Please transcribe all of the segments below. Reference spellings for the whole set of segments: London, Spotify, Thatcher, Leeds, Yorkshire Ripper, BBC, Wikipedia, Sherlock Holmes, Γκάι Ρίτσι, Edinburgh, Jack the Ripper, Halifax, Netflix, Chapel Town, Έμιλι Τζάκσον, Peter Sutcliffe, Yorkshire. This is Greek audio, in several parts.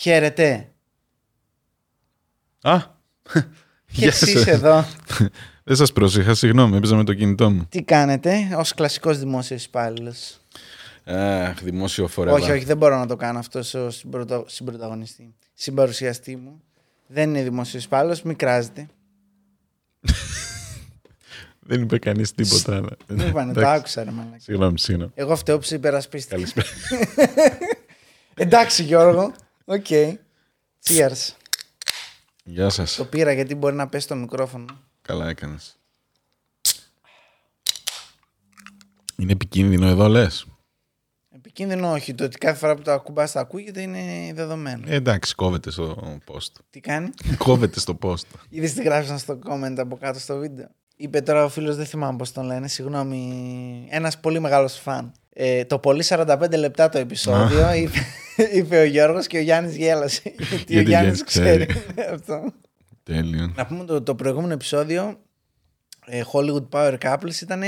Χαίρετε. Α, και εσείς εδώ. Δεν σας πρόσεχα, συγγνώμη, έπαιζα με το κινητό μου. Τι κάνετε ως κλασικός δημόσιος υπάλληλος? Αχ, δημόσιο φορέα. Όχι, όχι, δεν μπορώ να το κάνω αυτό ως συμπροταγωνιστή. Συμπαρουσιαστή μου. Δεν είναι δημόσιος υπάλληλος, μην κράζετε. Δεν είπε κανείς τίποτα. Αλλά... Δεν είπανε, το άκουσα ρε μαλάκα. Συγγνώμη. Εγώ φταίω που σε υπερασπίστηκα. Καλησπέρα. Εντάξει Γιώργο, οκ. Cheers. Γεια σας. Το πήρα γιατί μπορεί να πέσει το μικρόφωνο. Καλά έκανες. Είναι επικίνδυνο εδώ λες? Επικίνδυνο όχι, το ότι κάθε φορά που το ακουμπάς θα ακούγεται είναι δεδομένο. Εντάξει, κόβεται στο post. Τι κάνει? Κόβεται στο post. Είδες τι γράψαν στο comment από κάτω στο βίντεο? Είπε τώρα ο φίλος, δεν θυμάμαι πώς τον λένε, συγγνώμη, ένας πολύ μεγάλος φαν. Το πολύ 45 λεπτά το επεισόδιο, είπε ο Γιώργος και ο Γιάννης γέλασε. Γιατί ο Γιάννης ξέρει αυτό. Τέλειο. Να πούμε το προηγούμενο επεισόδιο, Hollywood Power Couples, ήταν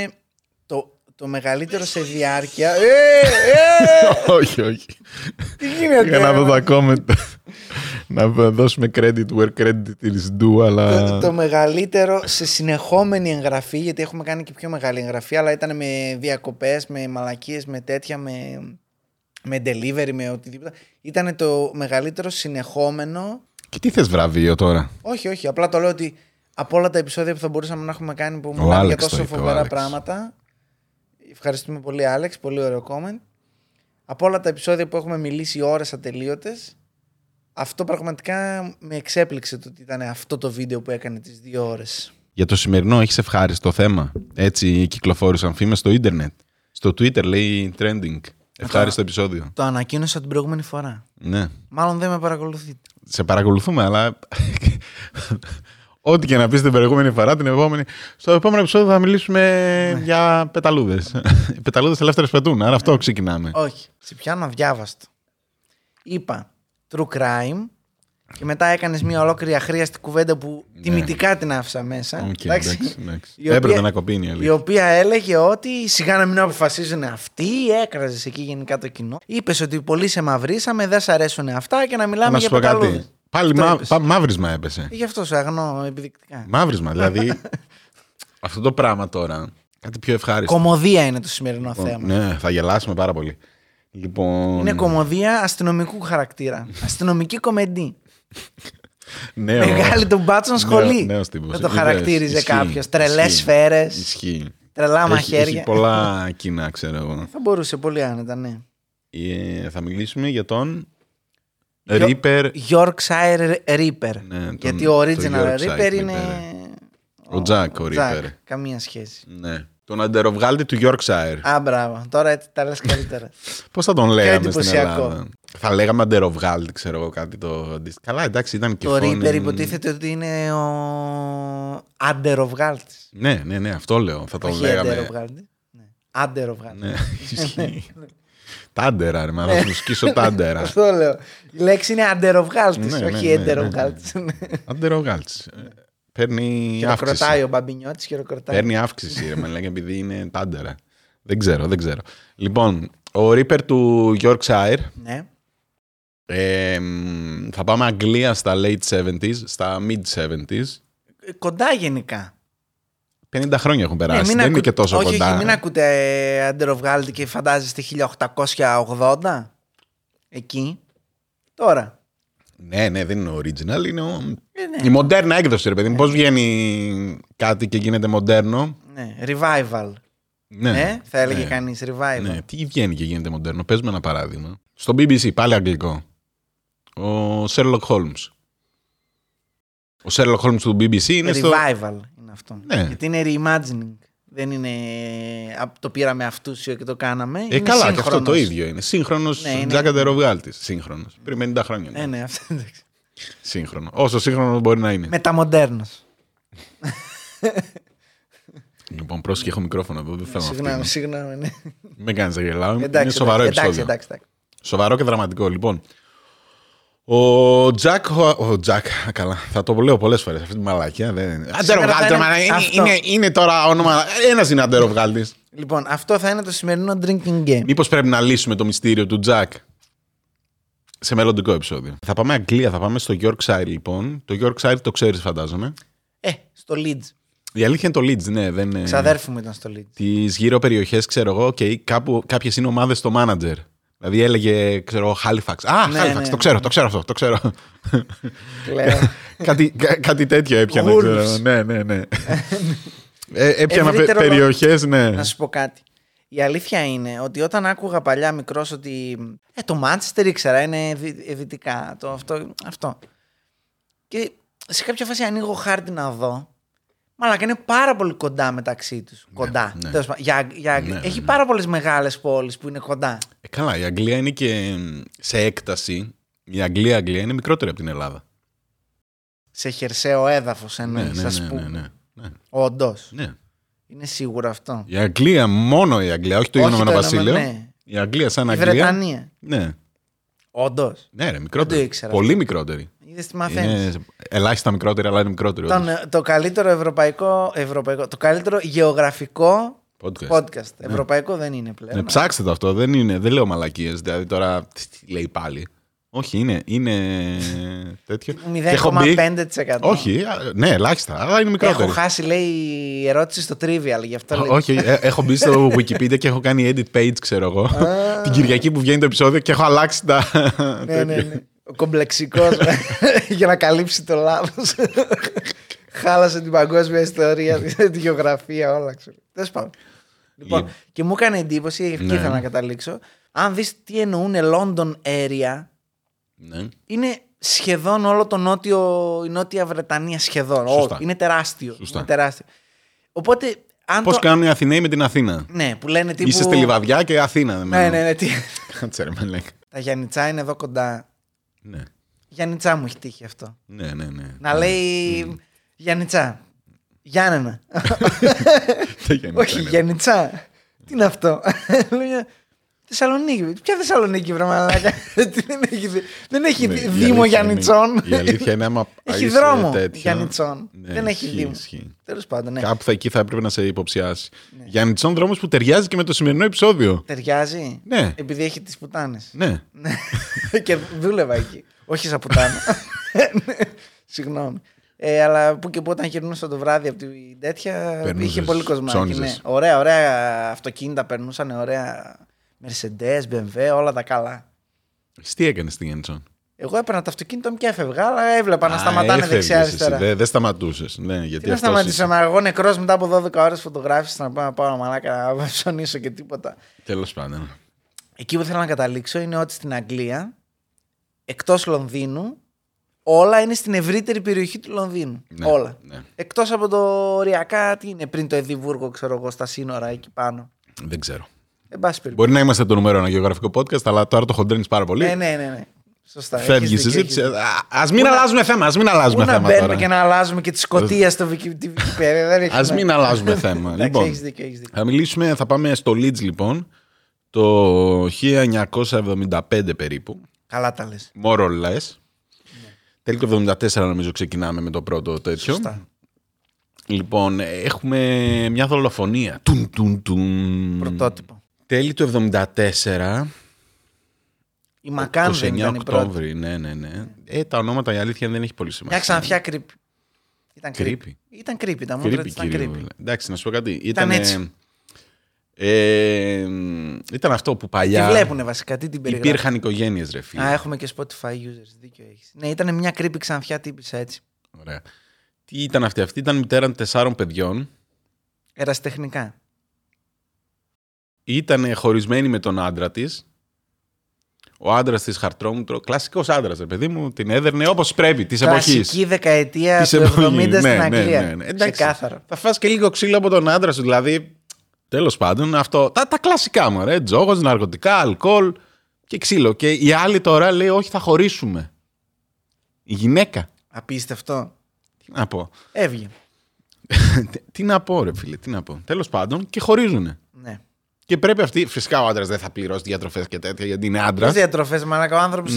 το μεγαλύτερο σε διάρκεια. Όχι, όχι. Τι γίνεται? Για να δω τα comment. Να δώσουμε credit where credit is due, αλλά... Το μεγαλύτερο σε συνεχόμενη εγγραφή, γιατί έχουμε κάνει και πιο μεγάλη εγγραφή, αλλά ήταν με διακοπές, με μαλακίες, με τέτοια, με delivery, με οτιδήποτε. Ήταν το μεγαλύτερο συνεχόμενο... Και τι θες βραβείο τώρα? Όχι, όχι, απλά το λέω ότι από όλα τα επεισόδια που θα μπορούσαμε να έχουμε κάνει, που μιλάμε για τόσο φοβερά πράγματα... Ευχαριστούμε πολύ Άλεξ, πολύ ωραίο comment. Από όλα τα επεισόδια που έχουμε μιλήσει ώρες ατελείωτες, αυτό πραγματικά με εξέπληξε, το ότι ήταν αυτό το βίντεο που έκανε τις 2 ώρες. Για το σημερινό έχεις ευχάριστο θέμα? Έτσι κυκλοφόρησαν φήμες στο ίντερνετ. Στο Twitter λέει trending. Ευχάριστο επεισόδιο. Το ανακοίνωσα την προηγούμενη φορά. Ναι. Μάλλον δεν με παρακολουθείτε. Σε παρακολουθούμε, αλλά ό,τι και να πεις την προηγούμενη φορά, στο επόμενο επεισόδιο θα μιλήσουμε για πεταλούδες. Οι πεταλούδες ελεύθερες πετούν, άρα αυτό ξεκινάμε. Όχι, σε πιάνω αδιάβαστο. Είπα true crime και μετά έκανες μια ολόκληρη αχρίαστη κουβέντα που τιμητικά την άφησα μέσα. Okay, εντάξει. Έπρεπε να κοπεί η αλήθεια. Η οποία έλεγε ότι σιγά να μην αποφασίζουν αυτοί, έκραζες εκεί γενικά το κοινό. Είπες ότι πολλοί σε μαυρίσαμε, δεν σ' αρέσουν αυτά και να μιλάμε για πεταλούδες. Πάλι μαύρισμα έπεσε. Γι' αυτό σου αγνώ επιδεικτικά. Μαύρισμα, δηλαδή. Αυτό το πράγμα τώρα. Κάτι πιο ευχάριστο. Κωμωδία είναι το σημερινό θέμα. Ναι, θα γελάσουμε πάρα πολύ. Λοιπόν... Είναι κωμωδία αστυνομικού χαρακτήρα. Αστυνομική κομμεντή. Μεγάλη τον μπάτσον σχολή. Δεν το χαρακτήριζε κάποιο. Τρελές σφαίρες. Ισχύει. Τρελά μαχαίρια. Έχει πολλά κοινά, ξέρω εγώ. Θα μπορούσε πολύ άνετα, ναι. Θα μιλήσουμε για τον. Ripper. Yorkshire Ripper. Ναι, γιατί ο original Ripper είναι. Ο Jack ο Ripper. Καμία σχέση. Ναι. Τον αντεροβγάλτη του Yorkshire. Α, μπράβο. Τώρα έτσι τα λες καλύτερα. Πώς θα τον λέγαμε στην Ελλάδα? Θα λέγαμε αντεροβγάλτη, ξέρω εγώ, κάτι το. Καλά, εντάξει, ήταν και φωνή. Το Ripper υποτίθεται ότι είναι ο αντεροβγάλτης. Ναι, ναι, ναι, αυτό λέω. Θα τον λέγαμε. Αντεροβγάλτη. Αντεροβγάλτη. Ναι, ισχύει. Τάντερα, ρε, να σου σκίσω τάντερα. Αυτό λέω. Η λέξη είναι αντεροβγάλτης, όχι εντεροβγάλτης. Αντεροβγάλτης. Παίρνει αύξηση. Χειροκροτάει ο Μπαμπινιώτης, χειροκροτάει. Παίρνει αύξηση, ρε, μαλάκα, επειδή είναι τάντερα. Δεν ξέρω. Λοιπόν, ο Ρίπερ του Yorkshire. Ναι. Θα πάμε Αγγλία στα late 70s, στα mid 70s. Κοντά γενικά. 50 χρόνια έχουν περάσει, δεν είναι και τόσο κοντά. Όχι, μην ακούτε αντεροβγάλτη και φαντάζεστε 1880, εκεί, τώρα. Ναι, ναι, δεν είναι original, είναι η μοντέρνα έκδοση, ρε παιδί μου. Πώς βγαίνει κάτι και γίνεται μοντέρνο? Ναι, revival. Ναι, θα έλεγε κανείς, revival. Ναι, τι βγαίνει και γίνεται μοντέρνο, πες με ένα παράδειγμα. Στο BBC, πάλι αγγλικό, ο Sherlock Holmes. Ο Sherlock Holmes του BBC είναι στο... Revival. Αυτό. Ναι. Γιατί είναι reimagining. Δεν είναι το πήραμε αυτούσιο και το κάναμε. Είναι καλά, σύγχρονος. Και αυτό το ίδιο είναι. Σύγχρονος Jack the Ripper. Σύγχρονος. Πριν 50 χρόνια. Ναι, αυτό εντάξει. Σύγχρονο. Όσο σύγχρονο μπορεί να είναι. Μεταμοντέρνος. Λοιπόν, πρόσεχε, έχω μικρόφωνο εδώ. Δεν θέλω να μιλήσω. Συγγνώμη, ναι. Μην κάνεις να γελάω. Είναι σοβαρό επεισόδιο. Εντάξει. Σοβαρό και δραματικό, λοιπόν. Ο Jack, καλά, θα το λέω πολλές φορές αυτή τη μαλακιά. Αντεροβγάλτη, είναι τώρα όνομα. Ένας είναι αντεροβγάλτης. Λοιπόν, αυτό θα είναι το σημερινό drinking game. Μήπως πρέπει να λύσουμε το μυστήριο του Jack? σε μελλοντικό επεισόδιο. Θα πάμε Αγγλία, θα πάμε στο Yorkshire λοιπόν. Το Yorkshire το ξέρεις φαντάζομαι. Στο Leeds. Η αλήθεια είναι το Leeds, ναι. Δεν... Ξαδέρφη μου ήταν στο Leeds. Τις γύρω περιοχές, ξέρω εγώ, και κάποιες είναι ομάδες στο manager. Δηλαδή έλεγε, ξέρω εγώ, Halifax. Α, ναι, Halifax, ναι, το ξέρω αυτό. Κάτι τέτοιο έπιανα. Ναι. Έπιανα περιοχές, ναι. Να σου πω κάτι. Η αλήθεια είναι ότι όταν άκουγα παλιά μικρός ότι το Manchester ήξερα, είναι δυτικά, αυτό. Και σε κάποια φάση ανοίγω χάρτη να δω. Μαλάκα, είναι πάρα πολύ κοντά μεταξύ τους. Ναι, κοντά. Ναι. Τέλος πάντων. Ναι, έχει πάρα πολλές μεγάλες πόλεις που είναι κοντά. Καλά, η Αγγλία είναι και σε έκταση. Η Αγγλία είναι μικρότερη από την Ελλάδα. Σε χερσαίο έδαφος εννοείς, πούμε. Ναι. Όντως. Ναι. Είναι σίγουρο αυτό. Η Αγγλία, μόνο η Αγγλία, όχι το Ηνωμένο Βασίλειο. Ναι. Η Αγγλία σαν Αγγλία. Η Βρετανία. Ναι. Όντως. Ναι, μικρότερη. Πολύ μικρότερη. Είδες τι μαθαίνεις. Είναι ελάχιστα μικρότερη, αλλά είναι μικρότερη. Το καλύτερο ευρωπαϊκό. Το καλύτερο γεωγραφικό podcast. Ευρωπαϊκό δεν είναι πλέον. Ναι, ψάξτε το αυτό. Δεν λέω μαλακίες. Δηλαδή τώρα τι λέει πάλι. Όχι, είναι τέτοιο. 0,5%. Όχι, ναι, ελάχιστα. Αλλά είναι μικρότερο. Έχω χάσει, λέει, η ερώτηση στο Trivial. Γι' αυτό λέει. Όχι, έχω μπει στο Wikipedia και έχω κάνει edit page, ξέρω εγώ. Την Κυριακή που βγαίνει το επεισόδιο και έχω αλλάξει τα. Ναι. Ο κομπλεξικός για να καλύψει το λάθος. Χάλασε την παγκόσμια ιστορία, τη γεωγραφία, όλα. Τέλος πάντων. Λοιπόν, και μου έκανε εντύπωση, εκεί ήθελα να καταλήξω. Αν δεις τι εννοούν London area. Ναι. Είναι σχεδόν όλο το η Νότια Βρετανία, σχεδόν. Είναι τεράστιο. Οπότε, πώς κάνουν οι Αθηναίοι με την Αθήνα. Ναι, που λένε τύπου... Είσαι στη Λιβαδιά και Αθήνα. Ναι. Τα Γιαννιτσά είναι εδώ κοντά. Ναι. Γιαννιτσά μου έχει τύχει αυτό. Ναι. Να λέει Γιαννιτσά. Γιάννενα. Όχι, Γιαννιτσά. Τι είναι αυτό. Θεσσαλονίκη. Ποια Θεσσαλονίκη, βρε μαλάκα. Δεν έχει Δήμο Γιαννιτσών. Η αλήθεια είναι άμα έχει δρόμο Γιαννιτσών. Δεν έχει Δήμο. Τέλος πάντων. Κάπου εκεί θα έπρεπε να σε υποψιάσει. Γιαννιτσών δρόμος που ταιριάζει και με το σημερινό επεισόδιο. Ταιριάζει. Ναι. Επειδή έχει τις πουτάνες. Ναι. Και δούλευα εκεί. Όχι σαν πουτάνα. Συγγνώμη. Αλλά που και που όταν γυρνούσα το βράδυ από την τέτοια είχε πολύ κοσμάκι. Ωραία αυτοκίνητα περνούσαν, ωραία. Mercedes, BMW, όλα τα καλά. Τι έκανε στην Γιάννητσον. Εγώ έπαιρνα το αυτοκίνητο μου και έφευγα, αλλά έβλεπα να σταματάνε δεξιά-αριστερά. Δεν σταματούσε. Ναι, γιατί δεν σταματήσα. Εγώ νεκρός μετά από 12 ώρες φωτογράφησης να πάω μαλάκα να ψωνίσω και τίποτα. Τέλος πάντων. Εκεί που θέλω να καταλήξω είναι ότι στην Αγγλία, εκτός Λονδίνου, όλα είναι στην ευρύτερη περιοχή του Λονδίνου. Ναι, όλα. Ναι. Εκτός από το οριακά, τι είναι πριν το Εδιμβούργο, ξέρω εγώ, στα σύνορα εκεί πάνω. Δεν ξέρω. Μπορεί να είμαστε το νούμερο ένα γεωγραφικό podcast, αλλά τώρα το χοντρένεις πάρα πολύ. Ναι. Σωστά. Φεύγει η συζήτηση. Ας μην αλλάζουμε θέμα. Να μπαίνουμε και να αλλάζουμε και τη Σκωτία στο Wikipedia. Ας μην αλλάζουμε θέμα. Λοιπόν, θα μιλήσουμε, θα πάμε στο Leeds λοιπόν, το 1975 περίπου. Καλά τα λες. More or less. Τέλη του 1974 νομίζω ξεκινάμε με το πρώτο τέτοιο. Σωστά. Λοιπόν, έχουμε μια δολοφονία. Πρωτότυπο. Τέλη του 1974. Η Μακάν δεν ήταν η πρώτη. Ναι. Τα ονόματα, η αλήθεια, δεν έχει πολύ σημασία. Φτιάξαν πια creepy. Ήταν creepy. Τα μούτρα της ήταν creepy. Εντάξει, να σου πω κάτι. Ήταν έτσι. Ήταν αυτό που παλιά. Τι βλέπουνε βασικά, τι την περιγράφουν. Υπήρχαν οικογένειες, ρε φίλε. Έχουμε και Spotify users, δίκιο έχεις. Ναι, ήταν μια creepy ξανθιά τύπησα έτσι. Ωραία. Τι ήταν αυτή. Αυτή ήταν μητέρα 4 παιδιών. Ερασιτεχνικά. Ήταν χωρισμένη με τον άντρα της. Ο άντρας της χαρτρόμουτρο. Κλασικός άντρας, ρε παιδί μου. Την έδερνε όπως πρέπει, της εποχής. Κλασική δεκαετία του 70 στην Αγγλία. Ναι. Ξεκάθαρο. Θα φας και λίγο ξύλο από τον άντρα σου. Δηλαδή, τέλος πάντων, αυτό. Τα κλασικά μου, ρε. Τζόγος, ναρκωτικά, αλκοόλ και ξύλο. Και η άλλη τώρα λέει, όχι, θα χωρίσουμε. Η γυναίκα. Απίστευτο. Να πω. Έβγε. Τι να πω, ρε φίλε, τι να πω. Τέλος πάντων, και χωρίζουνε. Ναι. Και πρέπει αυτή. Φυσικά ο άντρας δεν θα πληρώσει διατροφές και τέτοια, γιατί είναι άντρας. Τι διατροφές, μαλάκα. Ο άνθρωπος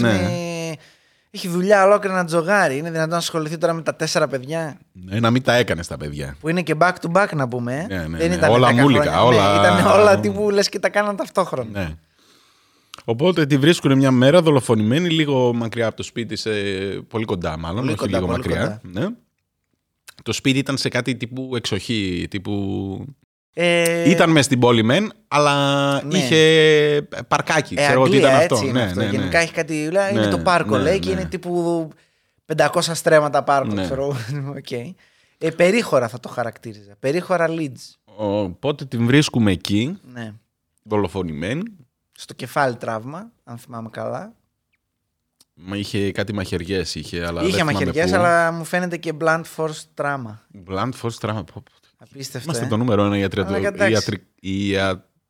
έχει δουλειά ολόκληρη να τζογάρει. Είναι δυνατόν να ασχοληθεί τώρα με τα 4 παιδιά. Ναι, να μην τα έκανε τα παιδιά. Που είναι και back to back, να πούμε. Ναι. Δεν ήταν όλα μούλικα. Όλα... Ναι, ήταν όλα τύπου λες και τα κάναν ταυτόχρονα. Ναι. Οπότε τη βρίσκουν μια μέρα δολοφονημένη, λίγο μακριά από το σπίτι, σε... πολύ κοντά μάλλον, πολύ όχι κοντά, λίγο μακριά. Ναι. Το σπίτι ήταν σε κάτι τύπου εξοχή, τύπου... Ήταν μες στην πόλη μεν, αλλά ναι. είχε παρκάκι, ξέρω ότι ήταν αυτό. Ναι, αυτό. Ναι, ναι. Γενικά έχει κάτι, λέει, ναι, είναι το πάρκο, ναι, λέει, ναι. και είναι τύπου 500 στρέμματα πάρκο, ναι. ξέρω. Okay. Περίχωρα θα το χαρακτήριζα, περίχωρα Leeds. Οπότε την βρίσκουμε εκεί, ναι. δολοφονημένη. Στο κεφάλι τραύμα, αν θυμάμαι καλά. Μα είχε κάτι μαχαιριές, αλλά είχε μαχαιριές, αλλά μου φαίνεται και blunt force trauma. Blunt force trauma, απίστευτο. Είμαστε το νούμερο ένα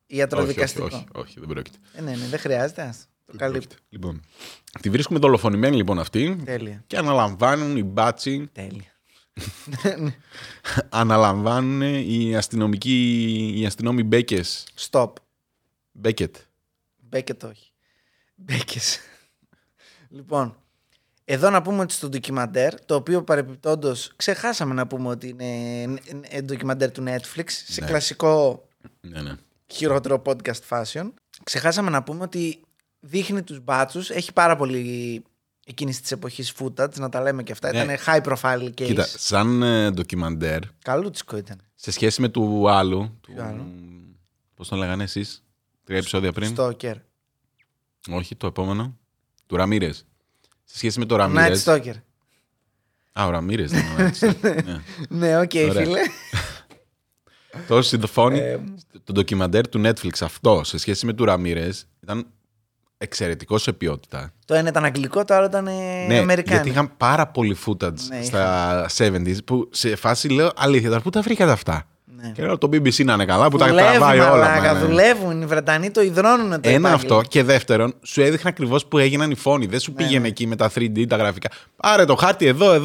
ιατροδικαστικό. Όχι, δεν πρόκειται. Ναι, δεν χρειάζεται. Ας το καλύπτω. Λοιπόν, τη βρίσκουμε δολοφονημένη λοιπόν αυτή. Τέλεια. Και αναλαμβάνουν οι μπάτσι. Τέλεια. Αναλαμβάνουν οι αστυνομικοί μπέκες. Stop. Μπέκετ όχι. Μπέκες. Λοιπόν, εδώ να πούμε ότι στο ντοκιμαντέρ, το οποίο παρεπιπτόντως ξεχάσαμε να πούμε ότι είναι ντοκιμαντέρ του Netflix, σε ναι. κλασικό ναι. χειρότερο podcast fashion, ξεχάσαμε να πούμε ότι δείχνει τους μπάτσους, έχει πάρα πολύ εκείνης της εποχής footage, να τα λέμε και αυτά, ναι. ήταν high profile case. Κοίτα, σαν ντοκιμαντέρ, καλούτσικο ήταν. Σε σχέση με του άλλου, πώς τον λέγανε εσείς, 3 επεισόδια πριν. Stalker. Όχι, το επόμενο. Του Ραμίρες. Σε σχέση με το Ραμίρες. Night Stalker. Α, ο Ραμίρες δεν είναι. Ναι, οκ, φίλε. Τώρα συνδοφώνει το ντοκιμαντέρ του Netflix. Αυτό σε σχέση με του Ραμίρες ήταν εξαιρετικό σε ποιότητα. Το ένα ήταν αγγλικό, το άλλο ήταν αμερικάνικο. Γιατί είχαν πάρα πολύ footage στα 70s που σε φάση λέω αλήθεια, πού τα βρήκατε αυτά. Ναι. Και λέω το BBC να είναι καλά που δουλεύουν, τα τραβάει όλα. Ναι. Δουλεύουν, οι Βρετανοί το υδρώνουν το ένα υπάγγελ. Αυτό και δεύτερον, σου έδειχνε ακριβώς που έγιναν οι φόνοι. Δεν σου πήγαινε ναι. εκεί με τα 3D, τα γραφικά. Πάρε το χάρτη εδώ.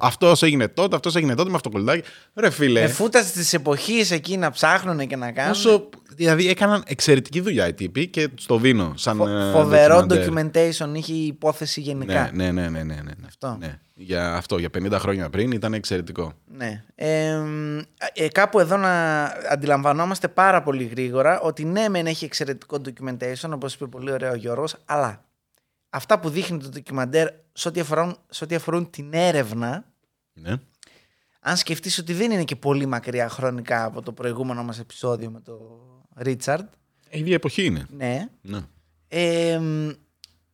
Αυτός έγινε τότε, με αυτό το κολλητάκι. Ρε φίλε. Με φούτα τη εποχή εκεί να ψάχνουν και να κάνουν. Όσο, δηλαδή έκαναν εξαιρετική δουλειά οι τύποι και στο δίνω. Σαν φοβερό documentation είχε η υπόθεση γενικά. Ναι. Αυτό. Ναι. Για 50 χρόνια πριν ήταν εξαιρετικό. Ναι. Κάπου εδώ να αντιλαμβανόμαστε πάρα πολύ γρήγορα ότι ναι, μεν έχει εξαιρετικό documentation, όπως είπε πολύ ωραίο ο Γιώργος, αλλά αυτά που δείχνει το ντοκιμαντέρ σε ό,τι αφορούν την έρευνα, ναι. αν σκεφτείς ότι δεν είναι και πολύ μακριά χρονικά από το προηγούμενο μας επεισόδιο με τον Ρίτσαρντ. Η ίδια εποχή είναι. Ναι.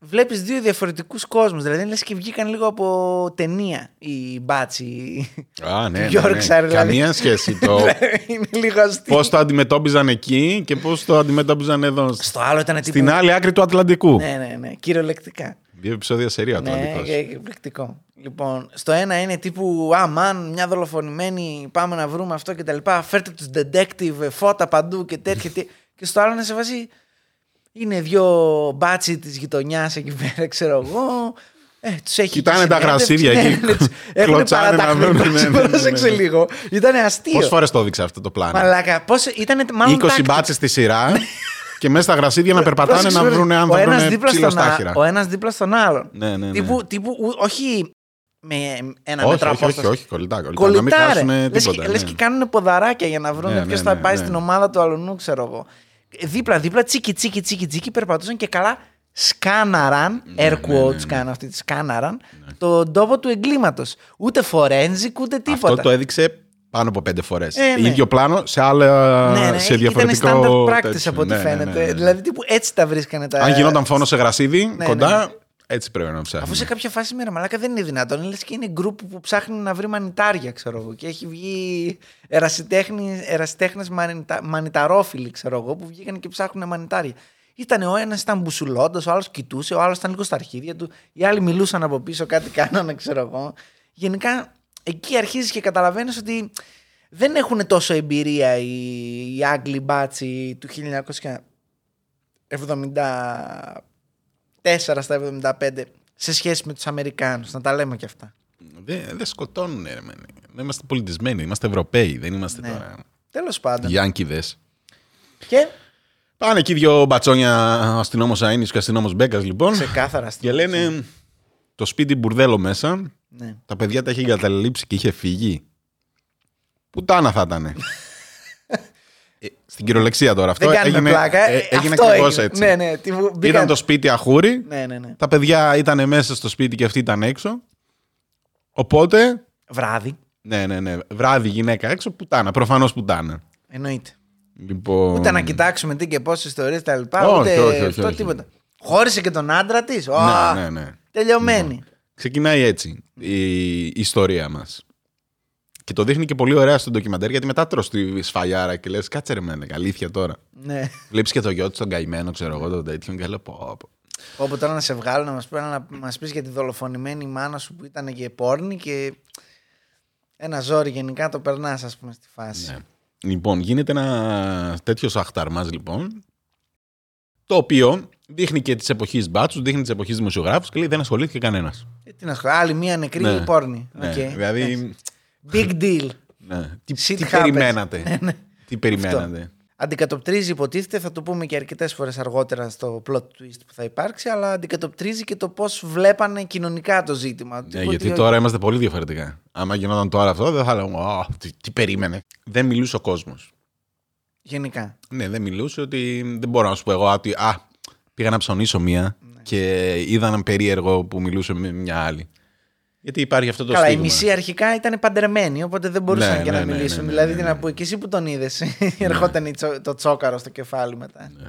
Βλέπεις δύο διαφορετικούς κόσμους. Δηλαδή λες και βγήκαν λίγο από ταινία οι μπάτσοι. Α, ναι. Yorkshire, δηλαδή. Καμία σχέση το. Είναι λίγο αστείο. Πώς το αντιμετώπιζαν εκεί και πώς το αντιμετώπιζαν εδώ. Στο άλλο ήταν τύπου... Στην άλλη άκρη του Ατλαντικού. Ναι. Κυριολεκτικά. Δύο επεισόδια σερία Ατλαντικός. Ναι, κυριολεκτικό. Λοιπόν, στο ένα είναι τύπου αμάν, μια δολοφονημένη, πάμε να βρούμε αυτό κτλ. Φέρτε τους detective, φώτα παντού και τέτοια. Και στο άλλο είναι σε βάση. Είναι δύο μπάτσι της γειτονιάς εκεί πέρα, ξέρω εγώ. Τους έχει κοιτάνε τα γρασίδια εκεί. Έχουν παρατάξει πρόσεξε λίγο. Ήτανε αστείο. Πόσες φορές το έδειξα αυτό το πλάνο. Μαλάκα, ήτανε μάλλον 20 μπάτσες στη σειρά και μέσα στα γρασίδια να περπατάνε να βρουν αν θα βρουνε ψηλοστάχυρα. Ο ένας δίπλα στον άλλον. Τύπου, όχι... Όχι, κολλητά. Να μην χάσουν τίποτα. Λες και κάνουν ποδαράκια για να βρουν ποιος θα πάει στην ομάδα του αλουνού, ξέρω εγώ. Δίπλα-δίπλα, τσίκι, περπατούσαν και καλά σκάναραν. Air quotes κάνουν αυτή τη σκάναραν. Τον τόπο του εγκλήματος. Ούτε forensic, ούτε τίποτα. Αυτό το έδειξε πάνω από 5 φορές. Ίδιο πλάνο σε άλλα. Σε διαφορετικό. Ήταν standard practice από ό,τι φαίνεται. Δηλαδή, τύπου έτσι τα βρίσκανε τα. Αν γινόταν φόνο σε γρασίδι, κοντά, έτσι πρέπει να ψάχνει. Αφού σε κάποια φάση με μαλάκα δεν είναι δυνατόν. Λες και είναι group που ψάχνει να βρει μανιτάρια, ξέρω εγώ. Και έχει βγει ερασιτέχνες μανιταρόφιλοι, ξέρω εγώ, που βγήκαν και ψάχνουν μανιτάρια. Ήτανε ο ένας ήταν μπουσουλώντας, ο άλλος κοιτούσε, ο άλλος ήταν λίγο στα αρχίδια του, οι άλλοι μιλούσαν από πίσω, κάτι κάνανε, ξέρω εγώ. Γενικά εκεί αρχίζεις και καταλαβαίνεις ότι δεν έχουν τόσο εμπειρία οι Άγγλοι μπάτσι του 1970. 4 στα 75 σε σχέση με τους Αμερικάνους. Να τα λέμε και αυτά. Δεν σκοτώνουν. Δεν είμαστε πολιτισμένοι. Είμαστε Ευρωπαίοι. Δεν είμαστε τώρα. Τέλος πάντων. Γιάνκιδες. Και. Πάνε εκεί δύο μπατσόνια. Αστυνόμος Αΐνης και αστυνόμος Μπέκας, λοιπόν. Ξεκάθαρα. Και λένε το σπίτι μπουρδέλο μέσα. Ναι. Τα παιδιά τα είχε εγκαταλείψει και είχε φύγει. Πουτάνα θα ήταν. Στην κυριολεξία τώρα αυτό. Δεν κάνουμε έγινε, πλάκα. Έγινε ακριβώς έτσι. Ναι, ναι, ήταν το σπίτι αχούρι. Ναι, ναι, ναι. Τα παιδιά ήταν μέσα στο σπίτι και αυτοί ήταν έξω. Οπότε. Βράδυ. Ναι, ναι, ναι. Βράδυ, γυναίκα έξω, πουτάνα. Προφανώς πουτάνα. Εννοείται. Λοιπόν... Ούτε να κοιτάξουμε τι και πόσες ιστορίες τα λοιπά. Όχι, ούτε όχι, όχι, αυτό όχι, τίποτα. Χώρισε και τον άντρα της. Ναι, ναι, ναι. Τελειωμένη. Λοιπόν, ξεκινάει έτσι η ιστορία μας. Και το δείχνει και πολύ ωραία στο ντοκιμαντέρ, γιατί μετά τρως τη σφαλιάρα και λες κάτσε ρε μένα, αλήθεια τώρα. Ναι. Βλέπεις και το γιο του τον καημένο, ξέρω εγώ, τον τέτοιον και λέω πω. Όπου τώρα να σε βγάλω να μας πεις για τη δολοφονημένη μάνα σου που ήταν και πόρνη και ένα ζόρι γενικά το περνάς ας πούμε στη φάση. Ναι. Λοιπόν, γίνεται ένα τέτοιο αχταρμάς λοιπόν, το οποίο δείχνει και τις εποχές μπάτσους, δείχνει τις εποχές δημοσιογράφους και λέει δεν ασχολήθηκε κανένας. Τι να ασχολείται, άλλη μία νεκρή ναι. πόρνη. Ναι. Okay. Δηλαδή... Big deal. Ναι. Τι περιμένατε. Ναι, ναι. Τι περιμένατε. Αυτό. Αντικατοπτρίζει, υποτίθεται, θα το πούμε και αρκετές φορές αργότερα στο plot twist που θα υπάρξει, αλλά αντικατοπτρίζει και το πώς βλέπανε κοινωνικά το ζήτημα. Ναι, γιατί τώρα είμαστε πολύ διαφορετικά. Άμα γινόταν τώρα αυτό, δεν θα λέγαμε τι περίμενε. Δεν μιλούσε ο κόσμος. Γενικά. Ναι, δεν μιλούσε ότι δεν μπορώ να σου πω εγώ ότι πήγα να ψωνίσω μία ναι. και είδα έναν περίεργο που μιλούσε με μια άλλη. Γιατί υπάρχει αυτό το στίγμα. Καλά, η μισή αρχικά ήταν παντρεμένη, οπότε δεν μπορούσαν ναι, και ναι, να ναι, μιλήσουν. Ναι, ναι, δηλαδή, τι να πω, και εσύ που τον είδες, ναι. ερχόταν το τσόκαρο στο κεφάλι μετά. Ναι.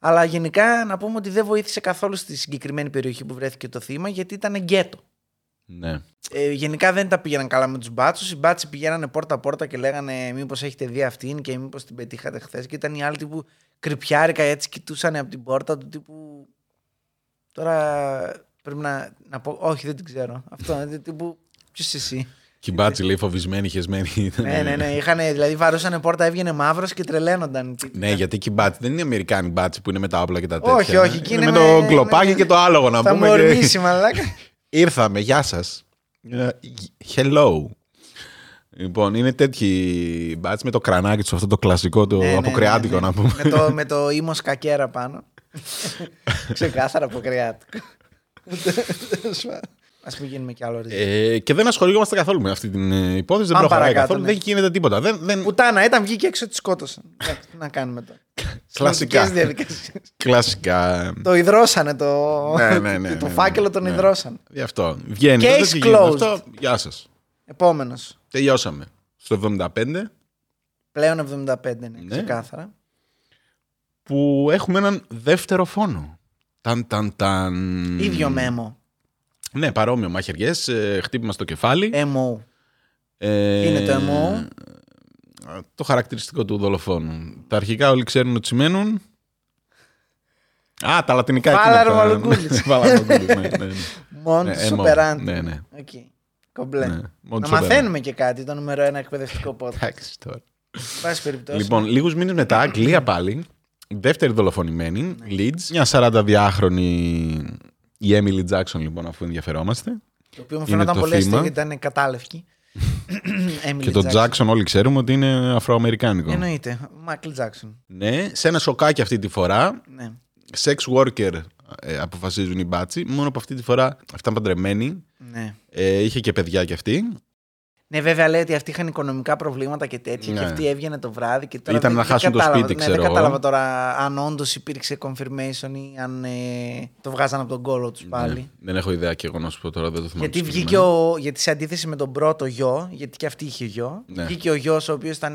Αλλά γενικά να πούμε ότι δεν βοήθησε καθόλου στη συγκεκριμένη περιοχή που βρέθηκε το θύμα, γιατί ήταν γκέτο. Ναι. Γενικά δεν τα πήγαιναν καλά με τους μπάτσους. Οι μπάτσοι πηγαίνανε πόρτα-πόρτα και λέγανε μήπως έχετε δει αυτήν και μήπως την πετύχατε χθες. Και ήταν οι άλλοι τύπου κρυπιάρικα έτσι, κοιτούσαν από την πόρτα του τύπου. Τώρα. Πρέπει να πω, όχι δεν την ξέρω. Αυτό είναι τύπου, ποιος εσύ. Κυμπάτσι λέει φοβισμένοι, χεσμένοι. Ναι, ναι, ναι. Δηλαδή βαρούσανε πόρτα, έβγαινε μαύρος και τρελαίνονταν. Ναι, γιατί κυμπάτσι δεν είναι Αμερικάνοι μπάτσι που είναι με τα όπλα και τα τέτοια. Όχι, όχι. Είναι με το κλοπάκι και το άλογο να πούμε. Θα μου ορμήσει μαλάκα. Ήρθαμε, γεια σας. Hello. Λοιπόν, είναι τέτοιοι μπάτσι με το κρανάκι του, αυτό το κλασικό, το αποκρεάτικο να πούμε. Με το ήμος κακέρα πάνω. Ξεκάθαρα αποκρεάτικο. Ας μην γίνουμε κι άλλο και δεν ασχολούμαστε καθόλου με αυτή την υπόθεση. Δεν προχωράει καθόλου, ναι. δεν γίνεται τίποτα. Πουτάνα, ήταν βγήκε έξω, τη σκότωσαν. Τι να κάνουμε τώρα. Κλασικά. Κλασικά. Το υδρώσανε το φάκελο, τον υδρώσανε. Γι' αυτό. Βγαίνει. Case closed. Γεια σας. Επόμενος. Τελειώσαμε. Στο 75. Πλέον 75 είναι ξεκάθαρα. Που έχουμε έναν δεύτερο φόνο. Ταν. Ίδιο με έμο. Ναι, παρόμοιο. Μαχαιριές, χτύπημα στο κεφάλι. Έμο. Είναι το έμο. Το χαρακτηριστικό του δολοφόνου. Τα αρχικά όλοι ξέρουν ότι σημαίνουν. Τα λατινικά εκεί. Βαλαρομαλουκούλης. Μον σουπεράντη. Ναι, ναι. Κομπλέ. Να μαθαίνουμε και κάτι, το νούμερο 1 εκπαιδευτικό podcast. Εντάξει τώρα. Πάση περιπτώσει. Λοιπόν, λίγους μήνες μετά, Αγγλία πάλι. Δεύτερη δολοφονημένη, Leeds. Μια 42χρονη η Έμιλι Τζάκσον, λοιπόν, αφού ενδιαφερόμαστε. Το οποίο μου φαίνονταν πολύ αστείο, ήταν κατάλευκη. Και τον Τζάκσον όλοι ξέρουμε ότι είναι αφροαμερικάνικο. Εννοείται. Μάικλ Τζάκσον. Ναι, σε ένα σοκάκι αυτή τη φορά. Ναι. Sex worker αποφασίζουν οι μπάτσοι. Μόνο που αυτή τη φορά ήταν παντρεμένη. Ναι. Είχε και παιδιά κι αυτή. Ναι, βέβαια λέει ότι αυτοί είχαν οικονομικά προβλήματα και τέτοια. Ναι. Και αυτή έβγαινε το βράδυ και τώρα. Ήταν να χάσουν το σπίτι, ξέρω εγώ. Δεν κατάλαβα τώρα αν όντως υπήρξε confirmation ή αν το βγάζαν από τον κόλο τους πάλι. Ναι. Δεν έχω ιδέα και εγώ να σου πω τώρα, δεν το θυμάμαι. Γιατί βγήκε γιατί σε αντίθεση με τον πρώτο γιο, γιατί και αυτή είχε γιο, ναι. βγήκε ο γιος ο οποίος ήταν.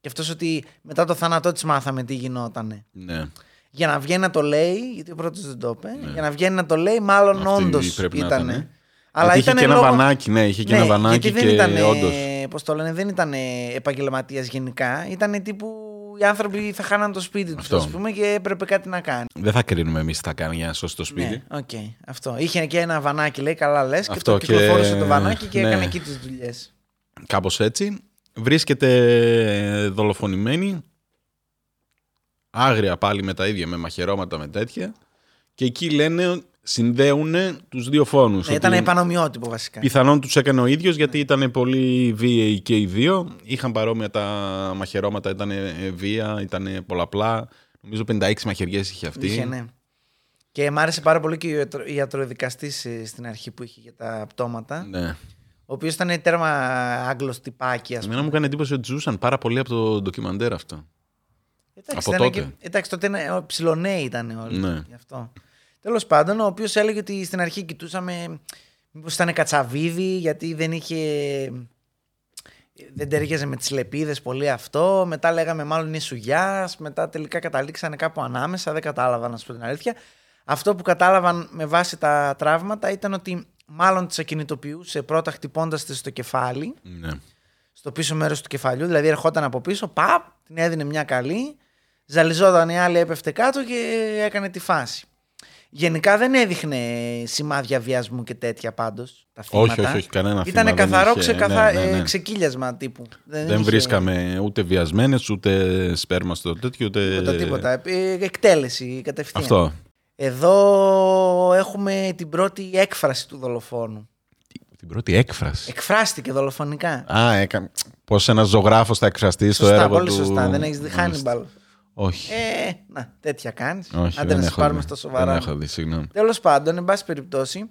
Και αυτός ότι μετά το θάνατό της μάθαμε τι γινότανε. Ναι. Για να βγαίνει να το λέει, γιατί ο πρώτος δεν το είπε, ναι. για να βγαίνει να το λέει, μάλλον όντως ήταν. Αλλά είχε και ένα βανάκι, ναι, είχε και ένα βανάκι και όντως. Πώς το λένε, δεν ήταν επαγγελματίας γενικά. Ήταν τύπου οι άνθρωποι θα χάναν το σπίτι τους, ας πούμε, και έπρεπε κάτι να κάνει. Δεν θα κρίνουμε εμείς τι θα κάνει για να σώσει το σπίτι. Ναι, okay, αυτό. Είχε και ένα βανάκι, λέει, καλά λες, και το κυκλοφόρησε το βανάκι και έκανε εκεί τις δουλειές. Κάπως έτσι. Βρίσκεται δολοφονημένη. Άγρια πάλι με τα ίδια, με μαχαιρώματα, με τέτοια. Και εκεί λένε. Συνδέουν τους δύο φόνους. Ήταν επανομοιότυπο βασικά. Πιθανόν τους έκανε ο ίδιος γιατί ήταν πολύ βίαιοι και οι δύο. Είχαν παρόμοια τα μαχαιρώματα, ήταν βία, ήταν πολλαπλά. Νομίζω 56 μαχαιριές είχε αυτή. Είχε, ναι. Και μ' άρεσε πάρα πολύ και ο ιατροδικαστής στην αρχή που είχε για τα πτώματα. Ναι. Ο οποίος ήταν τέρμα Άγγλος τυπάκι, ας πούμε. Εμένα μου έκανε εντύπωση ότι ζούσαν πάρα πολύ από το ντοκιμαντέρ αυτό. Εντάξει, από τότε. Εντάξει, τότε ψιλονέοι ήταν όλοι. Ναι. Γι' αυτό. Τέλος πάντων, ο οποίος έλεγε ότι στην αρχή κοιτούσαμε μήπως ήταν κατσαβίδι, γιατί δεν είχε... Δεν ταιριάζε με τις λεπίδες πολύ αυτό. Μετά λέγαμε μάλλον είναι σουγιάς. Μετά τελικά καταλήξανε κάπου ανάμεσα. Δεν κατάλαβαν, να σου πω την αλήθεια. Αυτό που κατάλαβαν με βάση τα τραύματα ήταν ότι μάλλον τις ακινητοποιούσε πρώτα χτυπώντας της στο κεφάλι. Ναι. Στο πίσω μέρος του κεφαλιού. Δηλαδή ερχόταν από πίσω, παπ, την έδινε μια καλή. Ζαλιζόταν η άλλη, έπεφτε κάτω και έκανε τη φάση. Γενικά δεν έδειχνε σημάδια βιασμού και τέτοια πάντως. Τα θύματα. Όχι, κανένα θύμα. Ήτανε καθαρό ξεκύλιασμα τύπου. Δεν βρίσκαμε ούτε βιασμένες, ούτε σπέρμα στο τέτοιο, ούτε. Τίποτα. Εκτέλεση κατευθείαν. Αυτό. Εδώ έχουμε την πρώτη έκφραση του δολοφόνου. Την πρώτη έκφραση. Εκφράστηκε δολοφονικά. Πώς ένας ζωγράφος θα εκφραστεί στο έργο του. Πολύ σωστά. Δεν έχεις δει Χάνιμπαλ. Όχι. Να, τέτοια κάνεις. Άντε να σε πάρουμε στα σοβαρά. Δεν έχω δει, συγγνώμη. Τέλος πάντων, εν πάση περιπτώσει,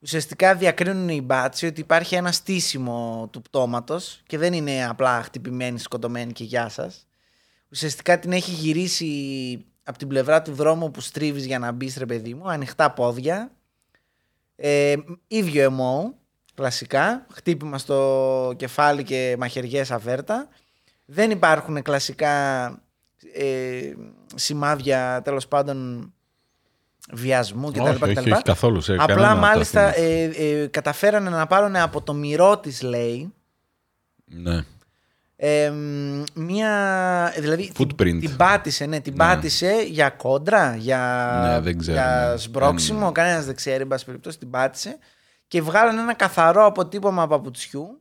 ουσιαστικά διακρίνουν οι μπάτσοι ότι υπάρχει ένα στήσιμο του πτώματος και δεν είναι απλά χτυπημένη, σκοτωμένη και γεια σας. Ουσιαστικά την έχει γυρίσει από την πλευρά του δρόμου που στρίβεις για να μπεις, ρε παιδί μου, ανοιχτά πόδια. Ίδιο εμμό, κλασικά. Χτύπημα στο κεφάλι και μαχαιριές αβέρτα. Δεν υπάρχουν κλασικά. Σημάδια τέλος πάντων βιασμού κτλ. Όχι, καθόλου. Απλά μάλιστα καταφέρανε να πάρουν από το μυρό της, λέει. Ναι. Μία. Δηλαδή την πάτησε, ναι, την πάτησε για κόντρα, για σμπρόξιμο. Κανένας δεν ξέρει, εν πάση περιπτώσει, την πάτησε και βγάλανε ένα καθαρό αποτύπωμα παπουτσιού.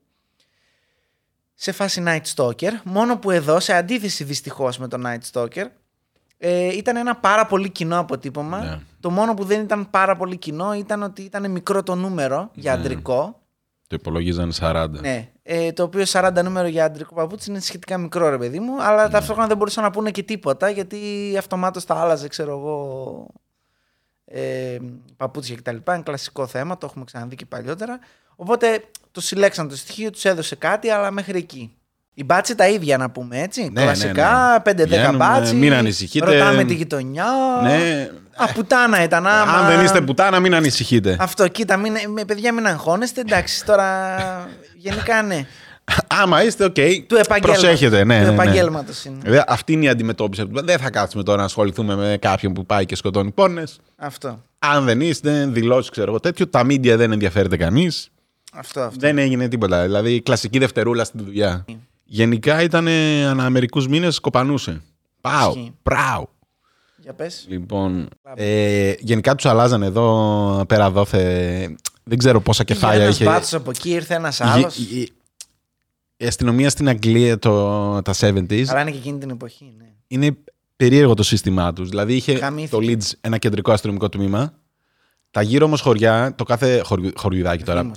Σε φάση Night Stalker, μόνο που εδώ, σε αντίθεση δυστυχώς με το Night Stalker, ήταν ένα πάρα πολύ κοινό αποτύπωμα. Ναι. Το μόνο που δεν ήταν πάρα πολύ κοινό ήταν ότι ήταν μικρό το νούμερο για αντρικό. Το υπολογίζαν 40. Ναι. Το οποίο 40 νούμερο για αντρικό παπούτσι είναι σχετικά μικρό, ρε παιδί μου, αλλά ταυτόχρονα δεν μπορούσαν να πούνε και τίποτα, γιατί αυτομάτως τα άλλαζε, ξέρω εγώ, παπούτσια κτλ. Είναι κλασικό θέμα, το έχουμε ξαναδεί και παλιότερα. Οπότε το συλλέξαν το στοιχείο, τους έδωσε κάτι, αλλά μέχρι εκεί. Οι μπάτσι τα ίδια, να πούμε, έτσι. Ναι, κλασικά, ναι, ναι. 5-10 μπάτσι. Μην ανησυχείτε. Ρωτάμε τη γειτονιά. Ναι. Απουτάνα ήταν. Άμα... Αν δεν είστε πουτάνα, μην ανησυχείτε. Αυτό, κοίτα, παιδιά, μην αγχώνεστε. Εντάξει, τώρα γενικά ναι. Άμα είστε, οκ. Okay. Προσέχετε, ναι. Του επαγγέλματος είναι. Αυτή είναι η αντιμετώπιση. Δεν θα κάτσουμε τώρα να ασχοληθούμε με κάποιον που πάει και σκοτώνει πόνες. Αυτό. Αν δεν είστε, δηλώσει, ξέρω εγώ τέτοιο. Τα μίντια δεν ενδιαφέρεται κανείς. Αυτό. Δεν έγινε τίποτα. Δηλαδή, κλασική δευτερούλα στη δουλειά. Γενικά ήταν ανά μερικούς μήνες κοπανούσε. Πάω. Πράου. Για πες. Λοιπόν, γενικά τους αλλάζανε εδώ πέρα δόθε. Δεν ξέρω πόσα κεφάλια είχε. Ένας μπάτσος από εκεί, ήρθε ένας άλλος. Η αστυνομία στην Αγγλία τα 70s. Αλλά είναι και εκείνη την εποχή, ναι. Είναι περίεργο το σύστημά τους. Δηλαδή, είχε το Leeds ένα κεντρικό αστυνομικό τμήμα. Τα γύρω όμως χωριά, το κάθε χωριουδάκι τώρα.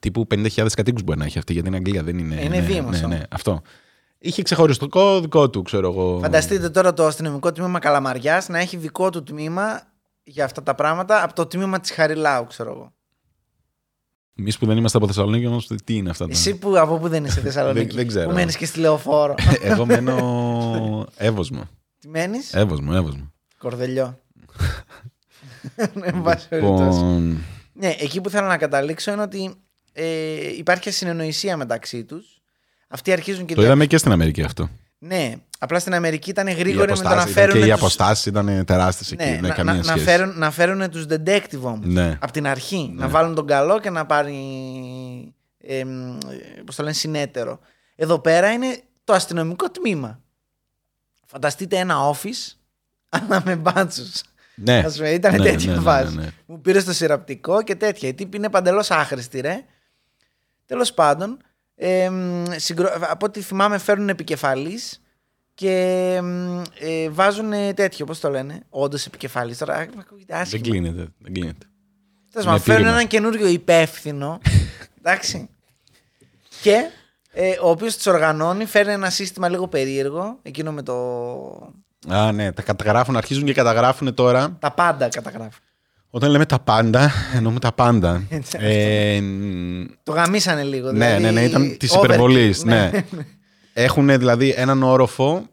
Τύπου 50.000 κατοίκους μπορεί να έχει αυτή, γιατί είναι Αγγλία, δεν είναι. Είναι δήμος. Ναι, αυτό. Είχε ξεχωριστικό δικό του, ξέρω εγώ. Φανταστείτε τώρα το αστυνομικό τμήμα Καλαμαριάς να έχει δικό του τμήμα για αυτά τα πράγματα από το τμήμα της Χαριλάου, ξέρω εγώ. Εμείς που δεν είμαστε από Θεσσαλονίκη, όμως τι είναι αυτά τα. Εσύ που από πού δεν είσαι Θεσσαλονίκη. Δεν ξέρω. Που μένεις και στη Λεωφόρο. Εγώ μένω Εύωσμο. Τι μένεις? Εύωσμο. Κορδελιό. Λοιπόν... Ναι, εκεί που θέλω να καταλήξω είναι ότι υπάρχει συνεννοησία μεταξύ τους. Αυτοί αρχίζουν και. Το είδαμε και στην Αμερική αυτό. Ναι, απλά στην Αμερική ήταν γρήγορη με το να φέρουν. Και οι αποστάσεις ήταν τεράστιες εκεί. Ναι, να φέρουν τους detective όμως. Ναι. Από την αρχή. Ναι. Να βάλουν τον καλό και να πάρει. Πώς το λένε, συνέτερο. Εδώ πέρα είναι το αστυνομικό τμήμα. Φανταστείτε ένα office, αλλά με μπάτσους. Ναι, ήταν τέτοια βάση. Ναι. Μου πήρε στο συρραπτικό και τέτοια. Οι τύποι είναι παντελώς άχρηστοι, ρε. Τέλος πάντων, από ό,τι θυμάμαι, φέρνουν επικεφαλής και βάζουν τέτοιο. Πώς το λένε, όντως επικεφαλής. Τώρα, δεν κλείνεται. Φέρνουν έναν καινούριο υπεύθυνο. Εντάξει. Και ο οποίος τους οργανώνει, φέρνει ένα σύστημα λίγο περίεργο. Εκείνο με το. Α, ναι, τα καταγράφουν, αρχίζουν και καταγράφουν τώρα. Τα πάντα καταγράφουν. Όταν λέμε τα πάντα, εννοούμε τα πάντα. Το γαμίσανε λίγο. Δηλαδή... Ναι, ήταν της υπερβολής. Ναι. Έχουν δηλαδή έναν όροφο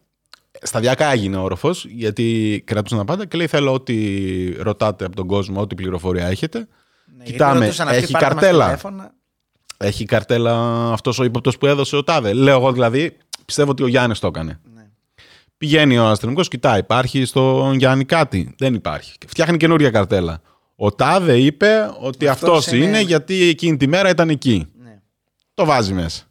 σταδιακά έγινε όροφος, γιατί κρατούσαν τα πάντα και λέει: θέλω ό,τι ρωτάτε από τον κόσμο, ό,τι πληροφορία έχετε. Ναι, κοιτάμε, έχει καρτέλα. Έχει καρτέλα αυτός ο ύποπτος που έδωσε ο τάδε. Λέω εγώ δηλαδή, πιστεύω ότι ο Γιάννης το έκανε. Ναι. Πηγαίνει ο αστυνομικός, κοιτάει, υπάρχει στον Γιάννη κάτι. Δεν υπάρχει. Φτιάχνει καινούρια καρτέλα. Ο τάδε είπε ότι αυτός είναι γιατί εκείνη τη μέρα ήταν εκεί. Ναι. Το βάζει μέσα.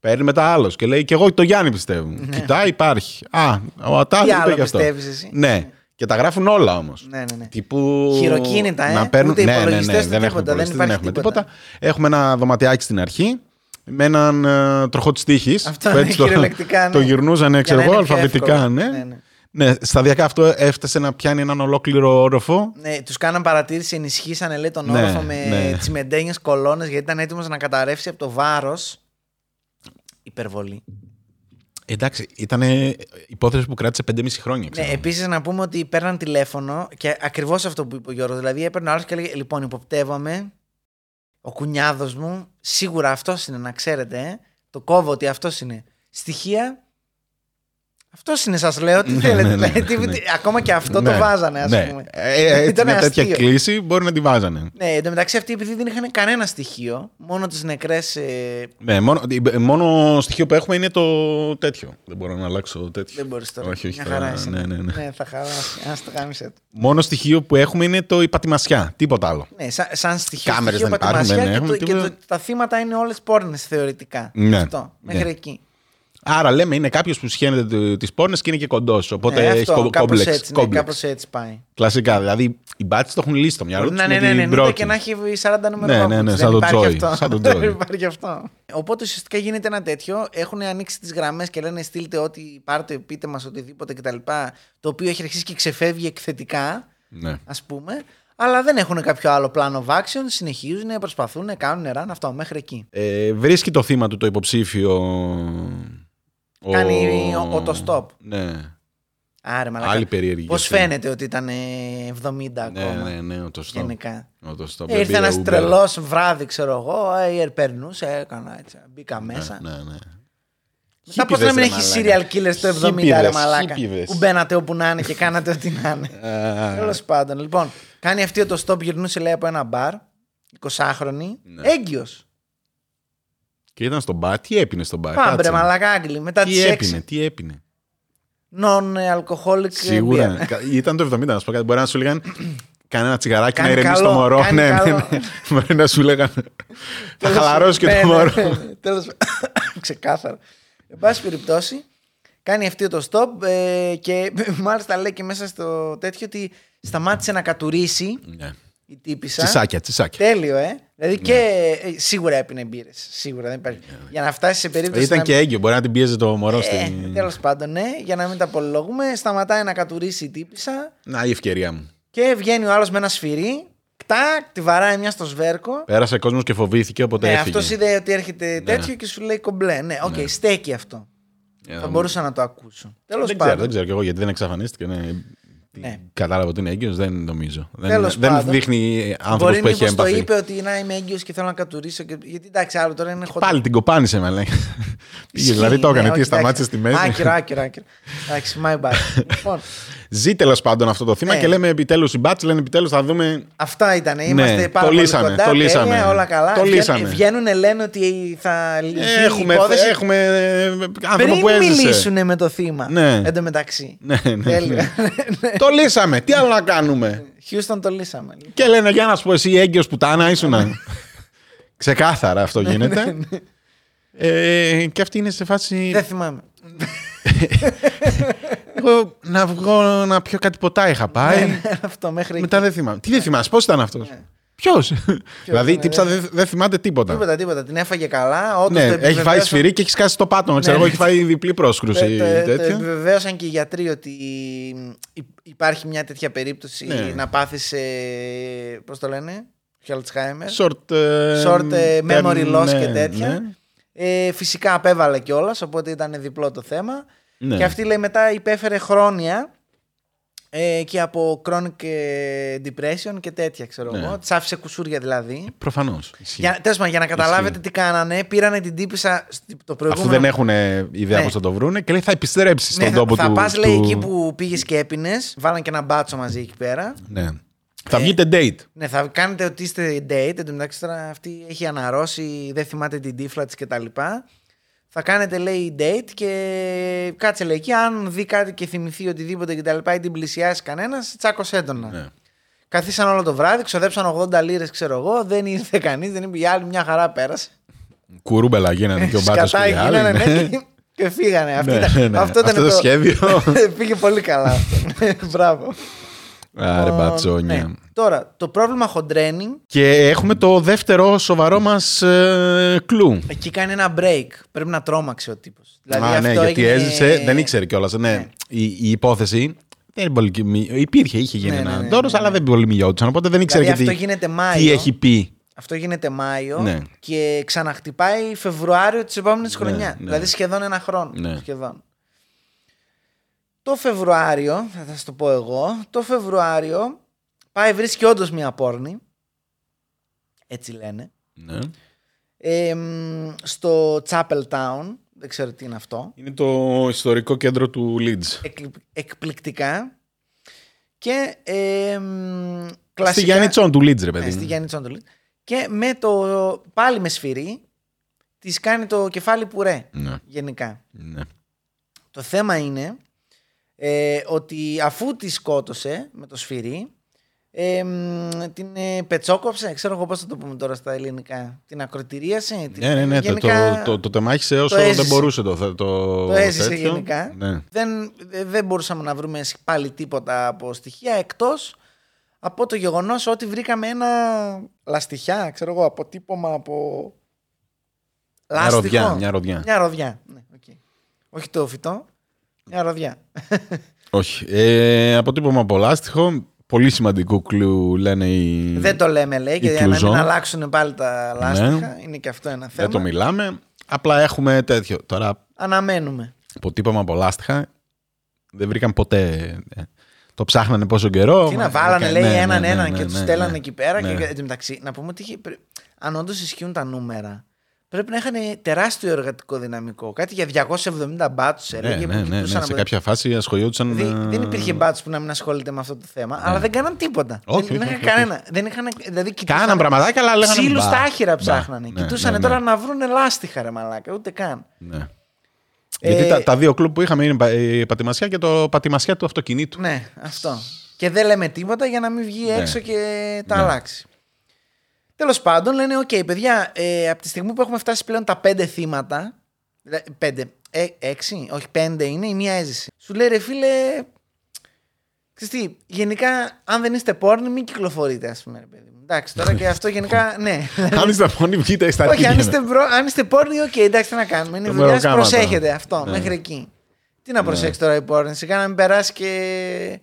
Παίρνει μετά άλλος και λέει: και εγώ το Γιάννη πιστεύω. Ναι. Κοιτάει, υπάρχει. Α, ο Τάδε είπε και αυτό. Εσύ. Ναι. Ναι. Και τα γράφουν όλα όμως. Ναι, ναι, ναι. Τύπου... χειροκίνητα, να παίρνουν... ούτε υπολογιστές, ναι, ναι, ναι. Δεν έχουμε τίποτα. Έχουμε ένα δωματιάκι στην αρχή με έναν τροχό της τύχης. Αυτό που έτσι είναι χειρολεκτικά. Το γυρνούζανε, ξέρω εγώ, αλφαβητικά. Ναι. Ναι, ναι. Ναι, σταδιακά αυτό έφτασε να πιάνει έναν ολόκληρο όροφο. Ναι, τους κάναν παρατήρηση, ενισχύσανε, λέει, τον όροφο με τσιμεντένιες κολόνες, γιατί ήταν έτοιμος να καταρρεύσει από το βάρος. Υπερβολή. Εντάξει, ήταν υπόθεση που κράτησε 5,5 χρόνια. Ξέρω. Ναι, επίσης να πούμε ότι παίρναν τηλέφωνο και ακριβώς αυτό που είπε ο Γιώργος. Δηλαδή έπαιρνε ο άλλος και έλεγε: λοιπόν, υποπτεύομαι, ο κουνιάδος μου, σίγουρα αυτός είναι, να ξέρετε. Το κόβω ότι αυτός είναι. Στοιχεία. Αυτός είναι, σας λέω. Τι θέλετε. Ναι. Ακόμα και αυτό το βάζανε, ας πούμε. Ήταν μια τέτοια κλίση μπορεί να τη βάζανε. Ναι, εν τω μεταξύ αυτοί επειδή δεν είχαν κανένα στοιχείο, μόνο τις νεκρές. Ναι, μόνο στοιχείο που έχουμε είναι το τέτοιο. Δεν μπορώ να αλλάξω τέτοιο. Δεν μπορείς τώρα. Όχι, μια χαρά. Ναι, θα χαράσει. Ας το κάνεις έτσι. Μόνο στοιχείο που έχουμε είναι η πατημασιά. Τίποτα άλλο. Ναι, σαν στοιχείο. Κάμερες δεν υπάρχουν. Και τα θύματα είναι όλες πόρνες θεωρητικά. Αυτό. Μέχρι εκεί. Άρα λέμε είναι κάποιος που σχένεται τις πόρνες και είναι και κοντός. Οπότε έχει κόμπλεξ. Κάπως έτσι πάει. Κλασικά. Δηλαδή οι μπάτσες το έχουν λύσει στο μυαλό τους. Ναι. Και να έχει 40 νούμερα. Ναι. Σαν το Τζόι. Δεν υπάρχει αυτό. Οπότε ουσιαστικά γίνεται ένα τέτοιο. Έχουν ανοίξει τις γραμμές και λένε: στείλτε ό,τι πάρτε, πείτε μας οτιδήποτε κτλ. Το οποίο έχει αρχίσει και ξεφεύγει εκθετικά. Ναι. Ας πούμε. Αλλά δεν έχουν κάποιο άλλο πλάνο βάξεων, συνεχίζουν, προσπαθούν, κάνουν ραν αυτό μέχρι εκεί. Βρίσκει το θύμα του το υποψήφιο. Κάνει auto-stop. Ναι. Άρα, μαλάκα. Άλλη περίεργη. Πώς φαίνεται ότι ήταν 70 ακόμα. Ναι, auto-stop. Γενικά. Auto-stop. Ήρθε ένας τρελός βράδυ, ξέρω εγώ, περνούσε, έκανα έτσι. Μπήκα μέσα. Ναι. Μετά πώς να μην έχει serial killers το 70, ρε μαλάκα. Που μπαίνατε όπου να είναι και κάνατε ό,τι να είναι. Τέλος πάντων. Λοιπόν, κάνει αυτή το stop, γυρνούσε, λέει, από ένα μπαρ, 20χρονη, έγκυος. Και ήταν στον μπαρ, τι έπινε στον μπαρ. Πάμπρε, μαλάκα, Άγγλοι. Μετά τις 6. Τι έπινε. Non-alcoholic. Σίγουρα. Ήταν το 70, να σου πω κάτι. Μπορεί να σου λέγαν: κάνε ένα τσιγαράκι να ηρεμήσει το μωρό. Ναι. Μπορεί να σου λέγαν: θα χαλαρώσει και το μωρό. Τέλος πάντων. Ξεκάθαρα. Εν πάση περιπτώσει, κάνει αυτή το stop και μάλιστα λέει και μέσα στο τέτοιο ότι σταμάτησε να κατουρίσει. Η τύπισσα. Τσισάκια. Τέλειο, Δηλαδή και σίγουρα έπινε εμπειρίες. Σίγουρα δεν υπάρχει. Για να φτάσει σε περίπτωση. Ήταν και έγκυο, μπορεί να την πίεζε το μωρό στην. Τέλος πάντων, για να μην τα απολογούμε, σταματάει να κατουρίσει η τύπισσα. Να, η ευκαιρία μου. Και βγαίνει ο άλλος με ένα σφυρί. Τη βαράει μια στο σβέρκο. Πέρασε κόσμος και φοβήθηκε, οπότε έφυγε. Αυτός είδε ότι έρχεται τέτοιο και σου λέει κομπλέ. Ναι, οκ, στέκει αυτό. Θα μπορούσα να το ακούσω. Τέλος πάντων. Δεν ξέρω κι εγώ γιατί δεν εξαφανίστηκε. Ναι. Κατάλαβα ότι είναι έγκυος, δεν νομίζω. Δεν δείχνει άνθρωπος που έχει έμπαθει. Μπορεί να το είπε ότι να είμαι έγκυος και θέλω να κατουρίσω. Και... γιατί εντάξει, άλλο τώρα είναι χοντρό. Πάλι την κοπάνισε, με λέει. Δηλαδή το έκανε, τι σταμάτησε στη μέση. Άκυρο. Εντάξει, my bad. Ζει τέλος πάντων αυτό το θύμα και λέμε επιτέλους οι μπάτς, λένε επιτέλους θα δούμε. Αυτά ήταν. Είμαστε πάρα πολύ κοντά. Το λύσαμε. Όλα καλά. Βγαίνουν, λένε ότι θα λυθεί. Έχουμε άνθρωπο που έζησε. Πριν μιλήσουν με το θύμα. Εν τω μεταξύ. Το λύσαμε. Τι άλλο να κάνουμε. Χιούστον, το λύσαμε. Και λένε: για να σου πω, εσύ έγκυος πουτάνα ήσουν. Ξεκάθαρα αυτό γίνεται. Και αυτή είναι σε φάση. Δεν θυμάμαι. Εγώ να βγω να πιω κάτι ποτά είχα πάει. Αυτό μέχρι. Μετά δεν θυμάμαι. Τι δεν θυμάσαι, πώς ήταν αυτός. Ποιος. Δηλαδή τύψα δεν θυμάται τίποτα. Τίποτα. Την έφαγε καλά. Έχει φάει σφυρί και έχει σκάσει το πάτωμα. Ξέρω εγώ, έχει φάει διπλή πρόσκρουση. Επιβεβαίωσαν και οι γιατροί ότι υπάρχει μια τέτοια περίπτωση να πάθεις. Πώς το λένε, Alzheimer. Short memory loss και τέτοια. Φυσικά απέβαλε κιόλας, οπότε ήταν διπλό το θέμα. Και αυτή λέει μετά υπέφερε χρόνια και από chronic depression και τέτοια, ξέρω εγώ. Της άφησε κουσούρια δηλαδή. Προφανώς. Τέλος πάντων, για να καταλάβετε τι κάνανε, πήρανε την τύπισσα το προηγούμενο. Αφού δεν έχουν ιδέα πώς θα το βρούνε, και λέει θα επιστρέψει στον τόπο του. Θα πας, λέει, εκεί που πήγες και έπινες, βάλαν και ένα μπάτσο μαζί εκεί πέρα. Ναι. Θα βγείτε date. Ναι, θα κάνετε ότι είστε date. Εν τω μεταξύ τώρα αυτή έχει αναρρώσει, δεν θυμάται την τύφλα της κτλ. Θα κάνετε, λέει, date και κάτσε, λέει, εκεί. Αν δει κάτι και θυμηθεί οτιδήποτε κτλ. Ή την πλησιάσει κανένας, τσάκωσε έντονα. Ναι. Καθίσαν όλο το βράδυ, ξοδέψαν 80 λίρες, ξέρω εγώ. Δεν ήρθε κανείς, δεν είπε η άλλη, μια χαρά πέρασε. Κουρούμπελα γίνανε και ο μπάτας του. Και φύγανε. Αυτό ήταν το σχέδιο. Πήγε πολύ καλά. Μπράβο. Άρε μπατσόνια. Ναι. Τώρα, το πρόβλημα χοντρένει. Και έχουμε το δεύτερο σοβαρό μας κλου. Εκεί κάνει ένα break. Πρέπει να τρόμαξε ο τύπος. Δηλαδή, ναι, γιατί έγινε... έζησε. Δεν ήξερε κιόλας. Ναι. Ναι. Η υπόθεση. Δεν πολύ... Υπήρχε, είχε γίνει ένα τόρος, αλλά δεν πολύ μιλιόντουσαν. Οπότε δεν ήξερε δηλαδή, γιατί... αυτό Μάιο, τι έχει πει. Αυτό γίνεται Μάιο και ξαναχτυπάει Φεβρουάριο της επόμενης χρονιάς. Ναι. Δηλαδή σχεδόν ένα χρόνο. Ναι. Σχεδόν. Το Φεβρουάριο, θα σας το πω εγώ, το Φεβρουάριο πάει, βρίσκει όντως μια πόρνη, έτσι λένε, ναι. Στο Chapel Town, δεν ξέρω τι είναι αυτό. Είναι το ιστορικό κέντρο του Leeds. Εκπληκτικά. Και κλασικά... Στη Γιάννητσόν του Leeds, ρε παιδί. Ναι, στη Γιάννητσόν του Leeds. Και με το, πάλι με σφυρί, της κάνει το κεφάλι πουρέ, γενικά. Ναι. Το θέμα είναι... ότι αφού τη σκότωσε με το σφυρί, την πετσόκοψε, ξέρω εγώ πώς θα το πούμε τώρα στα ελληνικά, την ακροτηρίασε. Ναι, γενικά, το τεμάχισε όσο δεν μπορούσε το έζησε γενικά. Ναι. Δεν μπορούσαμε να βρούμε πάλι τίποτα από στοιχεία, εκτός από το γεγονός ότι βρήκαμε ένα λαστιχιά, ξέρω εγώ, αποτύπωμα από λάστιχο. Μια ροδιά, ναι, okay. Όχι το φυτό. Μια ροδιά. Όχι. Αποτύπωμα πολάστιχο. Πολύ σημαντικού κλου, λένε οι. Δεν το λέμε, λέει, γιατί για να μην αλλάξουν πάλι τα λάστιχα. Είναι και αυτό ένα θέμα. Δεν το μιλάμε. Απλά έχουμε τέτοιο. Τώρα. Αναμένουμε. Αποτύπωμα πολάστιχα. Δεν βρήκαν ποτέ. Το ψάχνανε πόσο καιρό. Τι να βάλανε, λέει, έναν και του στέλνανε εκεί πέρα. Και μεταξύ, να πούμε ότι αν όντως ισχύουν τα νούμερα. Πρέπει να είχαν τεράστιο εργατικό δυναμικό. Κάτι για 270 μπάτσους έλεγε. Ναι. Σε κάποια φάση ασχολιόντουσαν. Δεν υπήρχε μπάτσους που να μην ασχολείται με αυτό το θέμα, αλλά δεν κάναν τίποτα. Όχι. Κάναν πραγματάκια, αλλά λέγανε. Ξύλους στα άχυρα ψάχνανε. Κοιτούσαν τώρα να βρουν λάστιχα, ρε μαλάκα, ούτε καν. Ναι. Γιατί τα δύο κλουμπ που είχαμε είναι η πατημασιά και το πατημασιά του αυτοκινήτου. Ναι, αυτό. Και δεν λέμε τίποτα για να μην βγει έξω και τα αλλάξει. Τέλος πάντων, λένε, OK, παιδιά, από τη στιγμή που έχουμε φτάσει πλέον τα 5 θύματα. 5 είναι, η μία έζηση. Σου λέει, ρε φίλε, ξέρεις τι, γενικά, αν δεν είστε πόρνοι, μην κυκλοφορείτε, ας πούμε, ρε παιδί μου. Εντάξει, τώρα και αυτό γενικά, ναι. Αν είστε πόρνοι, βγείτε στα αρχή. Όχι, αν είστε πόρνοι, OK, εντάξει, τι να κάνουμε. Είναι δουλειά, προσέχετε αυτό, μέχρι εκεί. Τι να προσέξει τώρα η πόρνη, σιγά να μην περάσει και.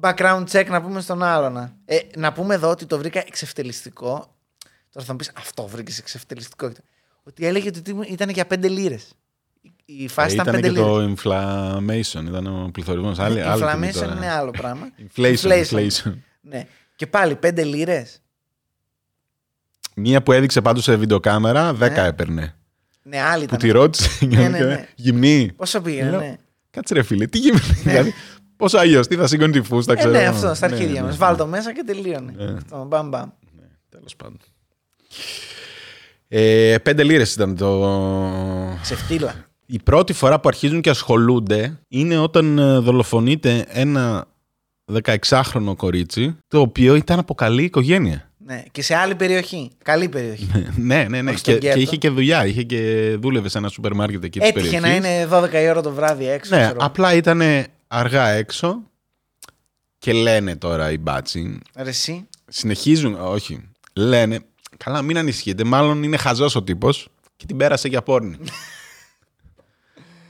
Background check να πούμε στον άλλον. Να πούμε εδώ ότι το βρήκα εξευτελιστικό. Τώρα θα μου πεις αυτό βρήκες εξευτελιστικό. Ότι έλεγε ότι ήταν για 5 λίρες. Η φάση ήταν 5 λίρες. Ήταν και το inflammation, ήταν ο πληθωρισμός. Inflammation είναι άλλο πράγμα. Inflation. Ναι. Και πάλι 5 λίρες. Μία που έδειξε πάντως σε βιντεοκάμερα 10 έπαιρνε. Ναι, άλλη ήταν. Που τη ρώτησε. Γυμνή. Πόσο πήγαινε. Κάτσε ρε φίλε, τι γυμνή. Πόσο αγιώς, τι θα σηκώνει τη φούστα, ξέρω. Ναι, αυτό, στα αρχίδια μας. Βάλ' το μέσα και τελείωνε. Αυτό, μπαμ. Ναι, τέλος πάντων. 5 λίρες ήταν το... Ξεφτύλα. Η πρώτη φορά που αρχίζουν και ασχολούνται είναι όταν δολοφονείται ένα 16χρονο κορίτσι, το οποίο ήταν από καλή οικογένεια. Ναι, και σε άλλη περιοχή. Καλή περιοχή. Ναι. Και είχε και δουλειά. Δούλευε σε ένα σούπερ μάρκετ εκεί της περιοχής. Έτυχε να είναι 12 η ώρα το βράδυ έξω. Ναι, απλά ήταν. Αργά έξω και λένε τώρα οι μπάτσι. Εσύ. Συνεχίζουν, όχι. Λένε, καλά, μην ανησυχείτε. Μάλλον είναι χαζός ο τύπος και την πέρασε για πόρνη.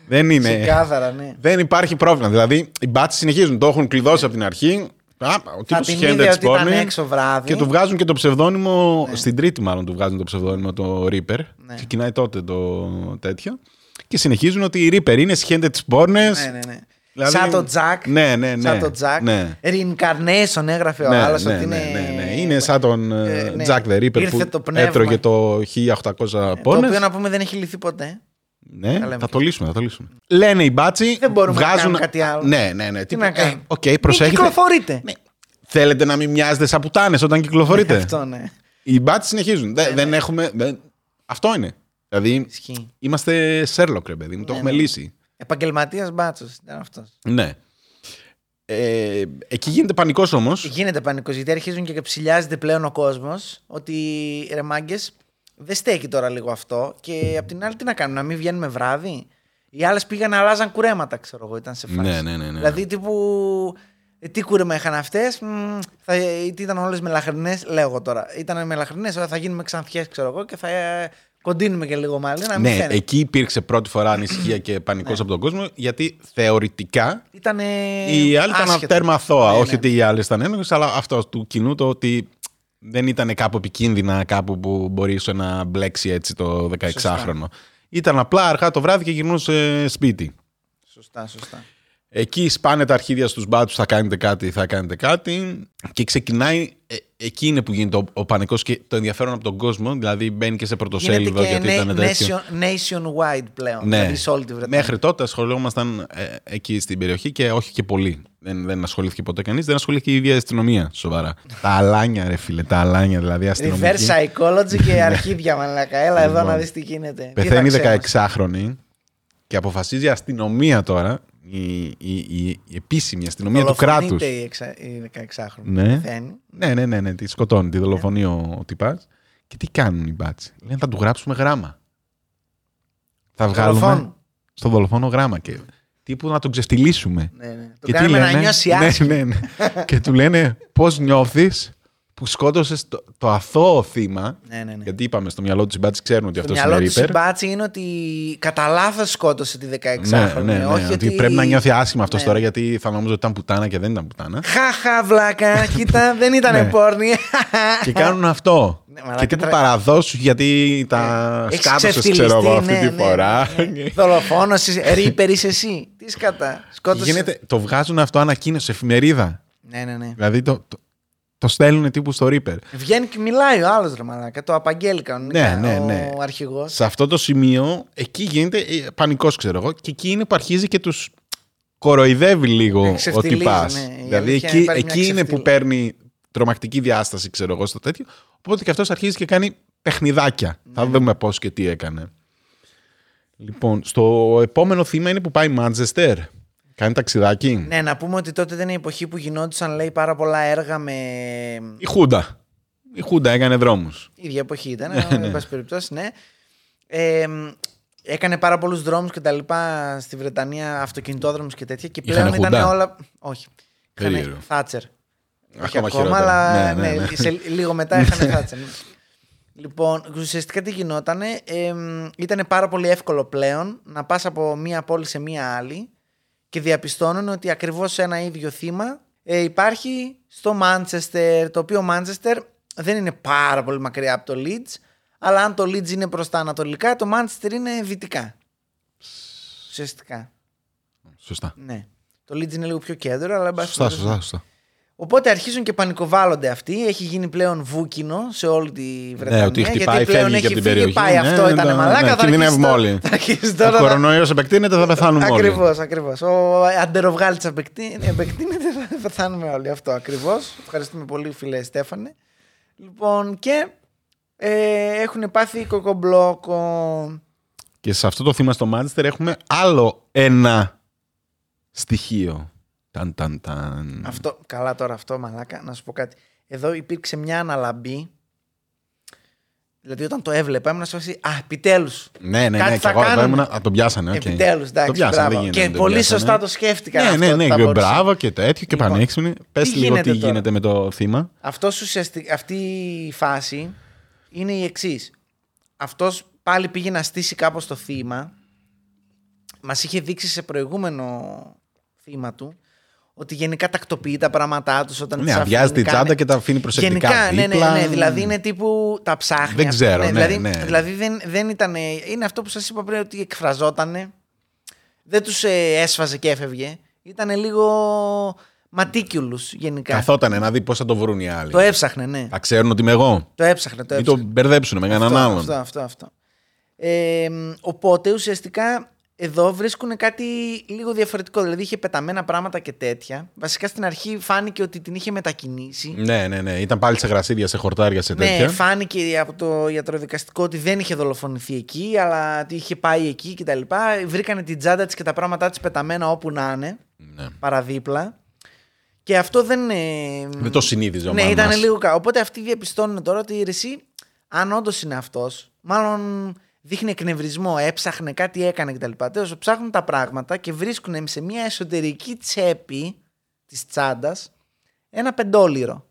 Δεν είναι. Ξεκάθαρα, ναι. Δεν υπάρχει πρόβλημα. Δηλαδή, οι μπάτσι συνεχίζουν. Το έχουν κλειδώσει από την αρχή. Ο τύπος χαίρεται τη πόρνη. Και του βγάζουν και το ψευδόνυμο. Ναι. Στην Τρίτη, μάλλον του βγάζουν το ψευδόνυμο το Reaper. Ναι. Ξεκινάει τότε το τέτοιο. Και συνεχίζουν ότι η Reaper είναι, σχένεται τι πόρνες. Ναι. Δηλαδή, σαν τον Τζακ. Ναι, ναι, ναι. Σαν τον Τζακ. Ναι. Reincarnation έγραφε ο άλλος. Ναι, ναι, ναι, ναι. Είναι σαν τον Jack the Ripper που έτρωγε το 1800 πόνες. Το οποίο να πούμε δεν έχει λυθεί ποτέ. Ναι, θα το λύσουμε, θα το λύσουμε. Λένε οι μπάτσοι. Δεν μπορούμε βγάζουν... να κάνουμε κάτι άλλο. Ναι, ναι, ναι. Τι να κάνουμε. Κυκλοφορείτε. Ναι. Θέλετε να μην μοιάζετε σαν πουτάνες όταν κυκλοφορείτε. Αυτό, ναι. Οι μπάτσοι συνεχίζουν. Ναι, δεν ναι. Έχουμε... Αυτό είναι. Δηλαδή Ισχύει. Είμαστε Sherlock, ρε παιδί μου. Ναι, το έχουμε ναι. λύσει. Επαγγελματίας μπάτσος ήταν αυτός. Ναι. Εκεί γίνεται πανικός όμως. Γίνεται πανικός γιατί αρχίζουν και ψηλιάζεται πλέον ο κόσμος ότι ρε μάγκες. Δεν στέκει τώρα λίγο αυτό. Και απ' την άλλη, τι να κάνουμε, να μην βγαίνουμε βράδυ. Οι άλλες πήγαν να αλλάζαν κουρέματα, ξέρω εγώ, ήταν σε φάση. Ναι, ναι, ναι, ναι. Δηλαδή, τύπου. Τι κούρεμα είχαν αυτές, ήταν όλες μελαχρινές, λέω εγώ τώρα. Ήταν μελαχρινές, θα γίνουμε ξανθιές, ξέρω εγώ, και θα κοντίνουμε και λίγο μάλλον. Να μην ναι, φαίνεται. Εκεί υπήρξε πρώτη φορά ανησυχία και πανικός από τον κόσμο, γιατί θεωρητικά. Ήτανε... Οι άλλοι ήταν τέρμα αθώα. Ναι, όχι ναι. ότι οι άλλοι ήταν ένοχοι, αλλά αυτό του κοινού το ότι. Δεν ήταν κάπου επικίνδυνα, κάπου που μπορεί να μπλέξει έτσι το 16χρονο. Σωστά. Ήταν απλά αργά το βράδυ και γυρνούσε σπίτι. Σωστά, σωστά. Εκεί σπάνε τα αρχίδια στους μπάτσους, θα κάνετε κάτι, θα κάνετε κάτι. Και ξεκινάει, εκεί είναι που γίνεται ο πανικός και το ενδιαφέρον από τον κόσμο. Δηλαδή μπαίνει και σε πρωτοσέλιδο γιατί ήταν τέτοιο. Nationwide πλέον. Ναι. Δηλαδή σε όλη τη Βρετανία. Μέχρι τότε ασχολούμασταν εκεί στην περιοχή και όχι και πολύ. Δεν ασχολήθηκε ποτέ κανείς, δεν ασχολήθηκε η ίδια αστυνομία σοβαρά. Τα αλάνια, ρε φίλε, τα αλάνια δηλαδή αστυνομική. Reverse psychology και αρχίδια μαλάκα. Έλα εδώ να δεις τι γίνεται. Πεθαίνει 16χρονη και αποφασίζει η αστυνομία τώρα. Η επίσημη αστυνομία του κράτους. Δολοφονείται η 16χρονη. Ναι. Ναι, ναι, ναι, ναι, τη σκοτώνει, τη δολοφονεί ο τυπάς. Και τι κάνουν οι μπάτσοι. Λένε θα του γράψουμε γράμμα. Θα βγάλουμε στον δολοφόνο γράμμα. Και τύπου να τον ξεφτυλίσουμε. Ναι, ναι. Το κάνουμε να νιώσει άσχημα. Ναι, ναι, ναι. Και του λένε πώς νιώθεις που σκότωσες το αθώο θύμα. Ναι, ναι, ναι. Γιατί είπαμε στο μυαλό του συμπάτσι ξέρουν ότι αυτό είναι Ripper. Το μυαλό του συμπάτσι είναι ότι κατά λάθος σκότωσε τη 16χρονη. Ναι, ναι, ναι. Όχι ότι πρέπει να νιώθει άσχημα αυτό ναι. τώρα γιατί θα νόμιζε ότι ήταν πουτάνα και δεν ήταν πουτάνα. Χαχα, βλάκα. Κοίτα, δεν ήταν πόρνη. Και κάνουν αυτό. Ναι, και τύπου παραδόσου γιατί τα σκάτωσες ξέρω εγώ αυτή τη φορά. Δολοφόνος, Ripper είσαι εσύ. Τι σκατά. Το βγάζουν αυτό ανακοίνωση, εφημερίδα. Δηλαδή το στέλνουν τύπου στο Ripper. Βγαίνει και μιλάει ο άλλος ρε μαλάκα. Το απαγγέλει κανονικά ναι, ναι, ναι. ο αρχηγός. Σε αυτό το σημείο, εκεί γίνεται πανικός, ξέρω εγώ, και εκεί είναι που αρχίζει και τους κοροϊδεύει λίγο ο τυπάς. Ναι. Δηλαδή εκεί είναι που παίρνει τρομακτική διάσταση, ξέρω εγώ, στο τέτοιο. Οπότε και αυτός αρχίζει και κάνει παιχνιδάκια. Ναι. Θα δούμε πώς και τι έκανε. Λοιπόν, στο επόμενο θύμα είναι που πάει Manchester. Κάνει ταξιδάκι. Ναι, να πούμε ότι τότε ήταν η εποχή που γινόντουσαν λέει, πάρα πολλά έργα με. Η Χούντα. Η Χούντα έκανε δρόμους. Η ίδια εποχή ήταν, εν πάση περιπτώσει, ναι. Έκανε πάρα πολλούς δρόμους και τα λοιπά στη Βρετανία, αυτοκινητόδρομους και τέτοια. Και πλέον ήταν όλα. Όχι. Είχαν Thatcher. Ακόμα, αλλά ναι, ναι, ναι. Λίγο μετά είχαν Thatcher. Λοιπόν, ουσιαστικά τι γινότανε. Ήταν πάρα πολύ εύκολο πλέον να πας από μία πόλη σε μία άλλη. Και διαπιστώνουν ότι ακριβώς ένα ίδιο θύμα υπάρχει στο Manchester, το οποίο Manchester δεν είναι πάρα πολύ μακριά από το Leeds, αλλά αν το Leeds είναι προς τα ανατολικά, το Manchester είναι δυτικά. Ουσιαστικά. Σωστά. Ναι. Το Leeds είναι λίγο πιο κέντρο, αλλά... Σωστά, σωστά, σωστά. Οπότε αρχίζουν και πανικοβάλλονται αυτοί. Έχει γίνει πλέον βούκινο σε όλη τη Βρετανία. Ναι, ότι χτυπάει, γιατί πλέον έχει φύγει, πάει αυτό, ναι, ήταν μαλάκα. Ναι, κινδυνεύουμε όλοι. Ο κορονοϊός επεκτείνεται, θα πεθάνουμε όλοι. Ακριβώς, ακριβώς. Ο αντεροβγάλτης επεκτείνεται, θα πεθάνουμε όλοι. Αυτό ακριβώς. Ευχαριστούμε πολύ, φίλε Στέφανε. Λοιπόν, και έχουν πάθει κοκομπλόκο. Και σε αυτό το θύμα στο Manchester έχουμε άλλο ένα στοιχείο. Ταν, ταν, ταν. Αυτό, καλά τώρα αυτό μαλάκα, να σου πω κάτι. Εδώ υπήρξε μια αναλαμπή. Δηλαδή όταν το έβλεπα ήμουν σε φάση, α, επιτέλους. Ναι, ναι, κάτι ναι, θα κάνουμε. Α, τον πιάσανε, okay. Επιτέλους, εντάξει, το πιάσανε, γίνεται, και πολύ πιάσανε. Σωστά το σκέφτηκα. Ναι, αυτό, ναι, ναι, ναι, μπράβο και τέτοιο και λοιπόν, πανέξυπνοι. Πες λίγο τι τώρα γίνεται με το θύμα. Αυτός ουσιαστικά, αυτή η φάση είναι η εξής. Αυτός πάλι πήγε να στήσει κάπως το θύμα. Μας είχε δείξει σε προηγούμενο θύμα του ότι γενικά τακτοποιεί τα πράγματά τους όταν ναι, αδειάζει τη τσάντα και τα αφήνει προσεκτικά γενικά, δίπλα. Ναι, ναι, δηλαδή είναι τύπου τα ψάχνει. Δεν ξέρω, ναι, δηλαδή, ναι. Δηλαδή δεν ήταν... Είναι αυτό που σας είπα πριν ότι εκφραζότανε. Δεν τους έσφαζε και έφευγε. Ήταν λίγο ματίκιουλους γενικά. Καθότανε να δει πώς θα το βρουν οι άλλοι. Το έψαχνε, ναι. Θα ξέρουν ότι είμαι εγώ. Το έψαχνε. Ή το μπερδέψουν με έναν άλλον. Αυτό. Οπότε ουσιαστικά εδώ βρίσκουν κάτι λίγο διαφορετικό. Δηλαδή είχε πεταμένα πράγματα και τέτοια. Βασικά στην αρχή φάνηκε ότι την είχε μετακινήσει. Ναι. Ήταν πάλι σε γρασίδια, σε χορτάρια, σε τέτοια. Ναι, φάνηκε από το ιατροδικαστικό ότι δεν είχε δολοφονηθεί εκεί, αλλά ότι είχε πάει εκεί κτλ. Βρήκανε την τσάντα της και τα πράγματά της πεταμένα όπου να είναι. Ναι. Παραδίπλα. Και αυτό δεν. Δεν το συνείδηζε ο μάνας. Ναι, ήταν λίγο. Οπότε αυτοί διαπιστώνουν τώρα ότι εσύ, αν όντως είναι αυτός, μάλλον δείχνει εκνευρισμό, έψαχνε, κάτι έκανε κτλ. Τέλος, ψάχνουν τα πράγματα και βρίσκουν σε μια εσωτερική τσέπη της τσάντας ένα πεντόλιρο.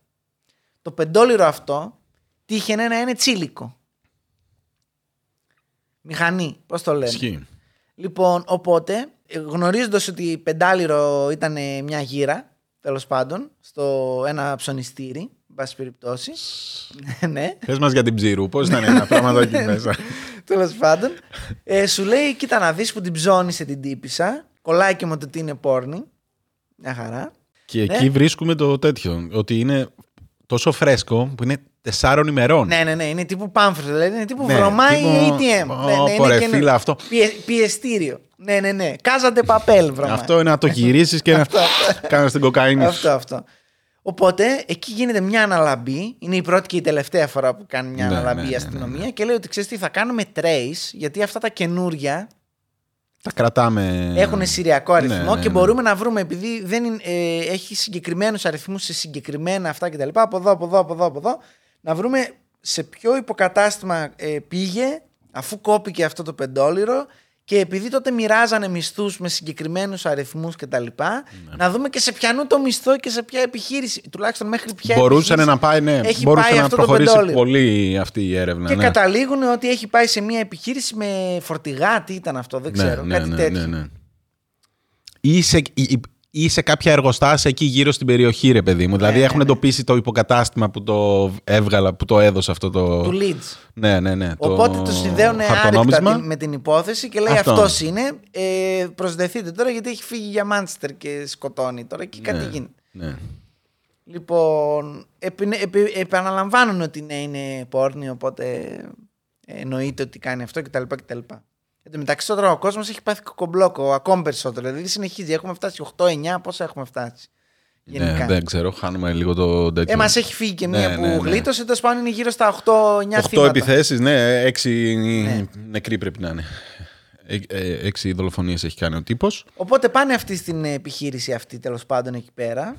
Το πεντόλιρο αυτό τύχαινε να είναι τσίλικο. Μηχανή, πώς το λένε. Ισχύει. Λοιπόν, οπότε, γνωρίζοντας ότι πεντάλιρο ήταν μια γύρα, τέλος πάντων, στο ένα ψωνιστήρι, πάση περιπτώσει. Ναι. Πες μας για την ψήρου, πώς ήταν ένα πράγμα εκεί μέσα. Τέλος πάντων. Σου λέει, κοίτα να δεις που την ψώνησε την τύπισσα. Κολλάει και με το τι είναι πόρνη. Μια χαρά. Και εκεί βρίσκουμε το τέτοιο, ότι είναι τόσο φρέσκο που είναι 4 ημερών. Ναι, είναι τύπου πάμφρος, δηλαδή είναι τύπου βρωμάει ATM. Ωραία, φίλα αυτό. Πιεστήριο. Ναι. Κάζαντε παπέλ, βρωμάει. Αυτό είναι να το γυρίσεις και να κάνεις την κοκαίνη. Αυτό. Οπότε εκεί γίνεται μια αναλαμπή. Είναι η πρώτη και η τελευταία φορά που κάνει μια αναλαμπή η αστυνομία. Και λέει ότι ξέρεις τι, θα κάνουμε trace, γιατί αυτά τα καινούρια τα κρατάμε. Έχουν σηριακό αριθμό και μπορούμε να βρούμε, επειδή δεν είναι, έχει συγκεκριμένους αριθμούς σε συγκεκριμένα αυτά κτλ. Από εδώ, να βρούμε σε ποιο υποκατάστημα πήγε, αφού κόπηκε αυτό το πεντόλιρο. Και επειδή τότε μοιράζανε μισθούς με συγκεκριμένους αριθμούς κτλ. Ναι. Να δούμε και σε ποιανού το μισθό και σε ποια επιχείρηση. Τουλάχιστον μέχρι ποια μπορούσαν επιχείρηση. Μπορούσαν να προχωρήσει πολύ αυτή η έρευνα. Και καταλήγουν ότι έχει πάει σε μια επιχείρηση με φορτηγά. Τι ήταν αυτό, δεν ξέρω. Κάτι τέτοιο. Ναι. Ή σε κάποια εργοστάσια εκεί γύρω στην περιοχή, ρε παιδί μου. Δηλαδή έχουν εντοπίσει το υποκατάστημα που το έβγαλα, που το έδωσε αυτό το. Του Leeds. Ναι. Οπότε το συνδέουν άρρηκτα με την υπόθεση και λέει αυτός είναι. Προσδεθείτε τώρα γιατί έχει φύγει για Manchester και σκοτώνει τώρα και κάτι γίνεται. Ναι. Λοιπόν, επαναλαμβάνουν ότι είναι πόρνη, οπότε εννοείται ότι κάνει αυτό κτλ. Εν τω μεταξύ, τώρα ο κόσμος έχει πάθει κομπλόκο ακόμη περισσότερο. Δηλαδή συνεχίζει. Έχουμε φτάσει 8-9. Πόσα έχουμε φτάσει. Γενικά. Ναι, δεν ξέρω. Χάνουμε λίγο το τέτοιο. Μας έχει φύγει και μία που γλίτωσε. Τέλος πάντων είναι γύρω στα 8-9 θύματα. 8 επιθέσεις, ναι. 6 νεκροί πρέπει να είναι. 6 δολοφονίες έχει κάνει ο τύπος. Οπότε πάνε αυτοί στην επιχείρηση αυτή, τέλος πάντων εκεί πέρα,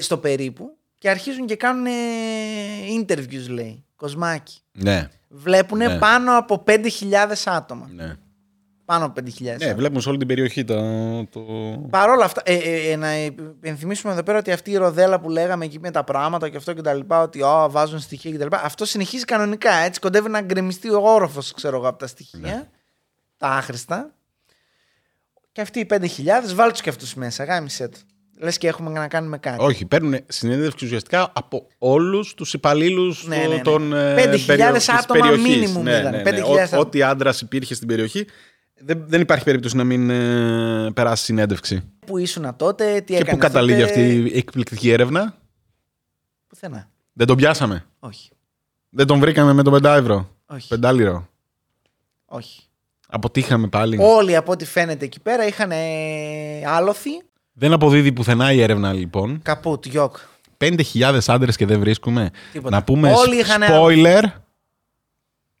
στο περίπου, και αρχίζουν και κάνουν interviews, λέει. Κοσμάκι. Ναι. Βλέπουν πάνω από 5.000 άτομα. Ναι. Πάνω από 5.000 άτομα. Ναι, βλέπουν σε όλη την περιοχή. Παρ' όλα αυτά, να υπενθυμίσουμε εδώ πέρα ότι αυτή η ροδέλα που λέγαμε εκεί με τα πράγματα και αυτό και τα λοιπά, ότι βάζουν στοιχεία και τα λοιπά, αυτό συνεχίζει κανονικά. Έτσι κοντεύει να γκρεμιστεί ο όροφος, ξέρω εγώ, από τα στοιχεία. Ναι. Τα άχρηστα. Και αυτοί οι 5.000, βάλτε τους και αυτούς μέσα. Γάμισε το. Λες και έχουμε να κάνουμε κάτι. Όχι, παίρνουν συνέντευξη ουσιαστικά από όλους τους υπαλλήλους των 5.000 άτομα μίνιμουμ. Ό,τι άντρας υπήρχε στην περιοχή, δεν υπάρχει περίπτωση να μην περάσει συνέντευξη. Πού ήσουν τότε, τι έκανες. Και πού καταλήγει αυτή η εκπληκτική έρευνα. Πουθενά. Δεν τον πιάσαμε. Όχι. Δεν τον βρήκαμε με τον πεντάλιρο. Όχι. Αποτύχαμε πάλι. Όλοι από ό,τι φαίνεται εκεί πέρα είχαν άλοθη. Δεν αποδίδει πουθενά η έρευνα, λοιπόν. Καπούτ, γιοκ. 5.000 άντρες και δεν βρίσκουμε. Τίποτα. Να πούμε spoiler.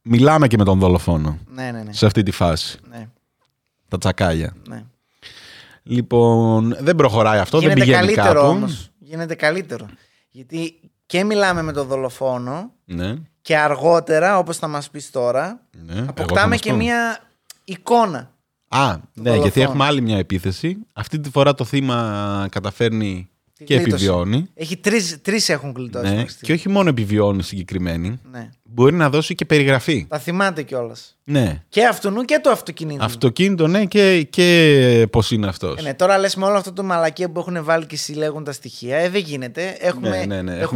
Μιλάμε και με τον δολοφόνο. Ναι. Σε αυτή τη φάση. Ναι. Τα τσακάλια. Ναι. Λοιπόν, δεν προχωράει αυτό. Γίνεται, δεν πηγαίνει καλύτερο κάπου. Όμως. Γίνεται καλύτερο. Γιατί και μιλάμε με τον δολοφόνο. Ναι. Και αργότερα, όπως θα μας πεις τώρα, αποκτάμε και μία εικόνα. Γιατί έχουμε άλλη μια επίθεση. Αυτή τη φορά το θύμα καταφέρνει και επιβιώνει. Τρεις έχουν γλιτώσει. Ναι. Και όχι μόνο επιβιώνει συγκεκριμένη. Ναι. Μπορεί να δώσει και περιγραφή. Τα θυμάται κιόλας. Ναι. Και αυτού και το αυτοκίνητο. Αυτοκίνητο, ναι, και πώς είναι αυτός. Τώρα λες με όλο αυτό το μαλακέ που έχουν βάλει και συλλέγουν τα στοιχεία. Δεν γίνεται. Έχουμε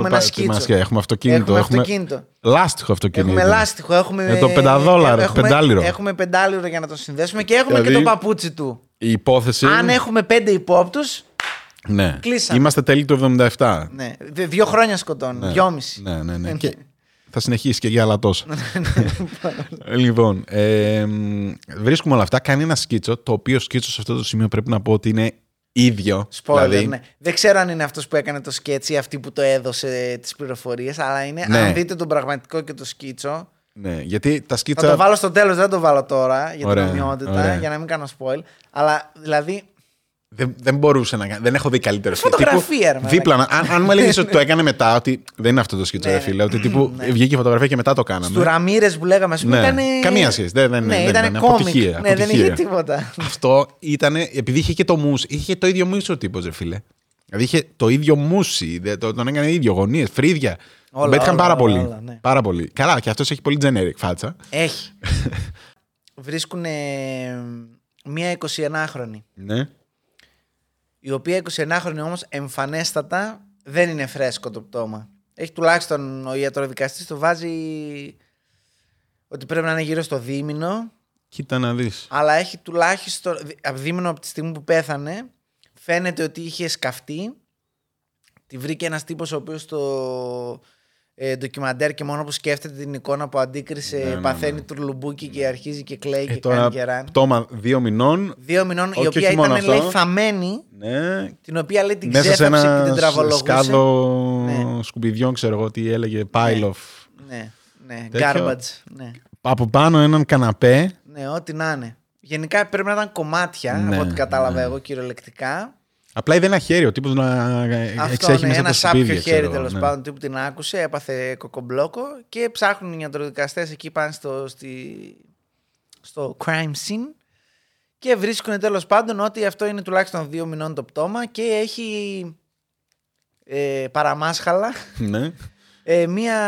ένα σκίτσο. Έχουμε αυτοκίνητο. Λάστιχο αυτοκίνητο. Έχουμε λάστιχο. Έχουμε πεντάλιρο για να τον συνδέσουμε. Και έχουμε και το παπούτσι του. Η υπόθεση. Αν έχουμε 5 υπόπτους. Ναι. Κλείσαμε. Είμαστε τέλη του 77. Ναι. 2 χρόνια σκοτώνουν. Ναι. 2,5. Ναι, ναι, ναι. Και θα συνεχίσει και για άλλα τόσα. Λοιπόν. Βρίσκουμε όλα αυτά. Κάνει ένα σκίτσο. Το οποίο σκίτσο σε αυτό το σημείο πρέπει να πω ότι είναι ίδιο. Spoiler, δηλαδή... ναι. Δεν ξέρω αν είναι αυτός που έκανε το σκέτσι ή αυτή που το έδωσε τις πληροφορίες. Αλλά είναι. Ναι. Αν δείτε τον πραγματικό και το σκίτσο. Ναι, γιατί τα σκίτσα... Θα το βάλω στο τέλος, δεν το βάλω τώρα για την ομοιότητα, για να μην κάνω spoil. Αλλά δηλαδή. Δεν μπορούσε να κάνει. Δεν έχω δει καλύτερο σκίτσο. Φωτογραφία, δίπλα. Αν μου έλεγε ότι το έκανε μετά, ότι δεν είναι αυτό το σκίτσο, ρε φίλε. Ότι τύπου βγήκε η φωτογραφία και μετά το κάναμε. Στου Ραμίρες που λέγαμε, α πούμε. Καμία σχέση. Ναι, ήταν αποτυχία. Ναι, δεν είχε τίποτα. Αυτό ήταν. Επειδή είχε και το μουσί. Είχε το ίδιο μουσί ο τύπος, ρε φίλε. Δηλαδή είχε το ίδιο μουσί. Τον έκανε ίδιο. Γωνίες, φρύδια. Τον πέτυχαν πάρα πολύ. Ναι. Πάρα πολύ. Καλά, και αυτός έχει πολύ generic φάτσα. Έχει. Βρίσκουν μία 21χρονη. Ναι. Η οποία 21χρονη όμως εμφανέστατα δεν είναι φρέσκο το πτώμα. Έχει τουλάχιστον ο ιατροδικαστής το βάζει ότι πρέπει να είναι γύρω στο δίμηνο. Κοίτα να δεις. Αλλά έχει τουλάχιστον δίμηνο από τη στιγμή που πέθανε. Φαίνεται ότι είχε σκαφτεί. Τη βρήκε ένας τύπος ο οποίος στο ντοκιμαντέρ και μόνο που σκέφτεται την εικόνα που αντίκρισε παθαίνει τουρλουμπούκι και αρχίζει και κλαίει και κάνει γεράν. Πτώμα 2 μηνών. 2 μηνών, η οποία ήταν λέει, θαμένη, ναι. Την οποία λέει την ξέφαψε και την τραβολογούσε. Μέσα σε ένα σκάδο σκουπιδιών, ξέρω εγώ τι έλεγε, pile of. Ναι, ναι, garbage. Ναι. Από πάνω έναν καναπέ. Ναι, ό,τι να είναι. Γενικά πρέπει να ήταν κομμάτια, από ό,τι κατάλαβα εγώ κυριολεκτικά. Απλά είδε ένα χέρι, ο τύπος να εξέχει μέσα από το σπίδι. Ένα σάπιο χέρι τέλος πάντων, τύπου την άκουσε, έπαθε κοκομπλόκο και ψάχνουν οι ιατροδικαστές εκεί πάνε στο crime scene και βρίσκουν τέλος πάντων ότι αυτό είναι τουλάχιστον 2 μηνών το πτώμα και έχει παραμάσχαλα μία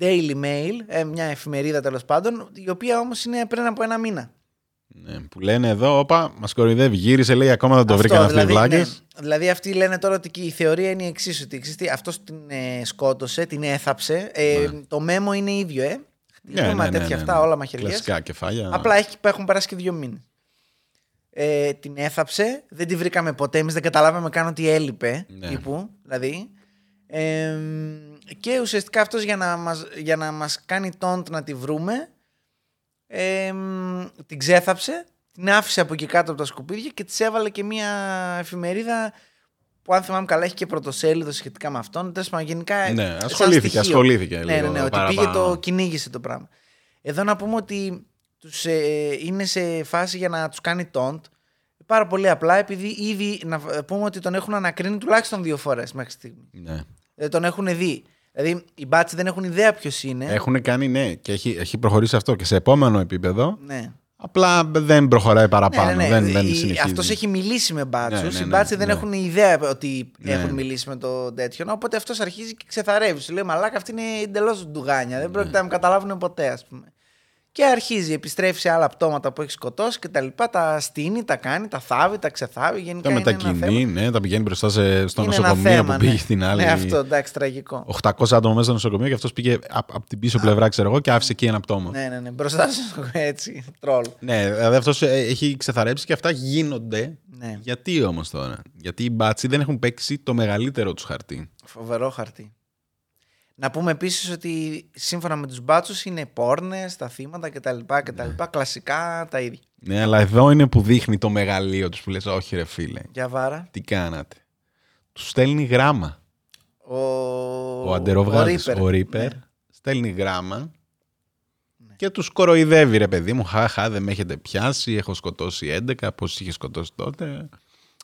Daily Mail, μια εφημερίδα τέλος πάντων, η οποία όμως είναι πριν από 1 μήνα. Ναι, που λένε εδώ, όπα, μας κοροϊδεύει. Γύρισε, λέει, ακόμα δεν το βρήκαν αυτοί οι βλάκες. Δηλαδή, αυτοί λένε τώρα ότι η θεωρία είναι η εξής: ότι αυτός την σκότωσε, την έθαψε. Το μέμο είναι ίδιο, Χτυπήματα τέτοια αυτά, όλα μαχαιριές. Κλασικά κεφάλια. Απλά έχουν περάσει και 2 μήνες. Την έθαψε, δεν τη βρήκαμε ποτέ. Εμείς δεν καταλάβαμε καν ότι έλειπε. Τύπου, δηλαδή. Και ουσιαστικά αυτός για να μας κάνει τόντ να τη βρούμε. Την ξέθαψε, την άφησε από εκεί κάτω από τα σκουπίδια και της έβαλε και μια εφημερίδα που αν θυμάμαι καλά έχει και πρωτοσέλιδο σχετικά με αυτόν. Γενικά, ναι, ασχολήθηκε λίγο. Ναι, ότι πήγε το κυνήγησε το πράγμα. Εδώ να πούμε ότι τους, είναι σε φάση για να τους κάνει τόντ πάρα πολύ απλά, επειδή ήδη να πούμε ότι τον έχουν ανακρίνει τουλάχιστον 2 φορές μέχρι στιγμή. Ναι. Τον έχουν δει. Δηλαδή, οι μπάτσοι δεν έχουν ιδέα ποιος είναι. Έχουν κάνει, ναι, και έχει προχωρήσει αυτό και σε επόμενο επίπεδο. Ναι. Απλά δεν προχωράει παραπάνω. Δεν συνεχίζει. Αυτός έχει μιλήσει με μπάτσους. Οι μπάτσοι δεν έχουν ιδέα ότι έχουν μιλήσει με το τέτοιο. Οπότε αυτός αρχίζει και ξεθαρεύει. Σου λέει, μαλάκα, αυτή είναι εντελώς ντουγάνια. Δεν πρόκειται να με καταλάβουν ποτέ, ας πούμε. Και αρχίζει, επιστρέφει σε άλλα πτώματα που έχει σκοτώσει και τα λοιπά. Τα στείνει, τα κάνει, τα θάβει, τα ξεθάβει. Γενικά τα μετακινεί, τα πηγαίνει μπροστά στο νοσοκομείο που πήγε στην άλλη. Ναι, αυτό εντάξει, τραγικό. 800 άτομα μέσα στο νοσοκομείο και αυτό πήγε από την πίσω πλευρά, ξέρω εγώ, και άφησε εκεί ένα πτώμα. Ναι, μπροστά στο έτσι, τρόλ. Ναι, δηλαδή αυτό έχει ξεθαρέψει και αυτά γίνονται. Ναι. Γιατί όμως τώρα, γιατί οι μπάτσοι δεν έχουν παίξει το μεγαλύτερο του χαρτί. Φοβερό χαρτί. Να πούμε επίσης ότι σύμφωνα με τους μπάτσους είναι πόρνες, τα θύματα κτλ. Κλασικά τα ίδια. Ναι, αλλά εδώ είναι που δείχνει το μεγαλείο τους που λες, όχι ρε φίλε. Για βάρα. Τι κάνατε. Τους στέλνει γράμμα. Ο αντεροβγάτης, ο Ρίπερ, στέλνει γράμμα και τους κοροϊδεύει, ρε παιδί μου. Χαχα, δεν με έχετε πιάσει, έχω σκοτώσει 11, πώς είχε σκοτώσει τότε.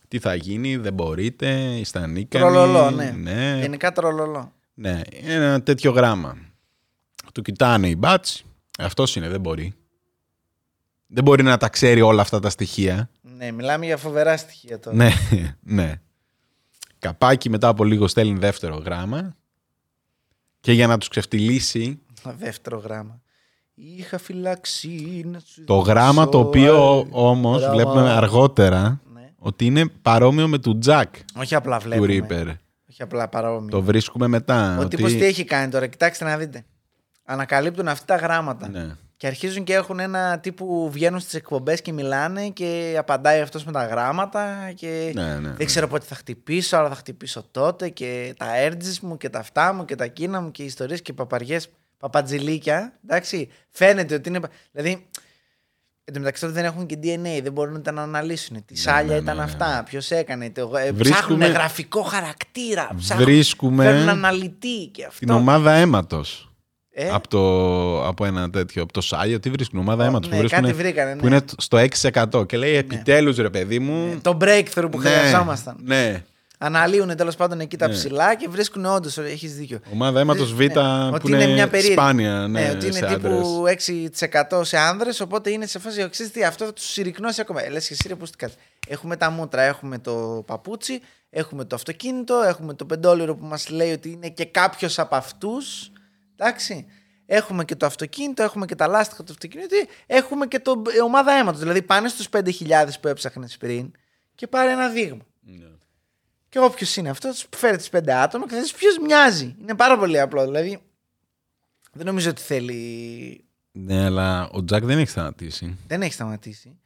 Τι θα γίνει, δεν μπορείτε, είστε ανίκανοι. Τρολολό, ναι. Γενικά τρολολό. Ναι, είναι ένα τέτοιο γράμμα. Του κοιτάνε οι μπάτσοι. Αυτός είναι, δεν μπορεί. Δεν μπορεί να τα ξέρει όλα αυτά τα στοιχεία. Ναι, μιλάμε για φοβερά στοιχεία τώρα. Ναι. Καπάκι μετά από λίγο στέλνει 2ο γράμμα. Και για να τους ξεφτυλίσει. 2ο γράμμα. Είχα φυλάξει. Το γράμμα το οποίο όμως βλέπουμε αργότερα ότι είναι παρόμοιο με του Τζακ. Όχι απλά βλέπουμε. Του Ρίπερ. Απλά το βρίσκουμε μετά. Ο τύπος τι έχει κάνει τώρα, κοιτάξτε να δείτε. Ανακαλύπτουν αυτά τα γράμματα. Ναι. Και αρχίζουν και έχουν ένα τύπου βγαίνουν στις εκπομπές και μιλάνε και απαντάει αυτός με τα γράμματα και δεν ξέρω πότε θα χτυπήσω, αλλά θα χτυπήσω τότε και τα έρτζες μου και τα αυτά μου και τα εκείνα μου και οι ιστορίες και οι παπαριές, παπατζηλίκια, εντάξει, φαίνεται ότι είναι... Δηλαδή, εν τω μεταξύ δεν έχουν και DNA, δεν μπορούν να τα αναλύσουν. Τι σάλια ήταν αυτά, ποιος έκανε. Ψάχνουν γραφικό χαρακτήρα, φέρνουν αναλυτή και αυτό. Την ομάδα αίματος. Από ένα τέτοιο, από το Σάγιο, τι βρίσκουν, ομάδα αίματος που είναι στο 6% και λέει επιτέλους ρε παιδί μου. Το breakthrough που χρειαζόμασταν. Ναι. Αναλύουν τέλος πάντων εκεί τα ψηλά και βρίσκουν όντως, έχεις δίκιο. Ομάδα αίματος Β που είναι σπάνια. Ναι, ότι είναι τύπου 6% σε άνδρες, οπότε είναι σε φάση οξύστη, αυτό θα τους συρρυκνώσει ακόμα. Λες και εσύ ρε πώς τι κάτσε. Έχουμε τα μούτρα, έχουμε το παπούτσι, έχουμε το αυτοκίνητο, έχουμε το πεντόλυρο που μας λέει ότι είναι και κάποιος από αυτούς. Εντάξει, έχουμε και το αυτοκίνητο, έχουμε και τα λάστιχα του αυτοκίνητου, έχουμε και το ομάδα αίματος. Δηλαδή πάνε στους 5.000 που έψαχνες πριν και πάρε ένα δείγμα. Yeah. Και όποιος είναι αυτός, φέρει τις 5 άτομα και θα δεις ποιος μοιάζει. Είναι πάρα πολύ απλό. Δηλαδή δεν νομίζω ότι θέλει. Ναι, αλλά ο Τζακ δεν έχει σταματήσει. Δεν έχει σταματήσει.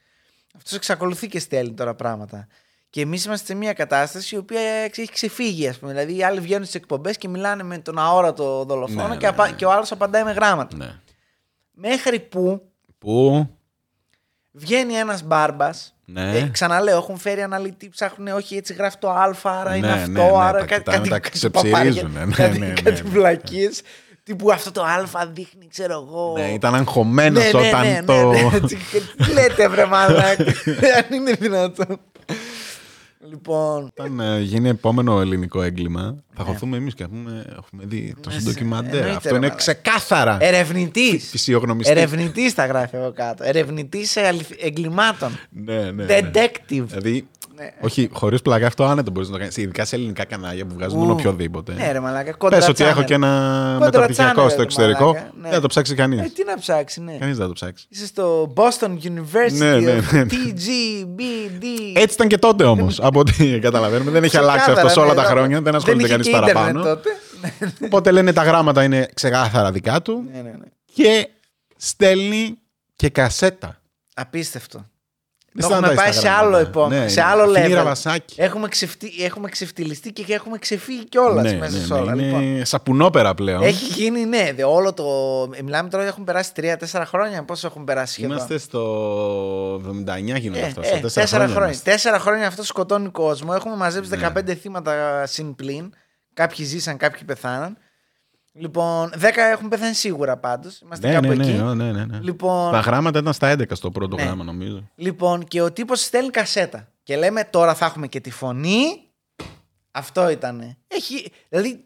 Αυτός εξακολουθεί και στέλνει τώρα πράγματα. Και εμείς είμαστε σε μια κατάσταση η οποία έχει ξεφύγει, ας πούμε. Δηλαδή, οι άλλοι βγαίνουν στις εκπομπές και μιλάνε με τον αόρατο δολοφόνο και ο άλλος απαντάει με γράμματα. Ναι. Μέχρι που βγαίνει ένας μπάρμπας. Ναι. Ξαναλέω, έχουν φέρει αναλυτή, ψάχνουν, όχι έτσι γράφει το Α, άρα είναι αυτό. Άρα κάτι ξεψυρίζουν. Κάτι βλακίες. Τύπου αυτό το Α δείχνει, ξέρω εγώ. Ναι, ήταν αγχωμένος όταν το. Τι λέτε, βρε μαλάκα, αν είναι δυνατόν. Λοιπόν... Όταν γίνει επόμενο ελληνικό έγκλημα, θα χωθούμε εμείς και έχουμε δει το ντοκιμαντέρ. Αυτό είναι ξεκάθαρα. Ερευνητής. Φυσιογνωμιστής. Ερευνητής τα γράφει εδώ κάτω. Ερευνητής εγκλημάτων. Ναι. Detective. Δηλαδή, όχι, χωρίς πλάκα, αυτό άνετα μπορείς να το κάνεις. Ειδικά σε ελληνικά κανάλια που βγάζουν μόνο οποιοδήποτε. Ναι, ρε μαλάκα. Πες ότι έχω και ένα μεταπτυχιακό στο εξωτερικό. Δεν θα το ψάξει κανείς. Τι να ψάξει, ναι. Κανείς δεν θα το ψάξει. Είσαι στο Boston University TGBD. Έτσι ήταν και τότε όμως. Από ό,τι καταλαβαίνουμε. Δεν έχει αλλάξει αυτό όλα τα χρόνια. Δεν ασχολείται κανείς παραπάνω. Οπότε λένε τα γράμματα είναι ξεκάθαρα δικά του. Και στέλνει και κασέτα. Απίστευτο. Το έχουμε πάει σε άλλο επόμενο, σε άλλο level. Έχουμε ξεφτυλιστεί και έχουμε ξεφύγει κιόλας μέσα σε όλα. Είναι λοιπόν, σαπουνόπερα πλέον. Έχει γίνει, όλο το... Μιλάμε τώρα, έχουν περάσει 3-4 χρόνια. Πόσο έχουν περάσει σχεδόν. Είμαστε στο 79 γινόταν αυτό. 4 χρόνια. 4 χρόνια αυτό σκοτώνει κόσμο. Έχουμε μαζέψει 15 θύματα συν πλην. Κάποιοι ζήσαν, κάποιοι πεθάναν. Λοιπόν, 10 έχουν πεθάνει σίγουρα πάντως. Είμαστε κάπου εκεί. Ναι. Λοιπόν, τα γράμματα ήταν στα 11 στο πρώτο γράμμα, νομίζω. Λοιπόν, και ο τύπος στέλνει κασέτα. Και λέμε τώρα θα έχουμε και τη φωνή. Αυτό ήτανε. Δηλαδή,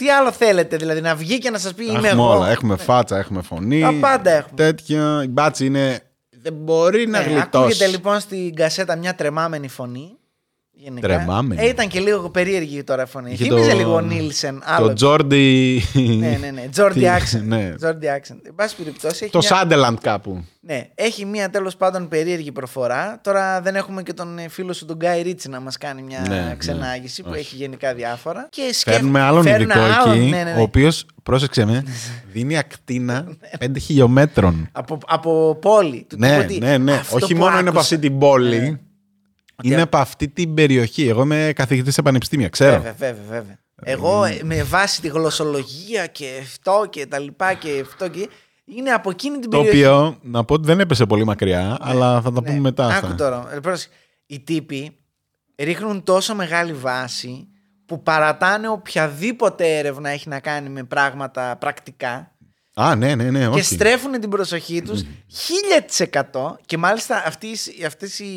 τι άλλο θέλετε, δηλαδή να βγει και να σας πει είμαι εγώ. Όλα. Έχουμε φάτσα, έχουμε φωνή. Τα πάντα έχουμε. Τέτοια. Η μπάτση είναι. Δεν μπορεί να γλιτώσει. Ακούγεται λοιπόν στην κασέτα μια τρεμάμενη φωνή. Τρεμάμενη. Ήταν και λίγο περίεργη τώρα η φωνή. Θύμιζε λίγο Νίλσεν. Το Τζόρντι. Ναι. Τζόρντι Άξεν. Εν πάση περιπτώσει. Το Σάντερλαντ κάπου. Ναι, έχει μία τέλος πάντων περίεργη προφορά. Τώρα δεν έχουμε και τον φίλο σου τον Γκάι Ρίτσι να μας κάνει μια ξενάγηση που έχει γενικά διάφορα. Φέρνουμε άλλον ειδικό εκεί, ο οποίος, πρόσεξε με, δίνει ακτίνα 5 χιλιόμετρων. Από πόλη. Ναι. Όχι μόνο είναι από αυτή την πόλη. Είναι από αυτή την περιοχή. Εγώ είμαι καθηγητής σε πανεπιστήμια, ξέρω. Βέβαια. Εγώ με βάση τη γλωσσολογία και αυτό και τα λοιπά και αυτό και... Είναι από εκείνη την περιοχή. Το οποίο, να πω ότι δεν έπεσε πολύ μακριά, αλλά θα τα πούμε μετά. Άκου τώρα. Οι τύποι ρίχνουν τόσο μεγάλη βάση που παρατάνε οποιαδήποτε έρευνα έχει να κάνει με πράγματα πρακτικά. Ναι. Και στρέφουν την προσοχή τους 1000% και μάλιστα αυτές οι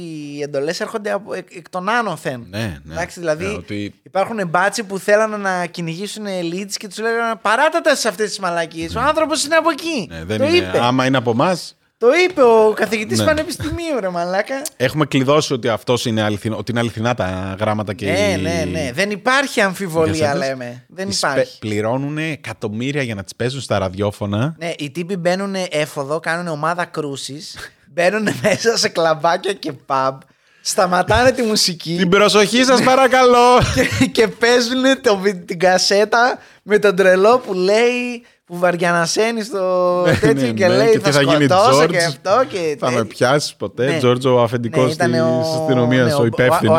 εντολές έρχονται από, εκ των άνω θεν. Ναι. Εντάξει, δηλαδή υπάρχουν μπάτσοι που θέλανε να κυνηγήσουν elites και τους λέγανε παράτατα σε αυτές τις μαλακίες. Ο άνθρωπος είναι από εκεί. Είπε. Άμα είναι από εμάς. Το είπε ο καθηγητής πανεπιστημίου, ρε μαλάκα. Έχουμε κλειδώσει ότι αυτός είναι αληθινό, ότι είναι αληθινά τα γράμματα και Ναι. Δεν υπάρχει αμφιβολία, λέμε. Δεν υπάρχει. Πληρώνουν εκατομμύρια για να τις παίζουν στα ραδιόφωνα. Ναι, οι τύποι μπαίνουν έφοδο, κάνουν ομάδα κρούσης, μπαίνουν μέσα σε κλαμπάκια και pub, σταματάνε τη μουσική. Την προσοχή σας, παρακαλώ. Και παίζουν την κασέτα με τον τρελό που λέει που βαριανασένει στο τέτοιο και λέει θα σκοτώσω και αυτό. Θα με πιάσει ποτέ, Τζόρτζο, ο αφεντικός της αστυνομίας, ο υπεύθυνος.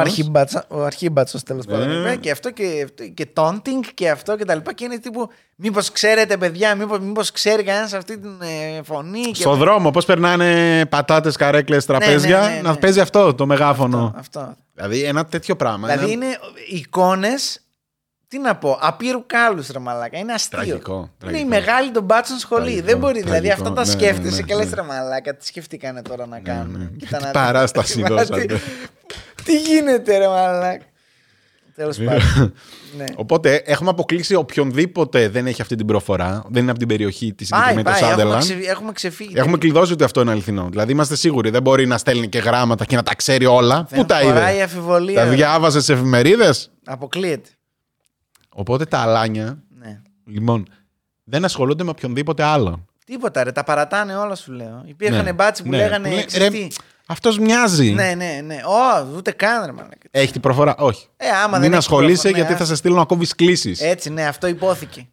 Ο αρχίμπατσος τέλος πάντων. Και αυτό και τόντινγκ και αυτό και τα λοιπά. Και είναι τύπου μήπως ξέρετε παιδιά, μήπως ξέρει κανένας αυτή την φωνή. Στον δρόμο πώς περνάνε πατάτες, καρέκλες, τραπέζια, να παίζει αυτό το μεγάφωνο. Δηλαδή ένα τέτοιο πράγμα. Δηλαδή είναι εικόνες. Τι να πω, απείρου κάλους ρε μαλάκα. Είναι αστείο. Τραγικό. Είναι η μεγάλη των μπάτσων σχολή. Τραγικό, δεν μπορεί. Δηλαδή αυτά τα σκέφτεσαι και λες ρε μαλάκα. Τι σκεφτήκανε τώρα να κάνουν. Τι παράσταση δώσατε. Τι γίνεται ρε μαλάκα. Τέλος πάντων. Οπότε έχουμε αποκλείσει οποιονδήποτε δεν έχει αυτή την προφορά. Δεν είναι από την περιοχή τη συγκεκριμένη του Σάντερλαντ. Έχουμε ξεφύγει. Έχουμε κλειδώσει ότι αυτό είναι αληθινό. Δηλαδή είμαστε σίγουροι. Δεν μπορεί να στέλνει και γράμματα και να τα ξέρει όλα. Πού τα είδε. Τα διάβαζε σε εφημερίδες. Αποκλείεται. Οπότε τα αλάνια, ναι. Λοιπόν, δεν ασχολούνται με οποιονδήποτε άλλο. Τίποτα ρε, τα παρατάνε όλα σου λέω. Υπήρχαν μπάτσι που λέγανε εξαιρετή. Αυτός μοιάζει. Ναι. Ούτε καν ρε μαλάκα. Έχει την προφορά, όχι. Άμα μην ασχολείσαι γιατί θα σε στείλουν ακόμη κλήσεις. Έτσι, ναι, αυτό υπόθηκε.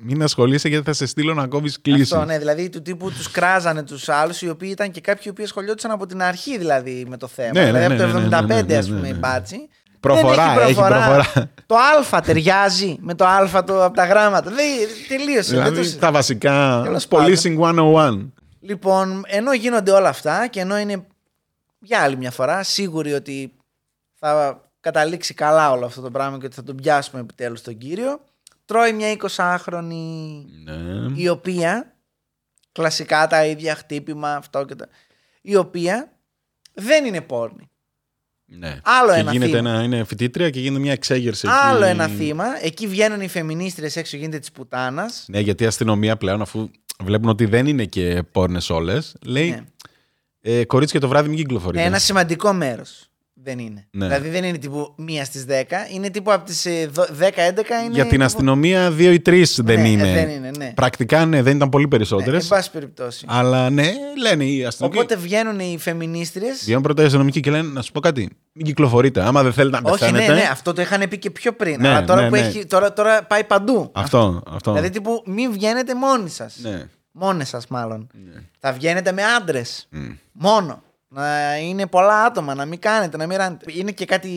Μην ασχολείσαι γιατί θα σε στείλουν ακόμη κλήσεις. Αυτό, ναι, δηλαδή του τύπου τους κράζανε τους άλλους, οι οποίοι ήταν και κάποιοι οι οποίοι ασχολιόντουσαν από την αρχή δηλαδή με το θέμα. Δηλαδή από το 1975 ας πούμε οι μπάτσι. Έχει προφορά. Το Α ταιριάζει με το Α από τα γράμματα. Τελείωσε. Δηλαδή, τα βασικά. Policing 101. Λοιπόν, ενώ γίνονται όλα αυτά και ενώ είναι για άλλη μια φορά σίγουροι ότι θα καταλήξει καλά όλο αυτό το πράγμα και ότι θα τον πιάσουμε επιτέλους τον κύριο, τρώει μια 20χρονη η οποία κλασικά τα ίδια χτύπημα, αυτό και τα. Η οποία δεν είναι πόρνη. Ναι. Άλλο και ένα γίνεται θύμα. Είναι φοιτήτρια και γίνεται μια εξέγερση. Άλλο εκεί... ένα θύμα. Εκεί βγαίνουν οι φεμινίστρες έξω, γίνεται της πουτάνας. Ναι, γιατί η αστυνομία πλέον, αφού βλέπουν ότι δεν είναι και πόρνες όλες, λέει κορίτσια το βράδυ μην κυκλοφορείτε. Ναι, ένα σημαντικό μέρος δεν είναι. Ναι. Δηλαδή δεν είναι τύπου 1 στις 10, είναι τύπου από τις 10-11. Για την αστυνομία 2 ή 3 δεν είναι. Πρακτικά δεν ήταν πολύ περισσότερες. Εν πάση περιπτώσει. Αλλά ναι, λένε οι αστυνομικοί. Οπότε βγαίνουν οι φεμινίστριες. Βγαίνουν πρώτα οι αστυνομικοί και λένε να σου πω κάτι. Μην κυκλοφορείτε. Άμα δεν θέλετε να πεθάνετε. Όχι, ναι, αυτό το είχαν πει και πιο πριν. Ναι, αλλά τώρα, ναι, που έχει, τώρα πάει παντού. Αυτό. Δηλαδή τύπου μην βγαίνετε μόνοι σας. Ναι. Μόνες σας μάλλον. Ναι. Θα βγαίνετε με άντρες. Μόνο. Να είναι πολλά άτομα, να μην κάνετε, να μην ράνετε. Είναι και κάτι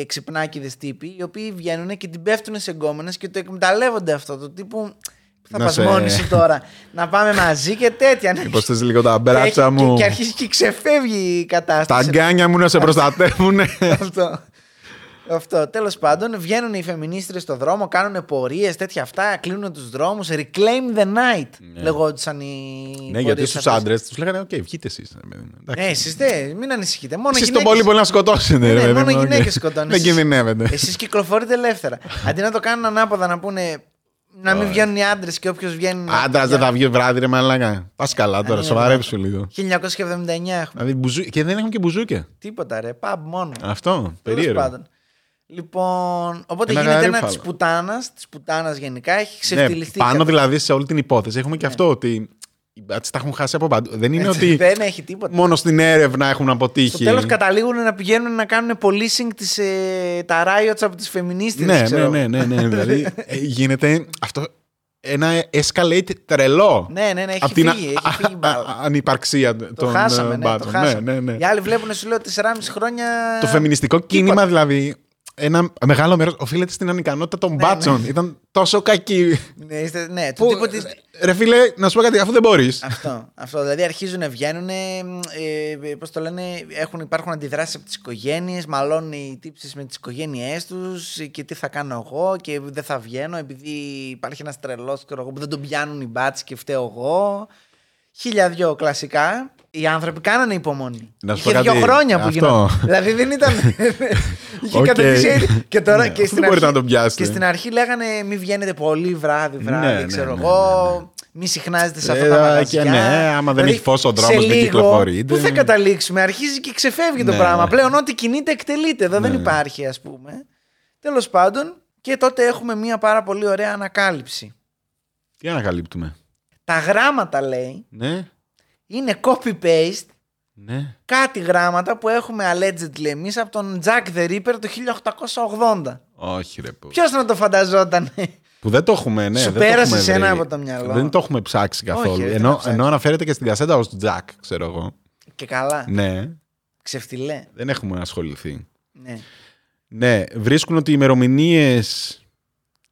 εξυπνάκηδες τύποι, οι οποίοι βγαίνουν και την πέφτουν σε γκόμενες και το εκμεταλλεύονται αυτό. Το τύπου θα πας μόνη σου τώρα, να πάμε μαζί και τέτοια. Υποστές λίγο τα μπράτσα μου. Και αρχίζει και ξεφεύγει η κατάσταση. Τα γκάνια μου να σε προστατεύουν. Αυτό. Τέλος πάντων, βγαίνουν οι φεμινίστρες στον δρόμο, κάνουν πορείες, τέτοια αυτά, κλείνουν τους δρόμους. Reclaim the night, λεγόντουσαν οι. Ναι, γιατί στους άντρες τους λέγανε: «Οκ, βγείτε εσείς». Ναι, εσείς μην ανησυχείτε. Εσείς το πολύ πολύ να σκοτώσετε. Ναι, μόνο οι γυναίκες σκοτώνουν. Δεν κινδυνεύετε. Εσείς κυκλοφορείτε ελεύθερα. Αντί να το κάνουν ανάποδα, να πούνε να μην βγαίνουν οι άντρες και όποιος βγαίνει. Άντρας δεν θα βγει βράδυ, ρε μαλάκα. Πας καλά τώρα, σοβαρέψου λίγο. 1979 έχουμε. Και δεν έχουν και μπουζούκια. Τίποτα ρε, pub μόνο. Αυτό, περίεργο. Λοιπόν, οπότε ένα γίνεται ένα της πουτάνας γενικά, έχει ξεφτυλιστεί. Ναι, πάνω δηλαδή σε όλη την υπόθεση. Έχουμε και αυτό ότι τα έχουν χάσει από παντού. Δεν είναι ότι δεν έχει τίποτα. Μόνο στην έρευνα έχουν αποτύχει. Στο τέλος καταλήγουν να πηγαίνουν να κάνουν policing τα riots από τις φεμινίστες. Ναι. Δηλαδή γίνεται αυτό ένα escalate τρελό. Ναι, έχει φύγει. Ανυπαρξία των μπάτσων. Οι άλλοι βλέπουν, σου λέω, 4,5 χρόνια. Το φεμινιστικό κίνημα δηλαδή. Ένα μεγάλο μέρος οφείλεται στην ανικανότητα των μπάτσων. Ήταν τόσο κακοί. Ναι, του τύπου της... Ρε φίλε, να σου πω κάτι, αφού δεν μπορείς. Αυτό. Δηλαδή αρχίζουν, βγαίνουν. Πώς το λένε, υπάρχουν αντιδράσεις από τις οικογένειες. Μαλώνουν οι τύψεις με τις οικογένειές τους. Και τι θα κάνω εγώ, και δεν θα βγαίνω, επειδή υπάρχει ένας τρελός που δεν τον πιάνουν οι μπάτσοι και φταίω εγώ. 1002 κλασικά. Οι άνθρωποι κάνανε υπομονή. Είχε 2 χρόνια που γινόταν. Δηλαδή δεν ήταν. Είχε κατευθείαν. Και τώρα και στην αρχή. Και στην αρχή λέγανε μη βγαίνετε πολύ βράδυ, ξέρω εγώ. Μη συχνάζετε σε αυτά τα μαγαζιά. Ναι, άμα δεν έχει φως ο δρόμος, δεν κυκλοφορείτε. Πού θα καταλήξουμε, αρχίζει και ξεφεύγει το πράγμα. Πλέον ό,τι κινείται εκτελείται. Εδώ δεν υπάρχει, ας πούμε. Τέλος πάντων, και τότε έχουμε μία πάρα πολύ ωραία ανακάλυψη. Τι ανακαλύπτουμε? Τα γράμματα, λέει. Είναι copy-paste, κάτι γράμματα που έχουμε allegedly εμείς από τον Jack the Ripper το 1880. Όχι ρε. Ποιος να το φανταζόταν. Που δεν το έχουμε, ναι. Σου πέρασε ένα από τα μυαλά. Δεν το έχουμε ψάξει καθόλου. Όχι, ενώ αναφέρεται και στην κασέτα ως Τζακ, ξέρω εγώ. Και καλά. Ναι. Ξεφτιλέ. Δεν έχουμε ασχοληθεί. Ναι. Ναι, βρίσκουν ότι οι ημερομηνίες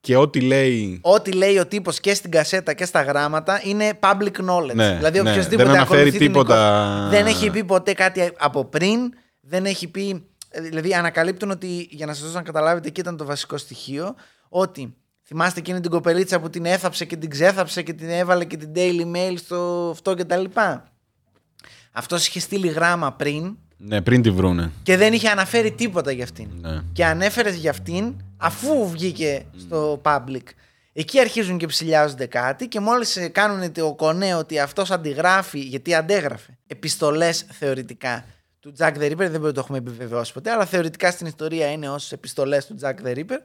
και ό,τι λέει. Ό,τι λέει ο τύπος και στην κασέτα και στα γράμματα είναι public knowledge. Ναι, δηλαδή, οποιοδήποτε δεν αναφέρει τίποτα. Δεν έχει πει ποτέ κάτι από πριν. Δεν έχει πει. Δηλαδή, ανακαλύπτουν ότι. Για να σας δώσω να καταλάβετε, εκεί ήταν το βασικό στοιχείο. Ότι θυμάστε εκείνη την κοπελίτσα που την έθαψε και την ξέθαψε και την έβαλε και την Daily Mail στο αυτό κτλ. Αυτός είχε στείλει γράμμα πριν. Ναι, πριν τη βρούνε. Και δεν είχε αναφέρει τίποτα για αυτήν. Ναι. Και ανέφερε για αυτήν αφού βγήκε στο public. Εκεί αρχίζουν και ψηλιάζονται κάτι και μόλις κάνουν το κονέ ότι αυτός αντιγράφει, γιατί αντέγραφε επιστολές θεωρητικά του Jack the Ripper, δεν μπορεί να το έχουμε επιβεβαιώσει ποτέ, αλλά θεωρητικά στην ιστορία είναι ως επιστολές του Jack the Ripper.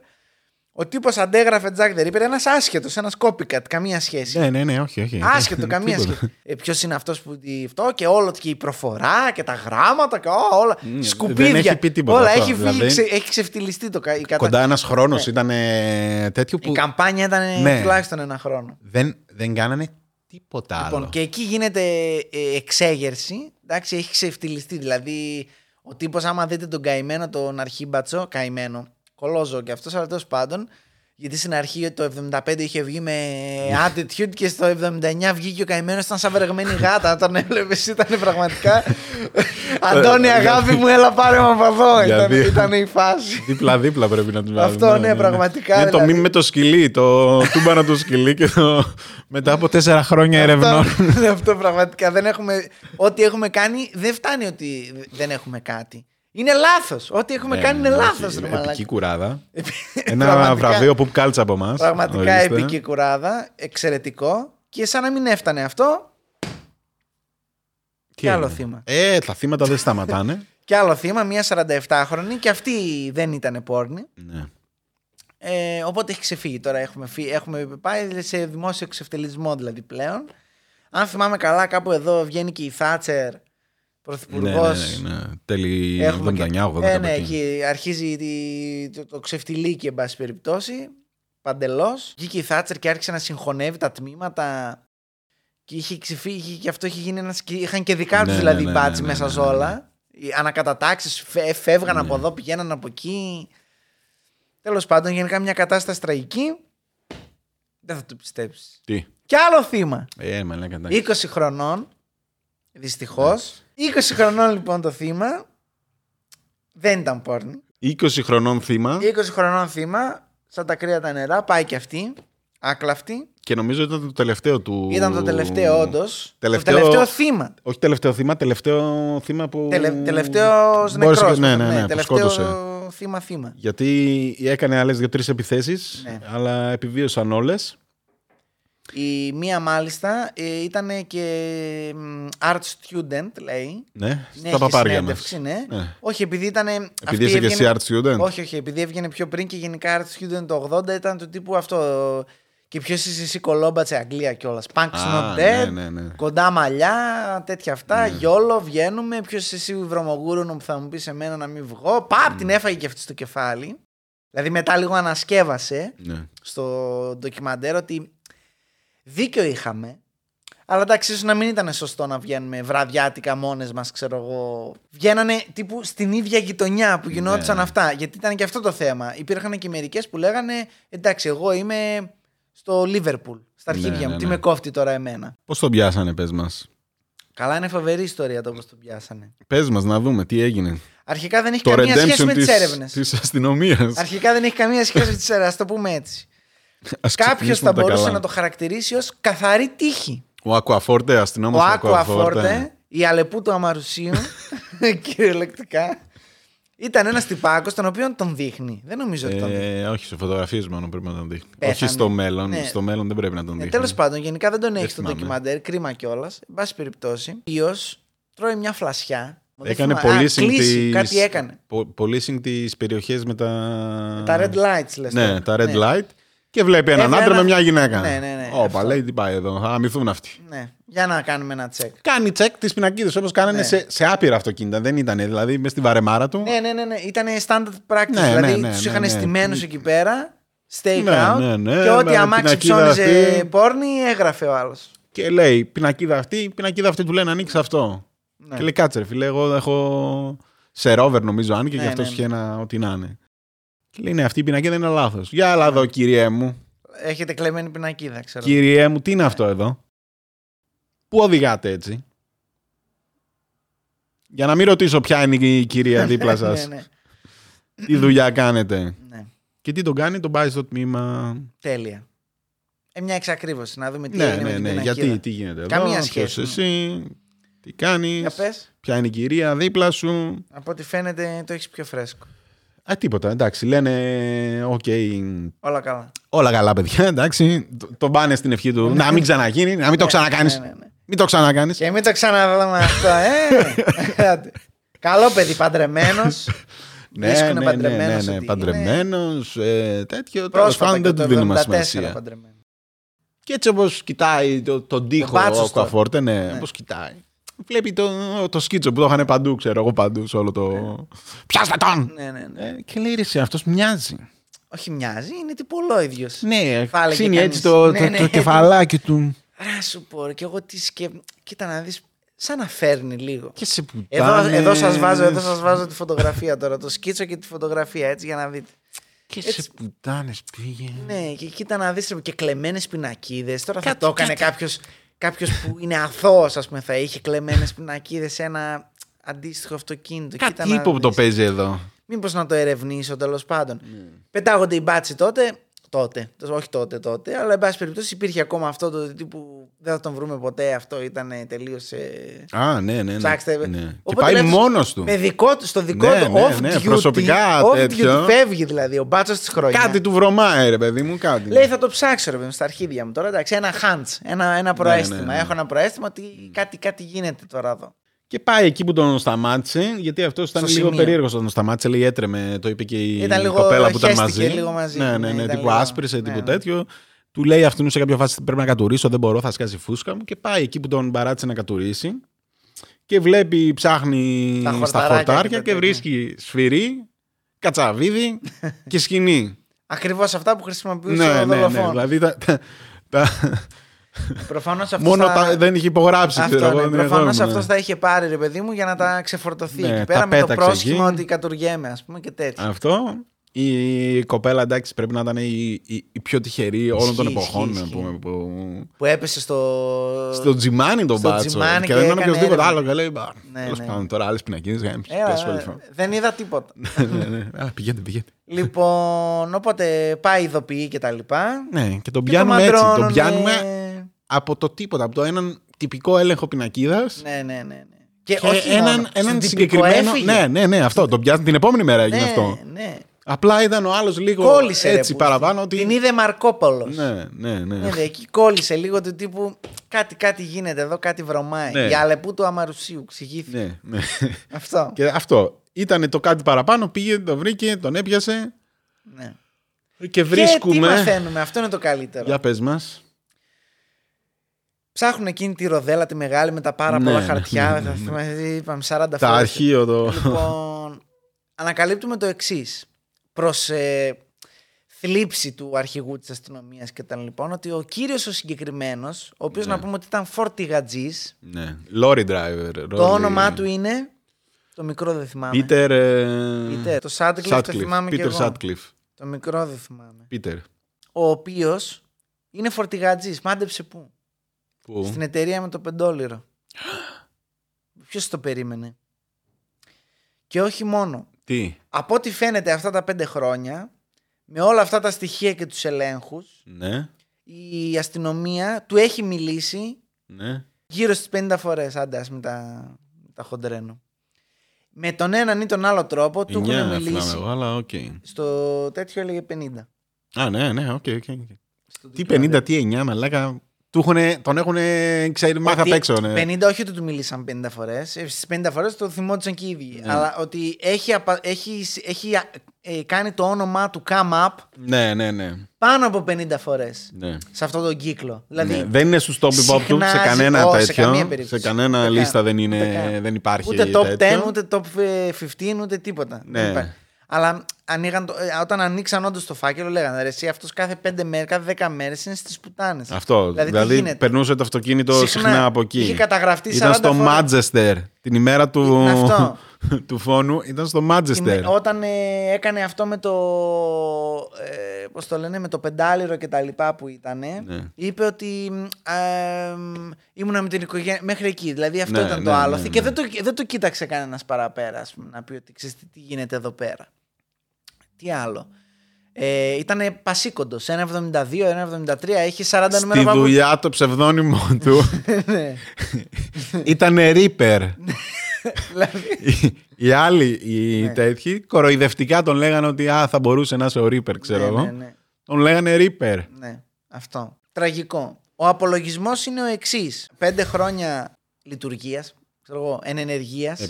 Ο τύπος αντέγραφε Jack the Ripper, ένας άσχετος, ένας copycat, καμία σχέση. Ναι, όχι. Άσχετο, καμία σχέση. Ποιος είναι αυτός που. Αυτό και όλο και η προφορά και τα γράμματα και όλα. Σκουπίδια. Δεν έχει πει τίποτα. Όλα αυτό, έχει βγει, δηλαδή, έχει ξεφτυλιστεί το κατάστημα. Κοντά ένας χρόνος ήταν τέτοιο που. Η καμπάνια ήταν τουλάχιστον ένα χρόνο. Δεν κάνανε τίποτα άλλο. Λοιπόν, και εκεί γίνεται εξέγερση. Εντάξει, έχει ξεφτυλιστεί. Δηλαδή, ο τύπος, άμα δείτε τον καημένο, τον αρχίμπατσο, καημένο. Κολόζο και αυτός, αλλά τέλος πάντων, γιατί στην αρχή το 75 είχε βγει με attitude και στο 79 βγήκε ο καημένος, ήταν σαν βρεγμένη γάτα. Τον έβλεπες, ήταν πραγματικά. Αντώνη, αγάπη μου, έλα πάρε με από εδώ. Ήταν η φάση. Δίπλα-δίπλα πρέπει να την βάλουμε. Αυτό, ναι, πραγματικά. Είναι το μήνυμα με το σκυλί, το τούμπανο του σκυλί και μετά από 4 χρόνια ερευνών. Αυτό πραγματικά. Ό,τι έχουμε κάνει δεν φτάνει ότι δεν έχουμε κάτι. Είναι λάθος. Ό,τι έχουμε κάνει είναι λάθος. Επική κουράδα. Ένα βραβείο που κάλτσα από εμάς. Πραγματικά επική κουράδα. Εξαιρετικό. Και σαν να μην έφτανε αυτό. Κι άλλο θύμα. Τα θύματα δεν σταματάνε. Κι άλλο θύμα. Μια 47χρονη. Και αυτή δεν ήταν πόρνη. Ναι. Οπότε έχει ξεφύγει τώρα. Έχουμε πάει σε δημόσιο ξεφτελισμό δηλαδή πλέον. Αν θυμάμαι καλά, κάπου εδώ βγαίνει και η Thatcher. Πρωθυπουργός. Ναι. Τέλη 79-80. Ναι, εκεί αρχίζει το ξεφτιλίκι, εν πάση περιπτώσει. Παντελώς. Βγήκε η Θάτσερ και άρχισε να συγχωνεύει τα τμήματα. Και είχε ξεφύγει και αυτό είχε γίνει ένας. Είχαν και δικά τους δηλαδή μπάτσι μέσα σε όλα. Ανακατατάξεις, φεύγαν από εδώ, πηγαίναν από εκεί. Τέλος πάντων, γενικά μια κατάσταση τραγική. Δεν θα το πιστέψεις. Τι. Κι άλλο θύμα. 20 χρονών. Δυστυχώς. 20 χρονών λοιπόν το θύμα. Δεν ήταν πόρνη. 20 χρονών θύμα. Σαν τα κρύα τα νερά. Πάει και αυτή. Άκλαφτη. Και νομίζω ήταν το τελευταίο του. Ήταν το τελευταίο όντως. Τελευταίο θύμα. Όχι τελευταίο θύμα. Τελευταίο θύμα που. Τελευταίος νεκρός. Ναι, τελευταίο θύμα. Γιατί έκανε άλλες 2-3 επιθέσεις. Ναι. Αλλά επιβίωσαν όλες. Η μία μάλιστα ήταν και art student, λέει. Ναι, στα παπάρια μας. Ναι. Όχι, επειδή ήταν. Επειδή είσαι και εσύ art student. Όχι, επειδή έβγαινε πιο πριν και γενικά art student το 80 ήταν του τύπου αυτό. Και ποιος είσαι εσύ κολόμπατσε Αγγλία κιόλας. Punk's not dead, κοντά μαλλιά, τέτοια αυτά. Γιόλο, βγαίνουμε. Ποιος είσαι εσύ βρωμογούρουνο που θα μου πεις εμένα να μην βγω. Παπ, την έφαγε και αυτή στο κεφάλι. Δηλαδή μετά λίγο ανασκεύασε στο ντοκιμαντέρ ότι. Δίκιο είχαμε, αλλά εντάξει, ίσως να μην ήταν σωστό να βγαίνουμε βραδιάτικα μόνες μας, ξέρω εγώ. Βγαίνανε τύπου στην ίδια γειτονιά που γινόντουσαν αυτά, γιατί ήταν και αυτό το θέμα. Υπήρχαν και μερικές που λέγανε, εντάξει, εγώ είμαι στο Λίβερπουλ, στα αρχίδια μου, τι με κόφτει τώρα εμένα. Πώς τον πιάσανε, πες μας. Καλά, είναι φοβερή ιστορία το πώς τον πιάσανε. Πες μας, να δούμε τι έγινε. Αρχικά δεν έχει καμία σχέση με τις έρευνες. Της αστυνομίας. Αρχικά δεν έχει καμία σχέση με τις έρευνες, το πούμε έτσι. Κάποιος θα μπορούσε να το χαρακτηρίσει ως καθαρή τύχη. Ο Ακουαφόρτε, αστυνόμος Ακουαφόρτε, η Αλεπού του Αμαρουσίου, κυριολεκτικά, ήταν ένας τυπάκος τον οποίο τον δείχνει. Δεν νομίζω ότι τον δείχνει. Όχι, σε φωτογραφίες μόνο πρέπει να τον δείχνει. Όχι στο μέλλον. Στο μέλλον δεν πρέπει να τον δείχνει. Τέλος πάντων, γενικά δεν τον έχει στο ντοκιμαντέρ, κρίμα κιόλας. Εν πάση περιπτώσει, ποιος τρώει μια φλασιά. Έκανε policing τις περιοχές με τα red lights, λες. Ναι, τα red light. Και βλέπει έναν άντρα με μια γυναίκα. Ναι. Όπα, λέει τι πάει εδώ. Θα αμυθούν αυτοί. Ναι. Για να κάνουμε ένα τσεκ. Κάνει τσεκ τις πινακίδες όπως κάνανε σε άπειρα αυτοκίνητα. Δεν ήταν δηλαδή με στη βαρεμάρα του. Ναι. Ήταν standard practice. Δηλαδή του είχαν στημένους εκεί πέρα. Stakeout. Ναι. Και ό,τι αμάξι ψώνιζε πόρνη, έγραφε ο άλλος. Και λέει πινακίδα αυτή, πινακίδα αυτή του λένε ανοίξει αυτό. Ναι. Και λέει κάτσε ρε φίλε, εγώ έχω σε ρόβερ νομίζω άνοιγε και αυτό είχε ένα ό,τι να είναι. Και λέει ναι, αυτή η πινακίδα είναι λάθος. Για άλλα εδώ κυριέ μου. Έχετε κλεμμένη πινακίδα, ξέρω. Κυριέ μου, τι είναι αυτό εδώ. Πού οδηγάτε έτσι. Για να μην ρωτήσω ποια είναι η κυρία δίπλα σας. Τι δουλειά κάνετε. Ναι. Και τι τον κάνει, τον πάει στο τμήμα. Τέλεια. Μια εξακρίβωση, να δούμε τι γίνεται. Ναι. Γιατί, τι γίνεται εδώ. Καμία σχέση. Εσύ, τι κάνεις. Ποια είναι η κυρία δίπλα σου. Από ό,τι φαίνεται το έχεις πιο φρέσκο. Τίποτα, εντάξει. Λένε, οκ. Όλα καλά. Όλα καλά, παιδιά, εντάξει. Τον πάνε στην ευχή του. Να μην ξαναγίνει, να μην το ξανακάνεις. Μην το ξανακάνεις. Και μην το ξαναδούμε αυτό, Καλό παιδί, παντρεμένος. Ναι, παντρεμένος. Τέτοιο. Τέλος πάντων, δεν του δίνουμε σημασία. Και έτσι όπως κοιτάει τον τοίχο ο Καφόρτε, όπως κοιτάει. Βλέπει το σκίτσο που το είχαν παντού, ξέρω εγώ παντού, σε όλο το. Πιάστε τον! Και λέει ρε, αυτός μοιάζει. Όχι μοιάζει, είναι τυπολό ίδιος. Ναι, ξύνει έτσι το κεφαλάκι του. Άρα σου πω, και εγώ τι σκέφτομαι. Κοίτα να δεις, σαν να φέρνει λίγο. Και σε πουτάνε. Εδώ σας βάζω τη φωτογραφία τώρα, το σκίτσο και τη φωτογραφία, έτσι για να δείτε. Και έτσι. Σε πουτάνες πήγε. Ναι, και κοίτα να δεις, και κλεμμένες πινακίδες. Τώρα θα το έκανε κάποιος που είναι αθώος, ας πούμε, θα είχε κλεμμένες πινακίδες σε ένα αντίστοιχο αυτοκίνητο. Κάτι ύποπτο παίζει εδώ. Μήπως να το ερευνήσω τέλος πάντων. Πετάγονται οι μπάτσοι τότε. Όχι τότε, αλλά εν πάση περιπτώσει υπήρχε ακόμα αυτό το τύπου. Δεν θα τον βρούμε ποτέ. Αυτό ήταν τελείως. Ναι. Ψάξτε. Ναι. Και πάει μόνος του. Στο δικό του off-duty. Προσωπικά τέτοιο. Φεύγει δηλαδή ο μπάτσος της χρονιάς. Κάτι του βρωμάει, ρε παιδί μου, κάτι. Λέει θα το ψάξω, ρε παιδί μου, στα αρχίδια μου τώρα. Εντάξει, ένα hunch, ένα προαίσθημα. Ναι. Έχω ένα προαίσθημα ότι κάτι γίνεται τώρα εδώ. Και πάει εκεί που τον σταμάτησε, γιατί αυτό ήταν λίγο περίεργο όταν τον σταμάτησε. Λέει έτρεμε, το είπε και η κοπέλα που ήταν μαζί. Ναι, τύπου άσπρισε, τύπου τέτοιο. Του λέει αυτού σε κάποια φάση πρέπει να κατουρίσω, δεν μπορώ, θα σκάσει φούσκα μου. Και πάει εκεί που τον παράτησε να κατουρίσει. Και βλέπει, ψάχνει στα χορτάρια και βρίσκει σφυρί, κατσαβίδι και σκηνή. Ακριβώς αυτά που χρησιμοποιούσε ο δολοφόνος. Δηλαδή μόνο δεν είχε υπογράψει. Προφανώς αυτός θα είχε πάρει ρε παιδί μου για να τα ξεφορτωθεί εκεί πέρα με το πρόσχημα ότι κατουργέμαι, ας πούμε και τέτοια. Αυτό. Η κοπέλα εντάξει πρέπει να ήταν η πιο τυχερή όλων των εποχών. Που έπεσε στο τζιμάνι τον μπάτσο. Και δεν ήταν οποιοδήποτε άλλο. Και λέει τώρα άλλες πινακίδες. Δεν είδα τίποτα. Πηγαίνετε. Λοιπόν, οπότε πάει ειδοποιεί και τα λοιπά. Ναι, και τον πιάνουμε έτσι. Τον πιάνουμε από το τίποτα, από το έναν τυπικό έλεγχο πινακίδας. Ναι. Και όχι έναν συγκεκριμένο. Ναι, αυτό. Τον πιάνουν την επόμενη μέρα έγινε αυτό. Ναι. Απλά ήταν ο άλλος λίγο κόλλησε, έτσι παραπάνω. Ότι... Την είδε Μαρκόπολος. Ναι. Εκεί κόλλησε λίγο του τύπου κάτι γίνεται εδώ, κάτι βρωμάει. Ναι. Η αλεπού του Αμαρουσίου ξηγήθηκε. Ναι. Αυτό. Και αυτό. Ήτανε το κάτι παραπάνω, πήγε, τον βρήκε, τον έπιασε. Ναι. Και βρίσκουμε. Και τι μαθαίνουμε, αυτό είναι το καλύτερο. Για πες μας. Ψάχνουν εκείνη τη ροδέλα τη μεγάλη με τα πάρα πολλά χαρτιά. Ναι. Θα θυμάστε, είπαμε 40 φορές. Τα αρχείο το. Λοιπόν, ανακαλύπτουμε το εξής. Προς θλίψη του αρχηγού της αστυνομίας και ήταν λοιπόν ότι ο κύριος ο συγκεκριμένος, ο οποίος να πούμε ότι ήταν φορτηγατζής. Ναι, lorry driver. Το όνομά του είναι, το μικρό δεν θυμάμαι. Peter. Το Sutcliffe το θυμάμαι και εγώ. Peter Sutcliffe. Το μικρό δεν θυμάμαι. Peter. Ο οποίος είναι φορτηγατζής. Μάντεψε πού. Στην εταιρεία με το πεντόλυρο. Ποιος το περίμενε. Και όχι μόνο. Τι? Από ό,τι φαίνεται αυτά τα 5 χρόνια, με όλα αυτά τα στοιχεία και τους ελέγχους, η αστυνομία του έχει μιλήσει γύρω στις 50 φορές, άντε ας μην τα χοντρένω. Με τον έναν ή τον άλλο τρόπο του έχουν μιλήσει. Αλλά, okay. Στο τέτοιο έλεγε 50. Α, ναι, οκ. Okay. Τι 50, τι 9, μαλάκα... Τον έχουν μάθει απ' έξω. 50, όχι ότι του μιλήσαν 50 φορές. Στις 50 φορές το θυμόντουσαν και οι ίδιοι. Αλλά ότι έχει κάνει το όνομά του come up πάνω από 50 φορές σε αυτόν τον κύκλο. Δηλαδή, δεν είναι στους top pop του σε κανένα τέτοιο. Σε κανένα λίστα δεν υπάρχει. Ούτε top 10, ούτε top 15, ούτε τίποτα. Αλλά όταν ανοίξαν όντως το φάκελο, λέγανε ρε εσύ αυτός κάθε 5 μέρες, κάθε 10 μέρες είναι στις πουτάνες. Αυτό. Δηλαδή περνούσε το αυτοκίνητο συχνά από εκεί. Είχε καταγραφτεί 40 φορές. Ήταν στο Manchester την ημέρα του... Αυτό. του φόνου ήταν στο Manchester. Όταν έκανε αυτό με το. Πώς το λένε, με το πεντάλυρο και τα λοιπά που ήτανε, ναι. Είπε ότι ήμουνα με την οικογένεια μέχρι εκεί. Δηλαδή αυτό ναι, ήταν το άλοθη. Ναι, ναι, ναι. Και δεν το κοίταξε κανένας παραπέρα, να πει ότι ξέρεις τι γίνεται εδώ πέρα. Τι άλλο. Ήτανε πασίκοντος. 1,72, 1,73. Έχει 40 νούμερα. Στη δουλειά το ψευδόνυμο του. Ήτανε Reaper. Οι άλλοι οι ναι. τέτοιοι κοροϊδευτικά τον λέγανε ότι θα μπορούσε να είσαι ο Ρίπερ, ξέρω εγώ. Ναι, ναι. Τον λέγανε Ρίπερ. Ναι, αυτό. Τραγικό. Ο απολογισμός είναι ο εξής. 5 χρόνια λειτουργίας, ξέρω εγώ, ενεργείας.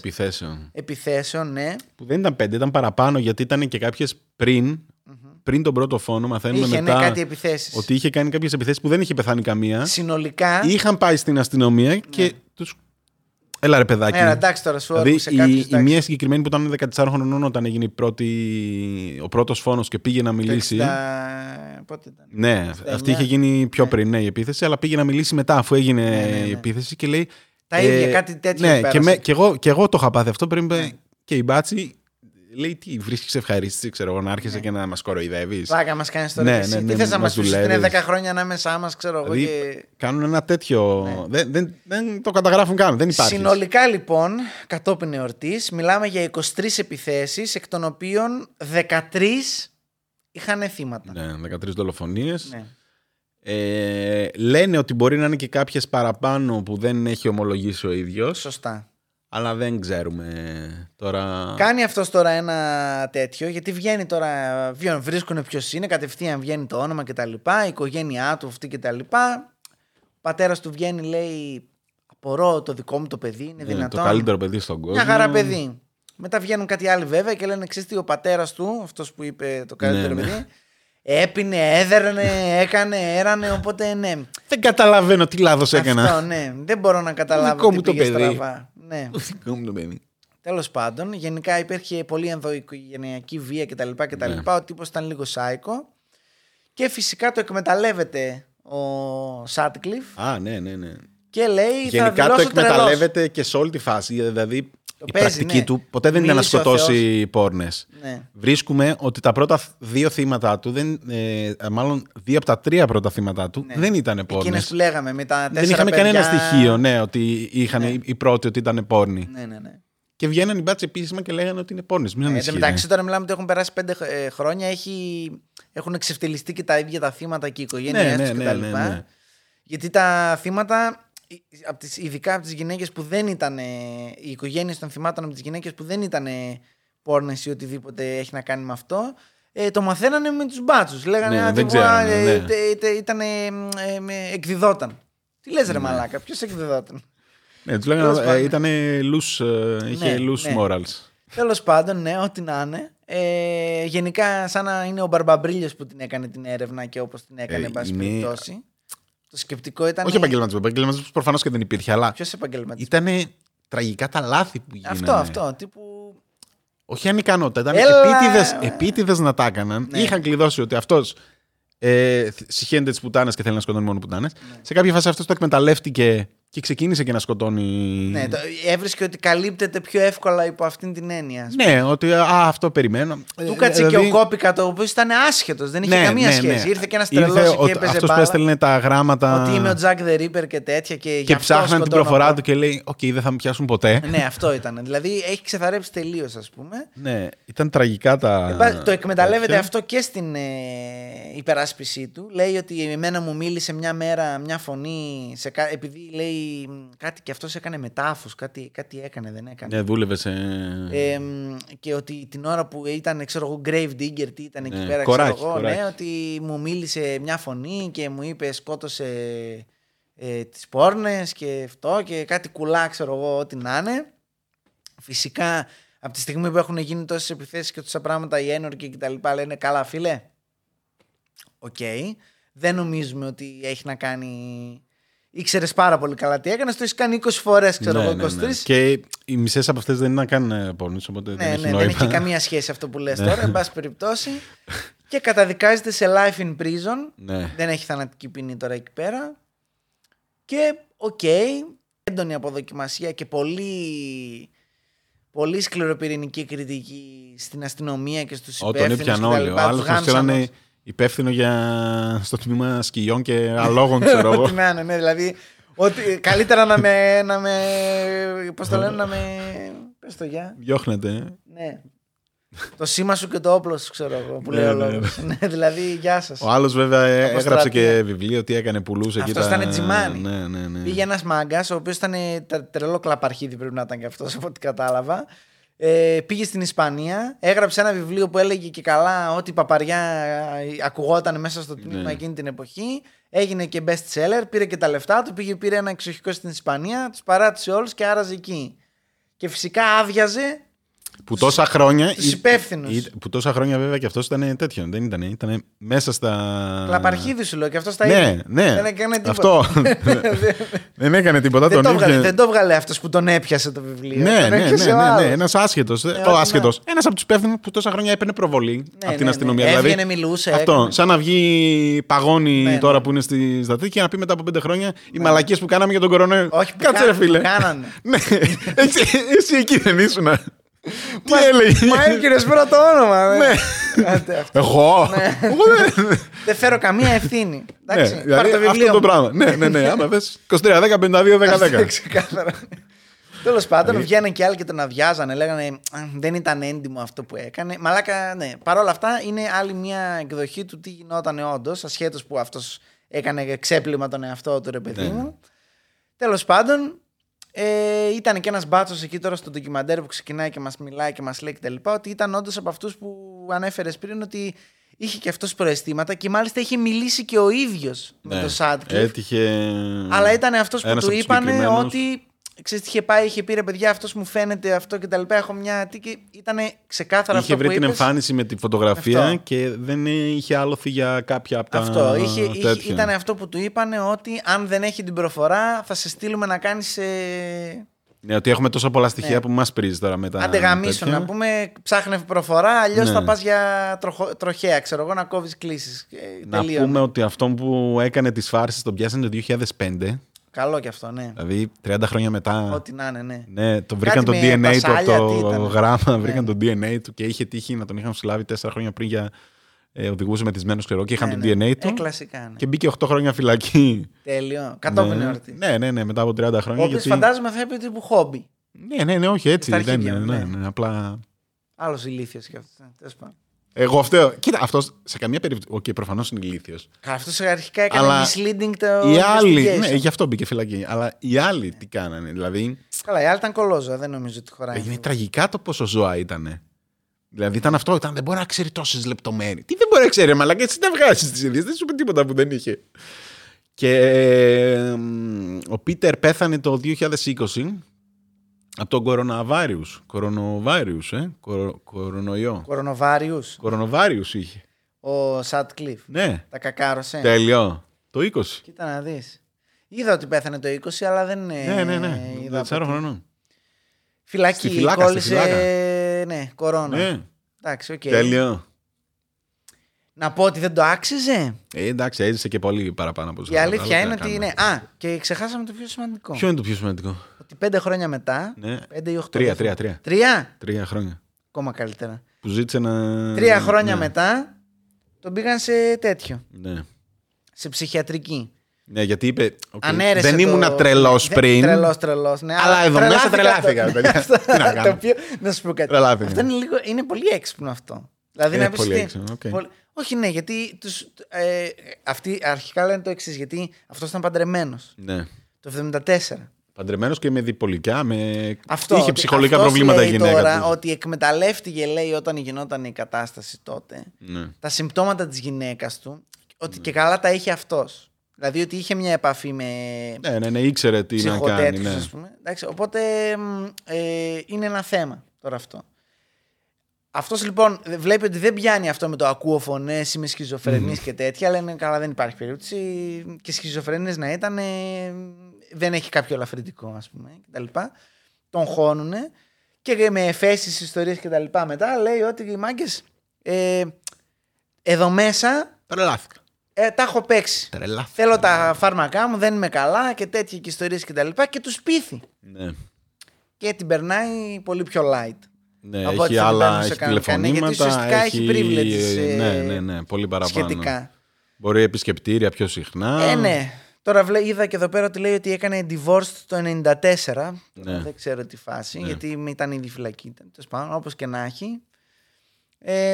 Επιθέσεων, ναι. Που δεν ήταν 5, ήταν παραπάνω γιατί ήταν και κάποιες πριν. Πριν τον πρώτο φόνο, μαθαίνουμε είχε, μετά ναι, κάτι επιθέσεις. Ότι είχε κάνει κάποιες επιθέσεις που δεν είχε πεθάνει καμία. Συνολικά. Είχαν πάει στην αστυνομία και ναι. τους. Έλα ρε παιδάκι. Έλα, εντάξει, τώρα σου δηλαδή, η μία συγκεκριμένη που ήταν 14 χρονών όταν έγινε ο πρώτος φόνος και πήγε να μιλήσει. Πότε ήταν. Ναι, 69. Αυτή είχε γίνει πιο πριν ναι, η επίθεση, αλλά πήγε να μιλήσει μετά αφού έγινε η επίθεση και λέει. Τα ίδια, κάτι τέτοιο. Ναι, και εγώ το είχα πάθει αυτό πριν. Και η μπάτση λέει: Τι βρίσκεις ευχαρίστηση, ξέρω εγώ, να άρχισε και να μας κοροϊδεύεις. Πλάκα μας κάνεις τώρα. Τι θες να μας πεις, είναι 10 χρόνια ανάμεσά μας, ξέρω εγώ. Δηλαδή, κάνουν ένα τέτοιο. Ναι. Δεν το καταγράφουν καν, δεν υπάρχει. Συνολικά λοιπόν, κατόπιν εορτής, μιλάμε για 23 επιθέσεις, εκ των οποίων 13 είχαν θύματα. Ναι, 13 δολοφονίες. Ναι. Λένε ότι μπορεί να είναι και κάποιες παραπάνω που δεν έχει ομολογήσει ο ίδιος. Σωστά. Αλλά δεν ξέρουμε τώρα. Κάνει αυτός τώρα ένα τέτοιο, γιατί βγαίνει τώρα. Βρίσκουν ποιος είναι, κατευθείαν βγαίνει το όνομα κτλ. Η οικογένειά του αυτή κτλ. Ο πατέρας του βγαίνει, λέει: Απορώ, το δικό μου το παιδί, είναι δυνατόν. Το καλύτερο παιδί στον κόσμο. Μια χαρά παιδί. Μετά βγαίνουν κάτι άλλοι βέβαια και λένε: Ξέρεις τι, ο πατέρας του, αυτός που είπε το καλύτερο παιδί. Ναι. Έπινε, έδερνε, έκανε, έρανε. Οπότε ναι. Δεν καταλαβαίνω τι λάθος έκανα. Αυτό, ναι. Δεν μπορώ να καταλάβω τι πήγε στραβά. Ναι. Τέλος πάντων, γενικά υπήρχε πολύ ενδοοικογενειακή βία κτλ. Ναι. Ο τύπος ήταν λίγο σάικο. Και φυσικά το εκμεταλλεύεται ο Σάτκλιφ. Α, ναι. Και λέει. Γενικά το εκμεταλλεύεται τρελός. Και σε όλη τη φάση. Δηλαδή το η πρακτική ναι. του ποτέ δεν ήταν να σκοτώσει πόρνες. Ναι. Βρίσκουμε ότι τα πρώτα 2 θύματα του, μάλλον 2 από τα 3 πρώτα θύματα του, ναι. δεν ήταν πόρνες. Εκείνες που λέγαμε με τα 4 δεν είχαμε παιδιά... κανένα στοιχείο ναι, ότι είχαν ναι. οι πρώτοι ότι ήταν πόρνοι. Ναι. Και βγαίναν οι μπάτσε επίσημα και λέγανε ότι είναι πόρνες. Εντάξει, τώρα μιλάμε ότι έχουν περάσει 5 χρόνια, έχουν εξευτελιστεί και τα ίδια τα θύματα και οι οικογένειές τους κτλ. Γιατί τα θύματα. Ειδικά από τις γυναίκες που δεν ήταν. Οι οικογένειες των θυμάτων από τις γυναίκες που δεν ήταν πόρνες ή οτιδήποτε έχει να κάνει με αυτό. Το μαθαίνανε με τους μπάτσους. Λέγανε ναι, τίποτα. Εκδιδόταν. Τι λες ρε μαλάκα, ποιος εκδιδόταν. Ναι, τους λέγανε. Ήτανε loose. Είχε loose morals. Τέλος πάντων, ναι, ό,τι να είναι. Γενικά, σαν να είναι ο Μπαρμπαμπρίλιος που την έκανε την έρευνα και όπως την έκανε, εν πάση περιπτώσει. Το σκεπτικό ήταν. Όχι επαγγελματισμό που προφανώς και δεν υπήρχε, αλλά. Ποιος επαγγελματισμός. Ήτανε τραγικά τα λάθη που γίνανε. Αυτό. Τύπου. Όχι ανικανότητα. Ήταν επίτηδες να τα έκαναν. Ναι. Είχαν κλειδώσει ότι αυτός συχαίνεται τις πουτάνες και θέλει να σκοτώνει μόνο πουτάνες. Ναι. Σε κάποια φάση αυτός το εκμεταλλεύτηκε και ξεκίνησε και να σκοτώνει. Ναι, έβρισκε ότι καλύπτεται πιο εύκολα υπό αυτήν την έννοια. Ναι, ότι αυτό περιμένω. Του κάτσε δηλαδή... και ο κόπικατο, ο οποίος ήταν άσχετος, δεν είχε καμία σχέση. Ήρθε και ένας τρελός και έπαιζε. Αυτός που έστελνε τα γράμματα. Ότι είμαι ο Jack the Ripper και τέτοια. Και ψάχναν την προφορά του και λέει: Οκ, δεν θα με πιάσουν ποτέ. Ναι, αυτό ήταν. Δηλαδή έχει ξεθαρρέψει τελείως, ας πούμε. Ναι, ήταν τραγικά τα. Το εκμεταλλεύεται αυτό και στην υπεράσπιση του. Λέει ότι εμένα μου μίλησε μια μέρα μια φωνή επειδή. Λέει κάτι και αυτός έκανε μετάφος, κάτι έκανε, δεν έκανε. Ναι, δούλευε σε... και ότι την ώρα που ήταν, ξέρω εγώ, grave digger, τι ήταν εκεί πέρα, κοράκι, ξέρω εγώ, ναι, ότι μου μίλησε μια φωνή και μου είπε σκότωσε τις πόρνες και αυτό και κάτι κουλά, ξέρω εγώ, ό,τι να είναι. Φυσικά, από τη στιγμή που έχουν γίνει τόσες επιθέσεις και τόσα πράγματα, οι ένορκοι κτλ. Λένε, καλά φίλε, οκ. Δεν νομίζουμε ότι έχει να κάνει... ήξερες πάρα πολύ καλά τι έκανες, το έχεις κάνει 20 φορές, ξέρω εγώ, 23. Και οι μισές από αυτές δεν είναι καν πόρνες, οπότε δεν έχει νόημα. Δεν έχει καμία σχέση αυτό που λες τώρα, εν πάση περιπτώσει. Και καταδικάζεται σε life in prison. Ναι. Δεν έχει θανατική ποινή τώρα εκεί πέρα. Και οκ, έντονη αποδοκιμασία και πολύ σκληροπυρηνική κριτική στην αστυνομία και στους υπεύθυνους. Τον έπιαν όλοι. Ο άλλος τον στέλνανε υπεύθυνο στο τμήμα σκυλιών και αλόγων, ξέρω εγώ. Ναι, δηλαδή. Καλύτερα να με. Πώς το λένε, να με. Πες το γεια. Διώχνετε. Ναι. Το σήμα σου και το όπλο σου, ξέρω εγώ, που λέει ο λόγος. Ναι, δηλαδή, γεια σας. Ο άλλος βέβαια έγραψε και βιβλίο, τι έκανε, πουλούσε. Αυτός ήταν τσιμάνι. Ναι. Πήγε ένας μάγκας, ο οποίος ήταν τρελό κλαπαρχίδι, πρέπει να ήταν και αυτός, από ό,τι κατάλαβα. Πήγε στην Ισπανία, έγραψε ένα βιβλίο που έλεγε και καλά ότι η παπαριά ακουγόταν μέσα στο τμήμα εκείνη την εποχή. Έγινε και best seller, πήρε και τα λεφτά του, πήρε ένα εξοχικό στην Ισπανία, τους παράτησε όλους και άραζε εκεί. Και φυσικά άδειαζε. Που τόσα χρόνια. Τους υπεύθυνους. Που τόσα χρόνια βέβαια και αυτός ήταν τέτοιο. Δεν ήταν μέσα στα. Κλαπαρχίδι σου λέω και αυτός τα είπε. Ναι. Δεν έκανε τίποτα. Αυτό. Δεν έκανε τίποτα. Δεν το βγάλε αυτός που τον έπιασε το βιβλίο. Ναι. Ένας άσχετος. Ένας από τους υπεύθυνους που τόσα χρόνια έπαιρνε προβολή από την αστυνομία. Έβγαινε, μιλούσε. Αυτό. Σαν να βγει παγόνι τώρα που είναι στη Στατή και να πει μετά από 5 χρόνια οι μαλακίες που κάναμε για τον κορονοϊό. Όχι, κάτσε ρε φίλε. Εσύ εκεί δεν ήσουν. Τι έλεγε. Μα έγκυρες πέρα το όνομα. Ναι. Εγώ. Δεν φέρω καμία ευθύνη. Εντάξει. Αυτό το πράγμα. Ναι. Άμα θες 23-10-52-10-10. Ξεκάθαρα. Τέλος πάντων, βγαίνανε και άλλοι και τον αδειάζανε. Λέγανε δεν ήταν έντιμο αυτό που έκανε. Μαλάκα, ναι. Παρ' όλα αυτά είναι άλλη μια εκδοχή του τι γινόταν όντως. Ασχέτως που αυτός έκανε ξέπλυμα τον εαυτό του, ρε παιδί μου. Τέλος πάντων. Ήταν και ένας μπάτσος εκεί τώρα στο ντοκιμαντέρ που ξεκινάει και μας μιλάει και μας λέει κτλ. Ότι ήταν όντως από αυτούς που ανέφερες πριν, ότι είχε και αυτός προαισθήματα και μάλιστα είχε μιλήσει και ο ίδιος με τον Sutcliffe. Έτυχε. Αλλά ήταν αυτός που του είπανε ότι ξέρεις τι είχε πάει, είχε πει ρε παιδιά, αυτός μου φαίνεται αυτό κτλ. Έχω μια. Και ήταν ξεκάθαρα είχε αυτό. Είχε βρει που την εμφάνιση με τη φωτογραφία αυτό. Και δεν είχε άλοθη για κάποια από τα. Αυτό. Ήταν αυτό που του είπανε ότι αν δεν έχει την προφορά θα σε στείλουμε να κάνεις. Ναι, ότι έχουμε τόσα πολλά στοιχεία που μας πρίζει τώρα μετά. Άντε γαμίσου να πούμε, ψάχνε προφορά, αλλιώς θα πας για τροχέα, ξέρω εγώ, να κόβεις κλήσεις. Να πούμε ότι αυτόν που έκανε τις φάρσες τον πιάσανε το 2005. Καλό και αυτό, ναι. Δηλαδή 30 χρόνια μετά. Ό,τι να είναι, ναι. Ναι, το βρήκαν το DNA του από το γράμμα, βρήκαν το DNA του και είχε τύχει να τον είχαν συλλάβει 4 χρόνια πριν για οδηγούσε μεθυσμένο σκληρό και είχαν το DNA του. Κλασικά, ναι. Και μπήκε 8 χρόνια φυλακή. Τέλειο. Κατόπιν εορτή. Ναι, μετά από 30 χρόνια. Όποιος φαντάζομαι θα είπε τύπου χόμπι. Ναι, όχι έτσι. Ναι, απλά. Άλλος ηλίθιος κι αυτό. Εγώ φταίω. Κοίτα, αυτός σε καμία περίπτωση. Οκ, προφανώς είναι ηλίθιος. Αυτός αρχικά έκανε misleading το. Οι άλλοι. Ναι, γι' αυτό μπήκε φυλακή. Αλλά οι άλλοι τι κάνανε, δηλαδή. Καλά, οι άλλοι ήταν κολόζωα, δεν νομίζω ότι χωράει. Είναι τραγικά το πόσο ζώα ήταν. Δηλαδή ήταν αυτό, ήταν δεν μπορεί να ξέρει τόσες λεπτομέρειες. Τι δεν μπορεί να ξέρει, μαλάκα, έτσι να βγάζει τις ειδήσεις. Δεν σου είπε τίποτα που δεν είχε. Και ο Πίτερ πέθανε το 2020. Από τον κορονοβάριους είχε. Ο Sutcliffe. Ναι. Τα κακάρωσε. Τέλειο. Το 20. Κοίτα να δεις. Είδα ότι πέθανε το 20, αλλά δεν. Ναι. 24 χρονών. Φυλακή. Κόλλησε. Ναι, κορώνα. Ναι. Εντάξει, οκ. Τέλειο. Να πω ότι δεν το άξιζε. Εντάξει, έζησε και πολύ παραπάνω από τους. Η αλήθεια είναι ότι. Α, και ξεχάσαμε το πιο σημαντικό. Ποιο είναι το πιο σημαντικό? 5 χρόνια μετά, 5 ή 8. 3 χρόνια. Ακόμα καλύτερα. Που ζήτησε να. 3 χρόνια μετά τον πήγαν σε τέτοιο. Ναι. Σε ψυχιατρική. Ναι, γιατί είπε. Okay, δεν ήμουν τρελός πριν. Τρελός, ναι. Αλλά εδώ μέσα τρελάθηκα. Να σου πω κάτι. Αυτό είναι πολύ έξυπνο αυτό. Δηλαδή να πει. Όχι, ναι, γιατί αυτοί αρχικά λένε το εξής. Γιατί αυτό ήταν παντρεμένος. Το 1974. Παντρεμένος και με διπολικά, είχε ψυχολογικά προβλήματα η γυναίκα τώρα, του. Ότι εκμεταλλεύτηκε, λέει, όταν γινόταν η κατάσταση τότε, τα συμπτώματα της γυναίκας του, ότι και καλά τα είχε αυτός. Δηλαδή ότι είχε μια επαφή με ήξερε τι να κάνει. Ας πούμε. Εντάξει, οπότε είναι ένα θέμα τώρα αυτό. Αυτός λοιπόν βλέπει ότι δεν πιάνει αυτό με το ακούω φωνές ή με σχιζοφρενείς και τέτοια, αλλά είναι καλά, δεν υπάρχει περίπτωση. Και σχιζοφρενείς να ήταν, δεν έχει κάποιο ελαφρυντικό, ας πούμε, κτλ. Τον χώνουνε και με εφέσεις, ιστορίες κτλ. Μετά λέει ότι οι μάγκες εδώ μέσα. Τρελάθηκα. Τα έχω παίξει. Τρελάθηκα. Θέλω τα φάρμακά μου, δεν είμαι καλά και τέτοια και ιστορίες κτλ. Και τους πείθει. Ναι. Και την περνάει πολύ πιο light. Ναι, από έχει άλλα, έχει τηλεφωνήματα, γιατί ουσιαστικά έχει privileges, ναι, πολύ παραπάνω σχετικά. Μπορεί επισκεπτήρια πιο συχνά. Ναι. Τώρα είδα και εδώ πέρα ότι λέει ότι έκανε divorce το 1994. Ναι. Δεν ξέρω τη φάση, γιατί ήταν ήδη φυλακή. Όπως και να έχει.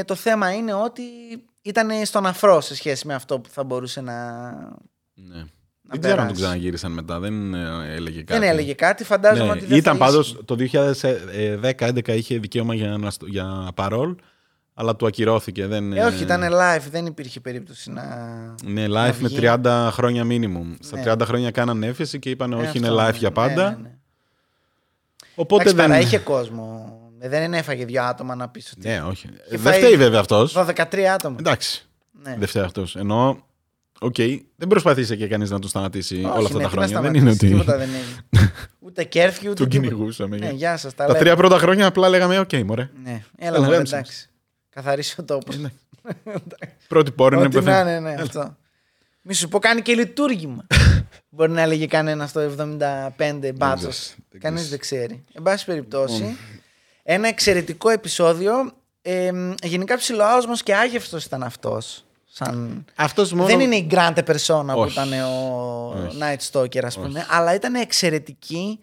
Το θέμα είναι ότι ήταν στον αφρό σε σχέση με αυτό που θα μπορούσε να... Ναι. Δεν ξέρω αν τον ξαναγύρισαν μετά, δεν έλεγε κάτι. Δεν έλεγε κάτι, φαντάζομαι ότι δεν ήταν πάντως το 2010-11 είχε δικαίωμα για παρόλ, αλλά του ακυρώθηκε. Δεν... όχι, ήταν live, δεν υπήρχε περίπτωση να. Ναι, live με 30 χρόνια minimum. Στα 30 χρόνια κάναν έφεση και είπαν όχι, είναι live για πάντα. Ναι. Οπότε εντάξει, δεν. Αλλά είχε κόσμο. Δεν έφαγε δύο άτομα να πεις ότι. Ναι, όχι. Δεν φταίει βέβαια αυτός. 13 άτομα. Εντάξει. Ναι. Δεν φταίει αυτός. Ενώ. Okay. Δεν προσπαθήσε και κανείς να του σταματήσει όλα αυτά τα χρόνια. Δεν είναι ότι. Τίποτα δεν είναι. Ούτε κέρφι, ούτε. Του κυνηγούσαμε. Ναι, γεια σας, τα τρία πρώτα χρόνια απλά λέγαμε: οκ, μωρέ. Ναι, έλα, εντάξει. Καθαρίσω το όπως. Πρώτη πόρη είναι που έφυγε. Ναι, αυτό. Μη σου πω, κάνει και λειτουργήμα. Μπορεί να έλεγε κανένα το 75 μπάτσος. Κανείς δεν ξέρει. Εν πάση περιπτώσει, ένα εξαιρετικό επεισόδιο. Γενικά ψιλοάωσμος και άγευστος ήταν αυτός. Αυτός μόνο... Δεν είναι η grande persona που ήταν ο Night Stalker, ας πούμε. Όχι. Αλλά ήταν εξαιρετική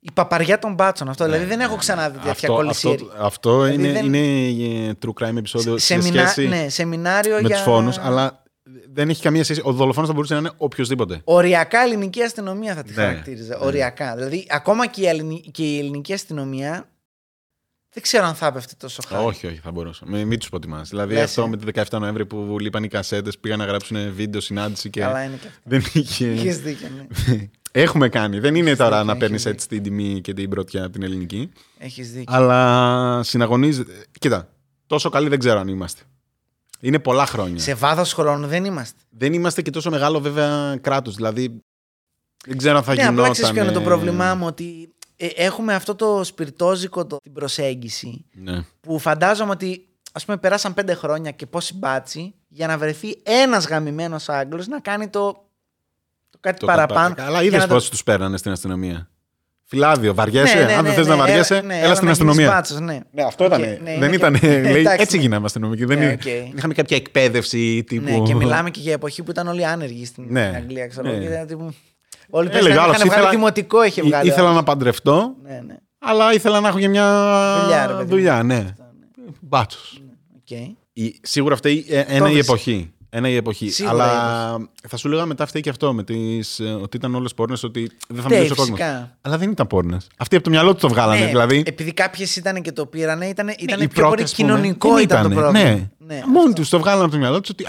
η παπαριά των μπάτσων. Αυτό. Δηλαδή δεν έχω ξαναδεί τέτοια κολυσίρη. Αυτό δηλαδή είναι true crime επεισόδιο σχέση σεμινάριο με τους φόνους. Αλλά δεν έχει καμία σχέση. Ο δολοφόνος θα μπορούσε να είναι οποιοδήποτε. Οριακά ελληνική αστυνομία θα τη χαρακτήριζε. Οριακά. Δηλαδή ακόμα και η ελληνική αστυνομία. Δεν ξέρω αν θα έπεφτε τόσο χάρη. Όχι, θα μπορούσα. Μην τους προτιμάς. Δηλαδή αυτό με τη 17 Νοέμβρη που λείπαν οι κασέτες, πήγαν να γράψουν βίντεο συνάντηση και. Καλά είναι και αυτό. Δεν είχε. Έχεις δίκιο, ναι. Έχουμε κάνει. Δεν είναι τώρα να παίρνεις έτσι την τιμή και την πρωτιά την ελληνική. Έχεις δίκιο. Αλλά συναγωνίζεται. Κοίτα, τόσο καλή δεν ξέρω αν είμαστε. Είναι πολλά χρόνια. Σε βάθος χρόνου δεν είμαστε. Δεν είμαστε και τόσο μεγάλο βέβαια κράτος. Δηλαδή δεν ξέρω αν θα γινόταν. Απλά ξέρεις ποιο είναι το πρόβλημά μου, ότι. Έχουμε αυτό το σπιρτόζικο την προσέγγιση που φαντάζομαι ότι ας πούμε περάσαν 5 χρόνια και πόση μπάτσι για να βρεθεί ένας γαμημένος Άγγλος να κάνει το κάτι το παραπάνω. Αλλά είδες πόσοι τους παίρνανε στην αστυνομία. Φυλάδιο, βαριέσαι. Αν δεν θες να βαριέσαι, έλα στην αστυνομία. Μπάτσος, αυτό ήταν. Δεν ήταν. Έτσι γίναμε αστυνομικοί. Δεν είχαμε κάποια εκπαίδευση. Και μιλάμε και για εποχή που ήταν όλοι άνεργοι στην Αγγλία. Όλοι πες είχαν βγάλει δημοτικό, είχε βγάλει. Ήθελα να παντρευτώ, αλλά ήθελα να έχω και μια δουλειά. Ναι. Μπάτσος. Σίγουρα αυτή είναι η εποχή. Αλλά θα σου λέγα μετά φταίει και αυτό, ότι ήταν όλες πόρνες, ότι δεν θα μιλήσει ο κόσμος. Αλλά δεν ήταν πόρνες. Αυτοί από το μυαλό του το βγάλανε. Επειδή κάποιες ήταν και το πήρανε, ήταν πιο πολύ κοινωνικό το πρόβλημα. Μόνοι τους το βγάλανε από το μυαλό τους ότι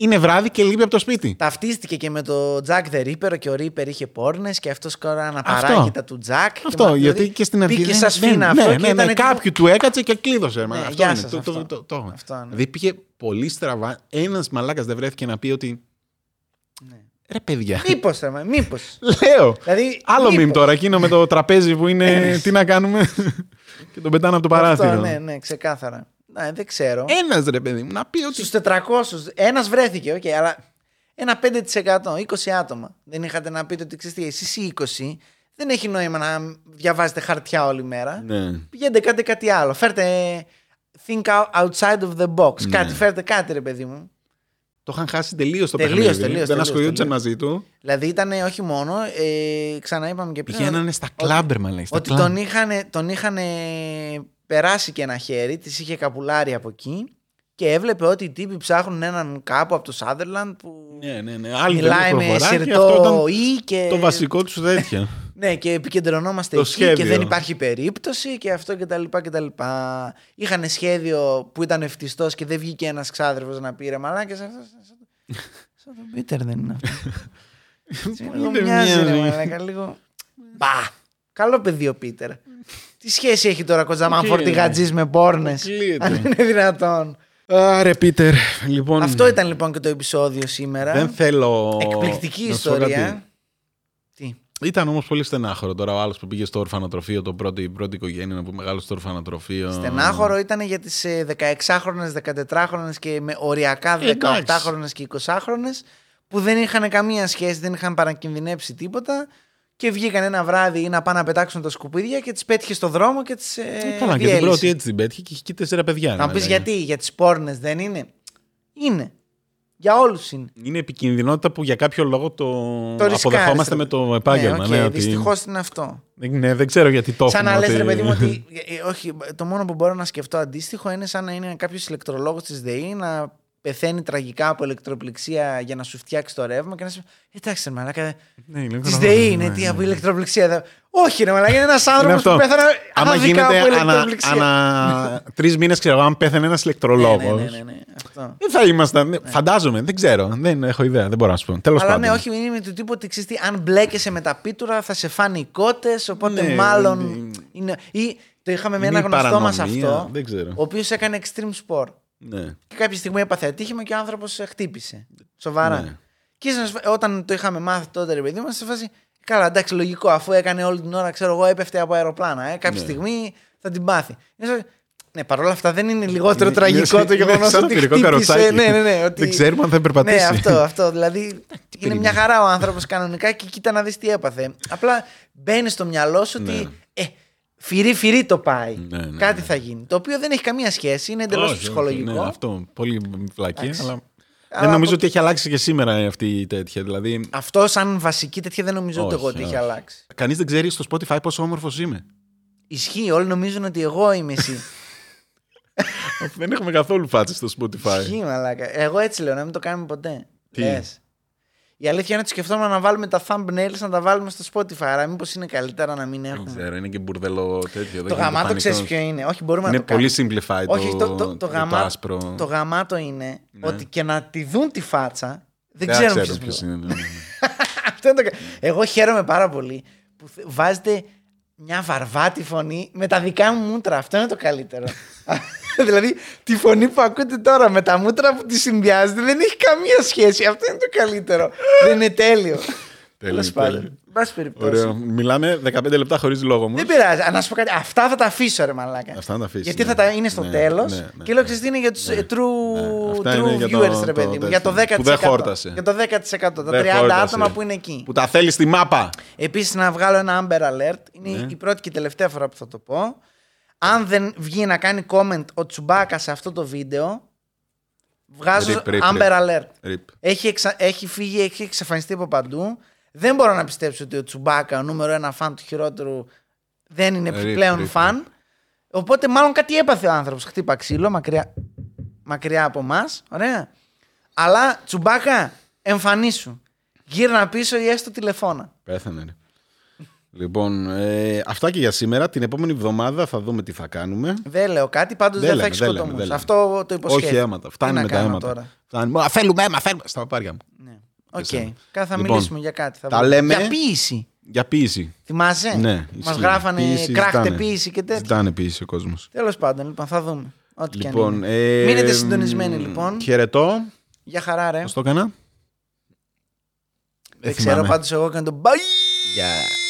είναι βράδυ και λείπει από το σπίτι. Ταυτίστηκε και με το Jack the Ripper και ο Ripper είχε πόρνες και αυτός αναπαράγει τα του Jack. Αυτό, γιατί και στην αρχή. Πήγε σαν σφήνα αυτό. Κάποιου του έκατσε και κλείδωσε. Αυτό είναι. Το δηλαδή πήγε πολύ στραβά. Ένας μαλάκας δεν βρέθηκε να πει ότι. Ρε παιδιά. Μήπως. Λέω. Άλλο μιμ τώρα, εκείνο με το τραπέζι που είναι. Τι να κάνουμε. Και τον πετάνε από το παράθυρο. Ναι, ξεκάθαρα. Δεν ξέρω. Ένας ρε παιδί μου να πει ότι. Στους 400, ένας βρέθηκε, αλλά ένα 5%, 20 άτομα. Δεν είχατε να πείτε ότι ξέρετε, εσείς οι 20, δεν έχει νόημα να διαβάζετε χαρτιά όλη μέρα. Ναι. Πηγαίνετε, κάντε κάτι άλλο. Φέρτε. Think outside of the box. Ναι. Φέρτε κάτι, ρε παιδί μου. Το είχαν χάσει τελείως το παιχνίδι. Δεν ασχολιούνται μαζί του. Δηλαδή ήταν όχι μόνο. Ξαναείπαμε και πριν. Πηγαίνανε στα κλάμπερ, μα λέει. Ότι τον είχαν. Περάσει και ένα χέρι, της είχε καπουλάρει από εκεί και έβλεπε ότι οι τύποι ψάχνουν έναν κάπου από το Sunderland που μιλάει με σιρτό ή και... Το βασικό τους τέτοια. Ναι, και επικεντρωνόμαστε εκεί σχέδιο. Και δεν υπάρχει περίπτωση και αυτό κτλ. Είχανε σχέδιο που ήταν ευτιστός και δεν βγήκε ένας ξάδερφος να πει ρε μαλάκες. Σαν τον Πίτερ δεν είναι αυτό. Λίγο μοιάζει ρε μαλάκα, λίγο... Καλό παιδί ο Πίτερ. Τι σχέση έχει τώρα Κοτζαμάν φορτηγατζής με πόρνες? Αν είναι δυνατόν. Άρε Πίτερ, λοιπόν. Αυτό ήταν λοιπόν και το επεισόδιο σήμερα. Δεν θέλω. Εκπληκτική ιστορία. Τι? Ήταν όμως πολύ στενάχωρο τώρα ο άλλος που πήγε στο ορφανοτροφείο, η πρώτη οικογένεια που μεγάλωσε στο ορφανοτροφείο. Στενάχωρο ήταν για τις 16χρονες, 14χρονες και με οριακά 18χρονες και 20χρονες που δεν είχαν καμία σχέση, δεν είχαν παρακινδυνέψει τίποτα. Και βγήκαν ένα βράδυ ή να πάνε να πετάξουν τα σκουπίδια και τις πέτυχε στο δρόμο και τις διέλυσε. Καλά, και την πρώτη έτσι την πέτυχε και είχε και 4 παιδιά. Να πεις γιατί, για τις πόρνες δεν είναι? Είναι. Για όλους είναι. Είναι επικινδυνότητα που για κάποιο λόγο το αποδεχόμαστε με το επάγγελμα. Ναι, okay, δυστυχώς είναι αυτό. Ναι, δεν ξέρω γιατί το έχουμε. Σαν να λες ρε παιδί μου ότι. Όχι, το μόνο που μπορώ να σκεφτώ αντίστοιχο είναι σαν να είναι κάποιος ηλεκτρολόγος της ΔΕΗ να πεθαίνει τραγικά από ηλεκτροπληξία για να σου φτιάξει το ρεύμα και να σου πει: εντάξει, μαλάκα. Τη ΔΕΗ είναι τι από ηλεκτροπληξία. Όχι, ρε μαλάκα, είναι ένας άνθρωπος που πέθανε. Άμα γίνεται ανά 3 μήνες, ξέρω, αν πέθανε ένας ηλεκτρολόγος. Ναι. Δεν θα ήμασταν. Ναι. Φαντάζομαι, δεν ξέρω. Δεν έχω ιδέα, δεν μπορώ να σου πω. Τέλος πάντων. Αλλά ναι, όχι, είναι του τύπου ότι ξέρεις, αν μπλέκεσαι με τα πίτουρα θα σε φάνε οι κότες, οπότε ναι, μάλλον. Ναι. Ή το είχαμε με ένα γνωστό μας αυτό, ο οποίος έκανε extreme sport. Ναι. Και κάποια στιγμή έπαθε ατύχημα και ο άνθρωπος χτύπησε. Σοβαρά. Ναι. Και όταν το είχαμε μάθει τότε, ρε παιδί μας, σε φάση. Καλά, εντάξει, λογικό, αφού έκανε όλη την ώρα, ξέρω εγώ, έπεφτε από αεροπλάνα. Κάποια στιγμή θα την πάθει. Ναι, παρόλα αυτά δεν είναι λιγότερο τραγικό το γεγονός ότι χτύπησε. Ναι, ότι... Δεν ξέρουμε αν θα περπατήσει. Ναι, αυτό. Δηλαδή είναι μια χαρά ο άνθρωπος κανονικά και κοίτα να δεις τι έπαθε. Απλά μπαίνει στο μυαλό σου ότι. Ναι. Φυρί-φυρί το πάει. Ναι. Κάτι θα γίνει. Το οποίο δεν έχει καμία σχέση, είναι εντελώς ψυχολογικό. Ναι, αυτό. Πολύ βλακή. Αλλά δεν νομίζω ότι έχει αλλάξει και σήμερα αυτή η τέτοια. Δηλαδή... Αυτό, σαν βασική τέτοια, δεν νομίζω ότι εγώ ότι έχει αλλάξει. Κανείς δεν ξέρει στο Spotify πόσο όμορφος είμαι. Ισχύει. Όλοι νομίζουν ότι εγώ είμαι εσύ. Δεν έχουμε καθόλου φάτσε στο Spotify. Ισχύει, μαλάκα. Εγώ έτσι λέω, να μην το κάνουμε ποτέ. Τι. Λες. Η αλήθεια είναι ότι σκεφτόμαστε να βάλουμε τα thumbnails να τα βάλουμε στο Spotify. Άρα, μήπως είναι καλύτερα να μην έχουμε. Δεν ξέρω, είναι και μπουρδελό τέτοιο. Το γαμάτο ξέρεις ποιο είναι. Όχι, μπορούμε να το κάνουμε. Είναι πολύ simplified. Όχι, το άσπρο. Το γαμάτο είναι ότι και να τη δουν τη φάτσα δεν ξέρουν ποιος είναι. Εγώ χαίρομαι πάρα πολύ που βάζετε μια βαρβάτη φωνή με τα δικά μου μούτρα. Αυτό είναι το καλύτερο. Δηλαδή, τη φωνή που ακούτε τώρα με τα μούτρα που τη συνδυάζετε δεν έχει καμία σχέση. Αυτό είναι το καλύτερο. Δεν είναι τέλειο. Τέλος πάντων. Ωραία. Μιλάμε 15 λεπτά χωρίς λόγο μου. Δεν πειράζει. Να σου πω κάτι. Αυτά θα τα αφήσω, ρε μαλάκα. Αυτά θα τα αφήσω. Γιατί θα τα είναι στο τέλος. Και λέω ξέρεις τι είναι για τους true viewers, ρε παιδί μου. Για το 10%. Που δεν χόρτασε. Για το 10%. Τα 30 άτομα που είναι εκεί. Που τα θέλει στη μάπα. Επίσης, να βγάλω ένα Amber Alert. Είναι η πρώτη και τελευταία φορά που θα το πω. Αν δεν βγει να κάνει comment ο Τσουμπάκα σε αυτό το βίντεο, βγάζω Amber Alert. Έχει φύγει, έχει εξαφανιστεί από παντού. Δεν μπορώ να πιστέψω ότι ο Τσουμπάκα, ο νούμερο 1 φαν του χειρότερου, δεν είναι πλέον φαν. Οπότε μάλλον κάτι έπαθε ο άνθρωπος. Χτύπα ξύλο, μακριά από εμάς. Ωραία. Αλλά Τσουμπάκα, εμφανίσου. Γύρνα πίσω ή έστω τηλεφώνα. Πέθανε, ρε. Λοιπόν, αυτά και για σήμερα. Την επόμενη εβδομάδα θα δούμε τι θα κάνουμε. Δεν λέω κάτι, πάντως δεν θα έχει σκοτωμούς. Αυτό το υποσχέθηκα. Όχι αίματα. Φτάνει με τα αίματα. Θέλουμε αίμα, θέλουμε. Στα παπάρια μου. Ναι. Okay. Θα μιλήσουμε για κάτι. Θα λέμε... Για ποίηση. Για ποίηση. Θυμάσαι? Ναι, μας γράφανε κράχτε ποίηση και τέτοια. Ζητάνε ποίηση ο κόσμος. Τέλος πάντων, λοιπόν, θα δούμε. Ό,τι λοιπόν, και αν είναι. Μείνετε συντονισμένοι, λοιπόν. Χαιρετώ. Για χαρά, ρε. Πώς το έκανα? Δεν ξέρω, πάντως εγώ κάνω το.